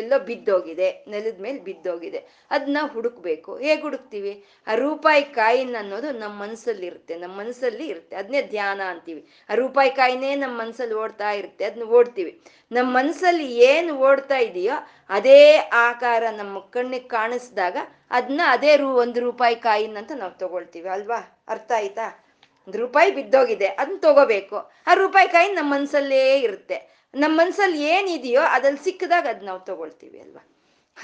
ಎಲ್ಲೋ ಬಿದ್ದೋಗಿದೆ, ನೆಲದ ಮೇಲೆ ಬಿದ್ದೋಗಿದೆ, ಅದನ್ನ ಹುಡುಕ್ಬೇಕು. ಹೇಗೆ ಹುಡುಕ್ತೀವಿ? ಆ ರೂಪಾಯಿ ಕಾಯಿನ ಅನ್ನೋದು ನಮ್ಮ ಮನಸ್ಸಲ್ಲಿ ಇರುತ್ತೆ, ನಮ್ಮ ಮನಸ್ಸಲ್ಲಿ ಇರುತ್ತೆ, ಅದನ್ನೇ ಧ್ಯಾನ ಅಂತೀವಿ. ಆ ರೂಪಾಯಿ ಕಾಯಿನೇ ನಮ್ಮ ಮನಸ್ಸಲ್ಲಿ ಓಡ್ತಾ ಇರುತ್ತೆ, ಅದನ್ನ ಓಡ್ತೀವಿ. ನಮ್ಮ ಮನಸ್ಸಲ್ಲಿ ಏನು ಓಡ್ತಾ ಇದೆಯೋ ಅದೇ ಆಕಾರ ನಮ್ಮ ಕಣ್ಣಿಗೆ ಕಾಣಿಸ್ದಾಗ ಅದನ್ನ ಅದೇ ರೂ ಒಂದು ರೂಪಾಯಿ ಕಾಯಿನ ಅಂತ ನಾವು ತಗೊಳ್ತೀವಿ ಅಲ್ವಾ? ಅರ್ಥ ಆಯ್ತಾ? ಒಂದು ರೂಪಾಯಿ ಬಿದ್ದೋಗಿದೆ, ಅದನ್ನ ತಗೋಬೇಕು. ಆ ರೂಪಾಯಿ ಕಾಯಿನ ನಮ್ಮ ಮನಸ್ಸಲ್ಲೇ ಇರುತ್ತೆ, ನಮ್ಮ ಮನಸ್ಸಲ್ಲಿ ಏನಿದೆಯೋ ಅದಲ್ಲಿ ಸಿಕ್ಕಿದಾಗ ಅದು ನಾವು ತಗೊಳ್ತೀವಿ ಅಲ್ವಾ?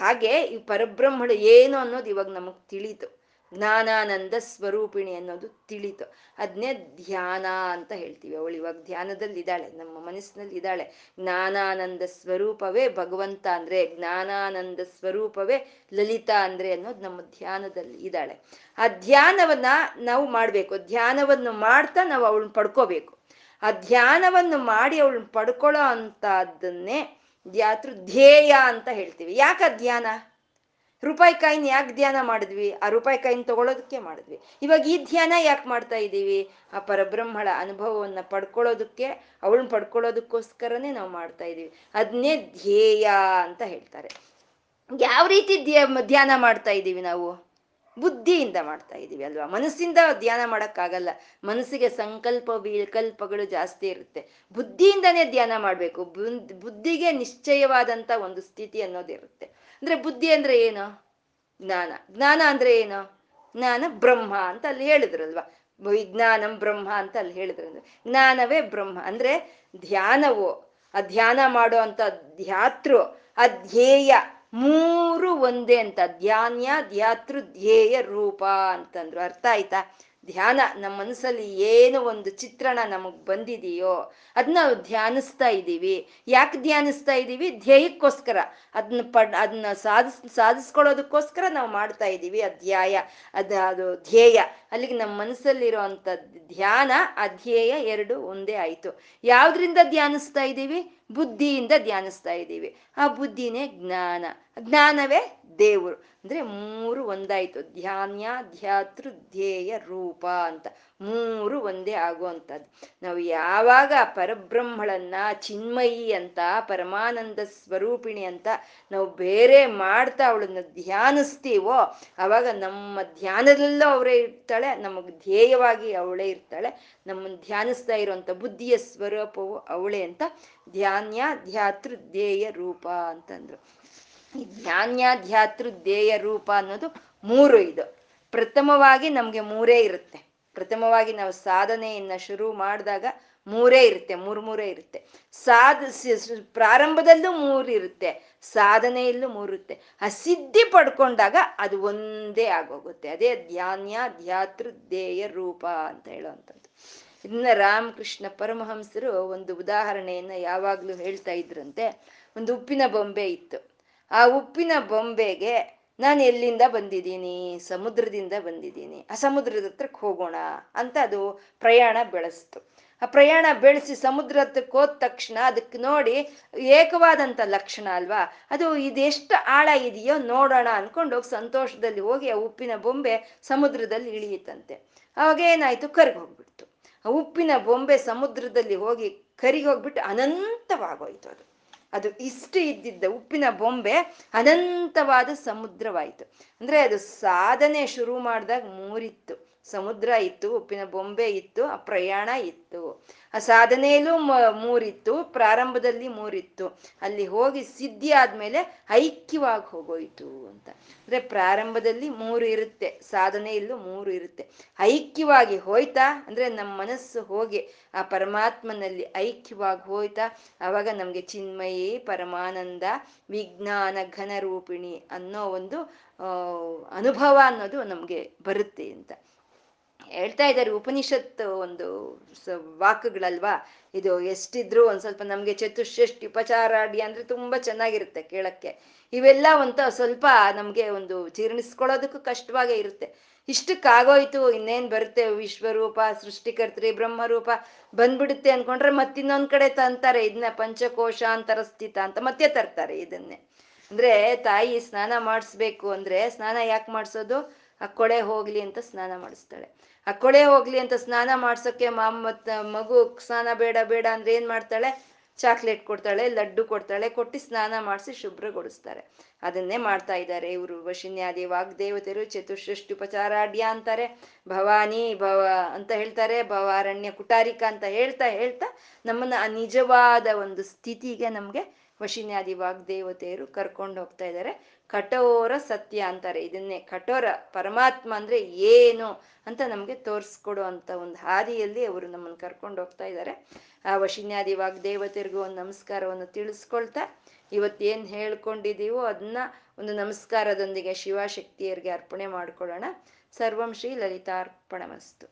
ಹಾಗೆ ಈ ಪರಬ್ರಹ್ಮಳು ಏನು ಅನ್ನೋದು ಇವಾಗ ನಮಗೆ ತಿಳಿತು, ಜ್ಞಾನಾನಂದ ಸ್ವರೂಪಿಣಿ ಅನ್ನೋದು ತಿಳಿತು. ಅದನ್ನೇ ಧ್ಯಾನ ಅಂತ ಹೇಳ್ತೀವಿ. ಅವಳು ಇವಾಗ ಧ್ಯಾನದಲ್ಲಿ ಇದ್ದಾಳೆ, ನಮ್ಮ ಮನಸ್ಸಿನಲ್ಲಿ ಇದ್ದಾಳೆ. ಜ್ಞಾನಾನಂದ ಸ್ವರೂಪವೇ ಭಗವಂತ ಅಂದರೆ, ಜ್ಞಾನಾನಂದ ಸ್ವರೂಪವೇ ಲಲಿತಾ ಅಂದರೆ ಅನ್ನೋದು ನಮ್ಮ ಧ್ಯಾನದಲ್ಲಿ ಇದ್ದಾಳೆ. ಆ ಧ್ಯಾನವನ್ನು ನಾವು ಮಾಡಬೇಕು. ಧ್ಯಾನವನ್ನು ಮಾಡ್ತಾ ನಾವು ಅವಳನ್ನ ಪಡ್ಕೋಬೇಕು. ಆ ಧ್ಯಾನವನ್ನು ಮಾಡಿ ಅವಳನ್ನ ಪಡ್ಕೊಳ್ಳೋ ಅಂತದನ್ನೇ ಯಾತ್ರ ಧ್ಯೇಯ ಅಂತ ಹೇಳ್ತೀವಿ. ಯಾಕೆ ಧ್ಯಾನ? ರೂಪಾಯಿ ಕಾಯಿನ ಯಾಕೆ ಧ್ಯಾನ ಮಾಡಿದ್ವಿ? ಆ ರೂಪಾಯಿ ಕಾಯಿನ ತಗೊಳ್ಳೋದಕ್ಕೆ ಮಾಡಿದ್ವಿ. ಇವಾಗ ಈ ಧ್ಯಾನ ಯಾಕೆ ಮಾಡ್ತಾ ಇದ್ದೀವಿ? ಆ ಪರಬ್ರಹ್ಮಳ ಅನುಭವವನ್ನು ಪಡ್ಕೊಳ್ಳೋದಕ್ಕೆ, ಅವಳನ್ನ ಪಡ್ಕೊಳ್ಳೋದಕ್ಕೋಸ್ಕರನೇ ನಾವು ಮಾಡ್ತಾ ಇದ್ದೀವಿ. ಅದನ್ನೇ ಧ್ಯೇಯ ಅಂತ ಹೇಳ್ತಾರೆ. ಯಾವ ರೀತಿ ಧ್ಯೇ ಧ್ಯಾನ ಮಾಡ್ತಾ ಇದ್ದೀವಿ? ನಾವು ಬುದ್ಧಿಯಿಂದ ಮಾಡ್ತಾ ಇದ್ದೀವಿ ಅಲ್ವಾ? ಮನಸ್ಸಿಂದ ಧ್ಯಾನ ಮಾಡೋಕ್ಕಾಗಲ್ಲ, ಮನಸ್ಸಿಗೆ ಸಂಕಲ್ಪ ವಿಕಲ್ಪಗಳು ಜಾಸ್ತಿ ಇರುತ್ತೆ. ಬುದ್ಧಿಯಿಂದನೇ ಧ್ಯಾನ ಮಾಡಬೇಕು. ಬುದ್ಧಿಗೆ ನಿಶ್ಚಯವಾದಂಥ ಒಂದು ಸ್ಥಿತಿ ಅನ್ನೋದಿರುತ್ತೆ. ಅಂದರೆ ಬುದ್ಧಿ ಅಂದರೆ ಏನು? ಜ್ಞಾನ. ಜ್ಞಾನ ಅಂದರೆ ಏನು? ಜ್ಞಾನ ಬ್ರಹ್ಮ ಅಂತ ಅಲ್ಲಿ ಹೇಳಿದ್ರಲ್ವಾ? ವಿಜ್ಞಾನಂ ಬ್ರಹ್ಮ ಅಂತ ಅಲ್ಲಿ ಹೇಳಿದ್ರಲ್ವ? ಜ್ಞಾನವೇ ಬ್ರಹ್ಮ ಅಂದರೆ ಧ್ಯಾನವು, ಆ ಧ್ಯಾನ ಮಾಡುವಂಥ ಧ್ಯಾತೃ, ಆ ಧ್ಯೇಯ ಮೂರು ಒಂದೇ ಅಂತ. ಧ್ಯಾನ್ಯ ಧ್ಯಾತೃ ಧ್ಯೇಯ ರೂಪ ಅಂತಂದ್ರು. ಅರ್ಥ ಆಯ್ತಾ? ಧ್ಯಾನ ನಮ್ಮ ಮನಸ್ಸಲ್ಲಿ ಏನು ಒಂದು ಚಿತ್ರಣ ನಮಗ್ ಬಂದಿದೆಯೋ ಅದನ್ನ ನಾವು ಧ್ಯಾನಿಸ್ತಾ ಇದ್ದೀವಿ. ಯಾಕೆ ಧ್ಯಾನಿಸ್ತಾ ಇದ್ದೀವಿ? ಧ್ಯೇಯಕ್ಕೋಸ್ಕರ. ಅದನ್ನ ಪಡ್ ಅದನ್ನ ಸಾಧಿಸ್ ಸಾಧಿಸ್ಕೊಳ್ಳೋದಕ್ಕೋಸ್ಕರ ನಾವು ಮಾಡ್ತಾ ಇದ್ದೀವಿ. ಅಧ್ಯಾಯ ಅದ ಅದು ಧ್ಯೇಯ. ಅಲ್ಲಿಗೆ ನಮ್ಮ ಮನಸ್ಸಲ್ಲಿರೋ ಅಂಥ ಧ್ಯಾನ ಅಧ್ಯೇಯ ಎರಡು ಒಂದೇ ಆಯಿತು. ಯಾವುದರಿಂದ ಧ್ಯಾನಿಸ್ತಾ ಇದ್ದೀವಿ? ಬುದ್ಧಿಯಿಂದ ಧ್ಯಾನಿಸ್ತಾ ಇದ್ದೀವಿ. ಆ ಬುದ್ಧಿನೇ ಜ್ಞಾನ, ಜ್ಞಾನವೇ ದೇವರು. ಅಂದ್ರೆ ಮೂರು ಒಂದಾಯ್ತು. ಧ್ಯಾನ ಧ್ಯಾತೃ ಧ್ಯೇಯ ರೂಪ ಅಂತ ಮೂರು ಒಂದೇ ಆಗುವಂಥದ್ದು. ನಾವು ಯಾವಾಗ ಪರಬ್ರಹ್ಮಳನ್ನ ಚಿನ್ಮಯಿ ಅಂತ ಪರಮಾನಂದ ಸ್ವರೂಪಿಣಿ ಅಂತ ನಾವು ಬೇರೆ ಮಾಡ್ತಾ ಅವಳನ್ನ ಧ್ಯಾನಿಸ್ತೀವೋ ಅವಾಗ ನಮ್ಮ ಧ್ಯಾನದಲ್ಲೂ ಅವರೇ ಇರ್ತಾಳೆ, ನಮಗೆ ಧ್ಯೇಯವಾಗಿ ಅವಳೇ ಇರ್ತಾಳೆ. ನಮ್ಮನ್ನು ಧ್ಯಾನಿಸ್ತಾ ಇರುವಂಥ ಬುದ್ಧಿಯ ಸ್ವರೂಪವು ಅವಳೇ ಅಂತ ಧ್ಯಾನ ಧ್ಯಾತೃ ಧ್ಯೇಯ ರೂಪ ಅಂತಂದ್ರು. ಈ ಧ್ಯಾನ ಧ್ಯಾತೃ ಧ್ಯೇಯ ರೂಪ ಅನ್ನೋದು ಮೂರು. ಇದು ಪ್ರಥಮವಾಗಿ ನಮ್ಗೆ ಮೂರೇ ಇರುತ್ತೆ. ಪ್ರಥಮವಾಗಿ ನಾವು ಸಾಧನೆಯನ್ನ ಶುರು ಮಾಡಿದಾಗ ಮೂರೇ ಇರುತ್ತೆ, ಮೂರ್ ಮೂರೇ ಇರುತ್ತೆ. ಸಾಧ ಪ್ರಾರಂಭದಲ್ಲೂ ಮೂರು ಇರುತ್ತೆ, ಸಾಧನೆಯಲ್ಲೂ ಮೂರು ಇರುತ್ತೆ. ಆ ಸಿದ್ಧಿ ಪಡ್ಕೊಂಡಾಗ ಅದು ಒಂದೇ ಆಗೋಗುತ್ತೆ. ಅದೇ ಧ್ಯಾನ ಧ್ಯಾತೃ ಧ್ಯೇಯ ರೂಪ ಅಂತ ಹೇಳುವಂಥದ್ದು. ಇದನ್ನ ರಾಮಕೃಷ್ಣ ಪರಮಹಂಸರು ಒಂದು ಉದಾಹರಣೆಯನ್ನ ಯಾವಾಗ್ಲೂ ಹೇಳ್ತಾ ಇದ್ರಂತೆ. ಒಂದು ಉಪ್ಪಿನ ಬೊಂಬೆ ಇತ್ತು. ಆ ಉಪ್ಪಿನ ಬೊಂಬೆಗೆ ನಾನು ಎಲ್ಲಿಂದ ಬಂದಿದ್ದೀನಿ? ಸಮುದ್ರದಿಂದ ಬಂದಿದ್ದೀನಿ. ಆ ಸಮುದ್ರದ ಹತ್ರಕ್ಕೆ ಹೋಗೋಣ ಅಂತ ಅದು ಪ್ರಯಾಣ ಬೆಳೆಸ್ತು. ಆ ಪ್ರಯಾಣ ಬೆಳೆಸಿ ಸಮುದ್ರ ಹತ್ರಕ್ಕೆ ಹೋದ ತಕ್ಷಣ ಅದಕ್ಕೆ ನೋಡಿ ಏಕವಾದಂಥ ಲಕ್ಷಣ ಅಲ್ವಾ, ಅದು ಇದೆಷ್ಟು ಆಳ ಇದೆಯೋ ನೋಡೋಣ ಅನ್ಕೊಂಡೋಗಿ ಸಂತೋಷದಲ್ಲಿ ಹೋಗಿ ಆ ಉಪ್ಪಿನ ಬೊಂಬೆ ಸಮುದ್ರದಲ್ಲಿ ಇಳಿಯಿತಂತೆ. ಅವಾಗೇನಾಯಿತು? ಕರ್ಗೋಗ್ಬಿಡ್ತು. ಆ ಉಪ್ಪಿನ ಬೊಂಬೆ ಸಮುದ್ರದಲ್ಲಿ ಹೋಗಿ ಕರಿಗೋಗ್ಬಿಟ್ಟು ಅನಂತವಾಗೋಯ್ತು. ಅದು ಅದು ಇಷ್ಟು ಇದ್ದಿದ್ದ ಉಪ್ಪಿನ ಬೊಂಬೆ ಅನಂತವಾದ ಸಮುದ್ರವಾಯಿತು. ಅಂದರೆ ಅದು ಸಾಧನೆ ಶುರು ಮಾಡಿದಾಗ ಮೂರಿತ್ತು. ಸಮುದ್ರ ಇತ್ತು, ಉಪ್ಪಿನ ಬೊಂಬೆ ಇತ್ತು, ಆ ಪ್ರಯಾಣ ಇತ್ತು. ಆ ಸಾಧನೆಯಲ್ಲೂ ಮೂರಿತ್ತು, ಪ್ರಾರಂಭದಲ್ಲಿ ಮೂರಿತ್ತು, ಅಲ್ಲಿ ಹೋಗಿ ಸಿದ್ಧಿ ಆದ್ಮೇಲೆ ಐಕ್ಯವಾಗಿ ಹೋಗೋಯ್ತು ಅಂತ. ಅಂದ್ರೆ ಪ್ರಾರಂಭದಲ್ಲಿ ಮೂರು ಇರುತ್ತೆ, ಸಾಧನೆಯಲ್ಲೂ ಮೂರು ಇರುತ್ತೆ. ಐಕ್ಯವಾಗಿ ಹೋಯ್ತಾ ಅಂದ್ರೆ ನಮ್ಮ ಮನಸ್ಸು ಹೋಗಿ ಆ ಪರಮಾತ್ಮನಲ್ಲಿ ಐಕ್ಯವಾಗಿ ಹೋಯ್ತಾ ಅವಾಗ ನಮ್ಗೆ ಚಿನ್ಮಯಿ ಪರಮಾನಂದ ವಿಜ್ಞಾನ ಘನರೂಪಿಣಿ ಅನ್ನೋ ಒಂದು ಅನುಭವ ಅನ್ನೋದು ನಮ್ಗೆ ಬರುತ್ತೆ ಅಂತ ಹೇಳ್ತಾ ಇದ್ದಾರೆ ಉಪನಿಷತ್ತು ಒಂದು ವಾಕ್ಯಗಳಲ್ವಾ ಇದು. ಎಷ್ಟಿದ್ರು ಒಂದ್ ಸ್ವಲ್ಪ ನಮ್ಗೆ ಚತುಷ್ಷಷ್ಟಿ ಉಪಚಾರಾಡಿ ಅಂದ್ರೆ ತುಂಬಾ ಚೆನ್ನಾಗಿರುತ್ತೆ ಕೇಳಕ್ಕೆ. ಇವೆಲ್ಲ ಒಂತ ಸ್ವಲ್ಪ ನಮ್ಗೆ ಒಂದು ಜೀರ್ಣಿಸ್ಕೊಳ್ಳೋದಕ್ಕೂ ಕಷ್ಟವಾಗೇ ಇರುತ್ತೆ. ಇಷ್ಟಕ್ಕಾಗೋಯ್ತು, ಇನ್ನೇನ್ ಬರುತ್ತೆ ವಿಶ್ವರೂಪ ಸೃಷ್ಟಿಕರ್ತರಿ ಬ್ರಹ್ಮರೂಪ ಬಂದ್ಬಿಡುತ್ತೆ ಅನ್ಕೊಂಡ್ರೆ ಮತ್ತಿನ್ನೊಂದ್ ಕಡೆ ತಂತಾರೆ ಇದನ್ನ, ಪಂಚಕೋಶಾಂತರ ಸ್ಥಿತ ಅಂತ ಮತ್ತೆ ತರ್ತಾರೆ ಇದನ್ನೇ. ಅಂದ್ರೆ ತಾಯಿ ಸ್ನಾನ ಮಾಡಿಸ್ಬೇಕು ಅಂದ್ರೆ ಸ್ನಾನ ಯಾಕೆ ಮಾಡಿಸೋದು? ಆ ಕೊಳೆ ಹೋಗ್ಲಿ ಅಂತ ಸ್ನಾನ ಮಾಡಿಸ್ತಾಳೆ. ಆ ಕೊಳೆ ಹೋಗ್ಲಿ ಅಂತ ಸ್ನಾನ ಮಾಡ್ಸೋಕ್ಕೆ ಮಾಮ್ ಮತ್ತ ಮಗು ಸ್ನಾನ ಬೇಡ ಬೇಡ ಅಂದ್ರೆ ಏನ್ ಮಾಡ್ತಾಳೆ? ಚಾಕ್ಲೇಟ್ ಕೊಡ್ತಾಳೆ, ಲಡ್ಡು ಕೊಡ್ತಾಳೆ, ಕೊಟ್ಟು ಸ್ನಾನ ಮಾಡಿಸಿ ಶುಭ್ರಗೊಳಿಸ್ತಾರೆ. ಅದನ್ನೇ ಮಾಡ್ತಾ ಇದ್ದಾರೆ ಇವರು ವಶಿನ್ಯಾದಿ ವಾಗ್ದೇವತೆಯರು. ಚತುಷ್ಷಷ್ಟಿ ಉಪಚಾರಾಢ್ಯ ಅಂತಾರೆ, ಭವಾನಿ ಭವ ಅಂತ ಹೇಳ್ತಾರೆ, ಭವಾರಣ್ಯ ಕುಟಾರಿಕ ಅಂತ ಹೇಳ್ತಾ ಹೇಳ್ತಾ ನಮ್ಮನ್ನ ಆ ನಿಜವಾದ ಒಂದು ಸ್ಥಿತಿಗೆ ನಮ್ಗೆ ವಶಿನ್ಯಾದಿ ವಾಗ್ದೇವತೆಯರು ಕರ್ಕೊಂಡು ಹೋಗ್ತಾ ಇದ್ದಾರೆ. ಕಠೋರ ಸತ್ಯ ಅಂತಾರೆ ಇದನ್ನೇ. ಕಠೋರ ಪರಮಾತ್ಮ ಅಂದ್ರೆ ಏನು ಅಂತ ನಮ್ಗೆ ತೋರಿಸ್ಕೊಡೋ ಅಂತ ಒಂದು ಹಾದಿಯಲ್ಲಿ ಅವರು ನಮ್ಮನ್ನು ಕರ್ಕೊಂಡು ಹೋಗ್ತಾ ಇದ್ದಾರೆ. ಆ ವಶಿನ್ಯಾದಿ ವಾಗ್ದೇವತೆಯರಿಗೂ ಒಂದು ನಮಸ್ಕಾರವನ್ನು ತಿಳಿಸ್ಕೊಳ್ತಾ ಇವತ್ತೇನ್ ಹೇಳ್ಕೊಂಡಿದೀವೋ ಅದನ್ನ ಒಂದು ನಮಸ್ಕಾರದೊಂದಿಗೆ ಶಿವಶಕ್ತಿಯರಿಗೆ ಅರ್ಪಣೆ ಮಾಡ್ಕೊಳ್ಳೋಣ. ಸರ್ವಂ ಶ್ರೀ ಲಲಿತಾರ್ಪಣಮಸ್ತು.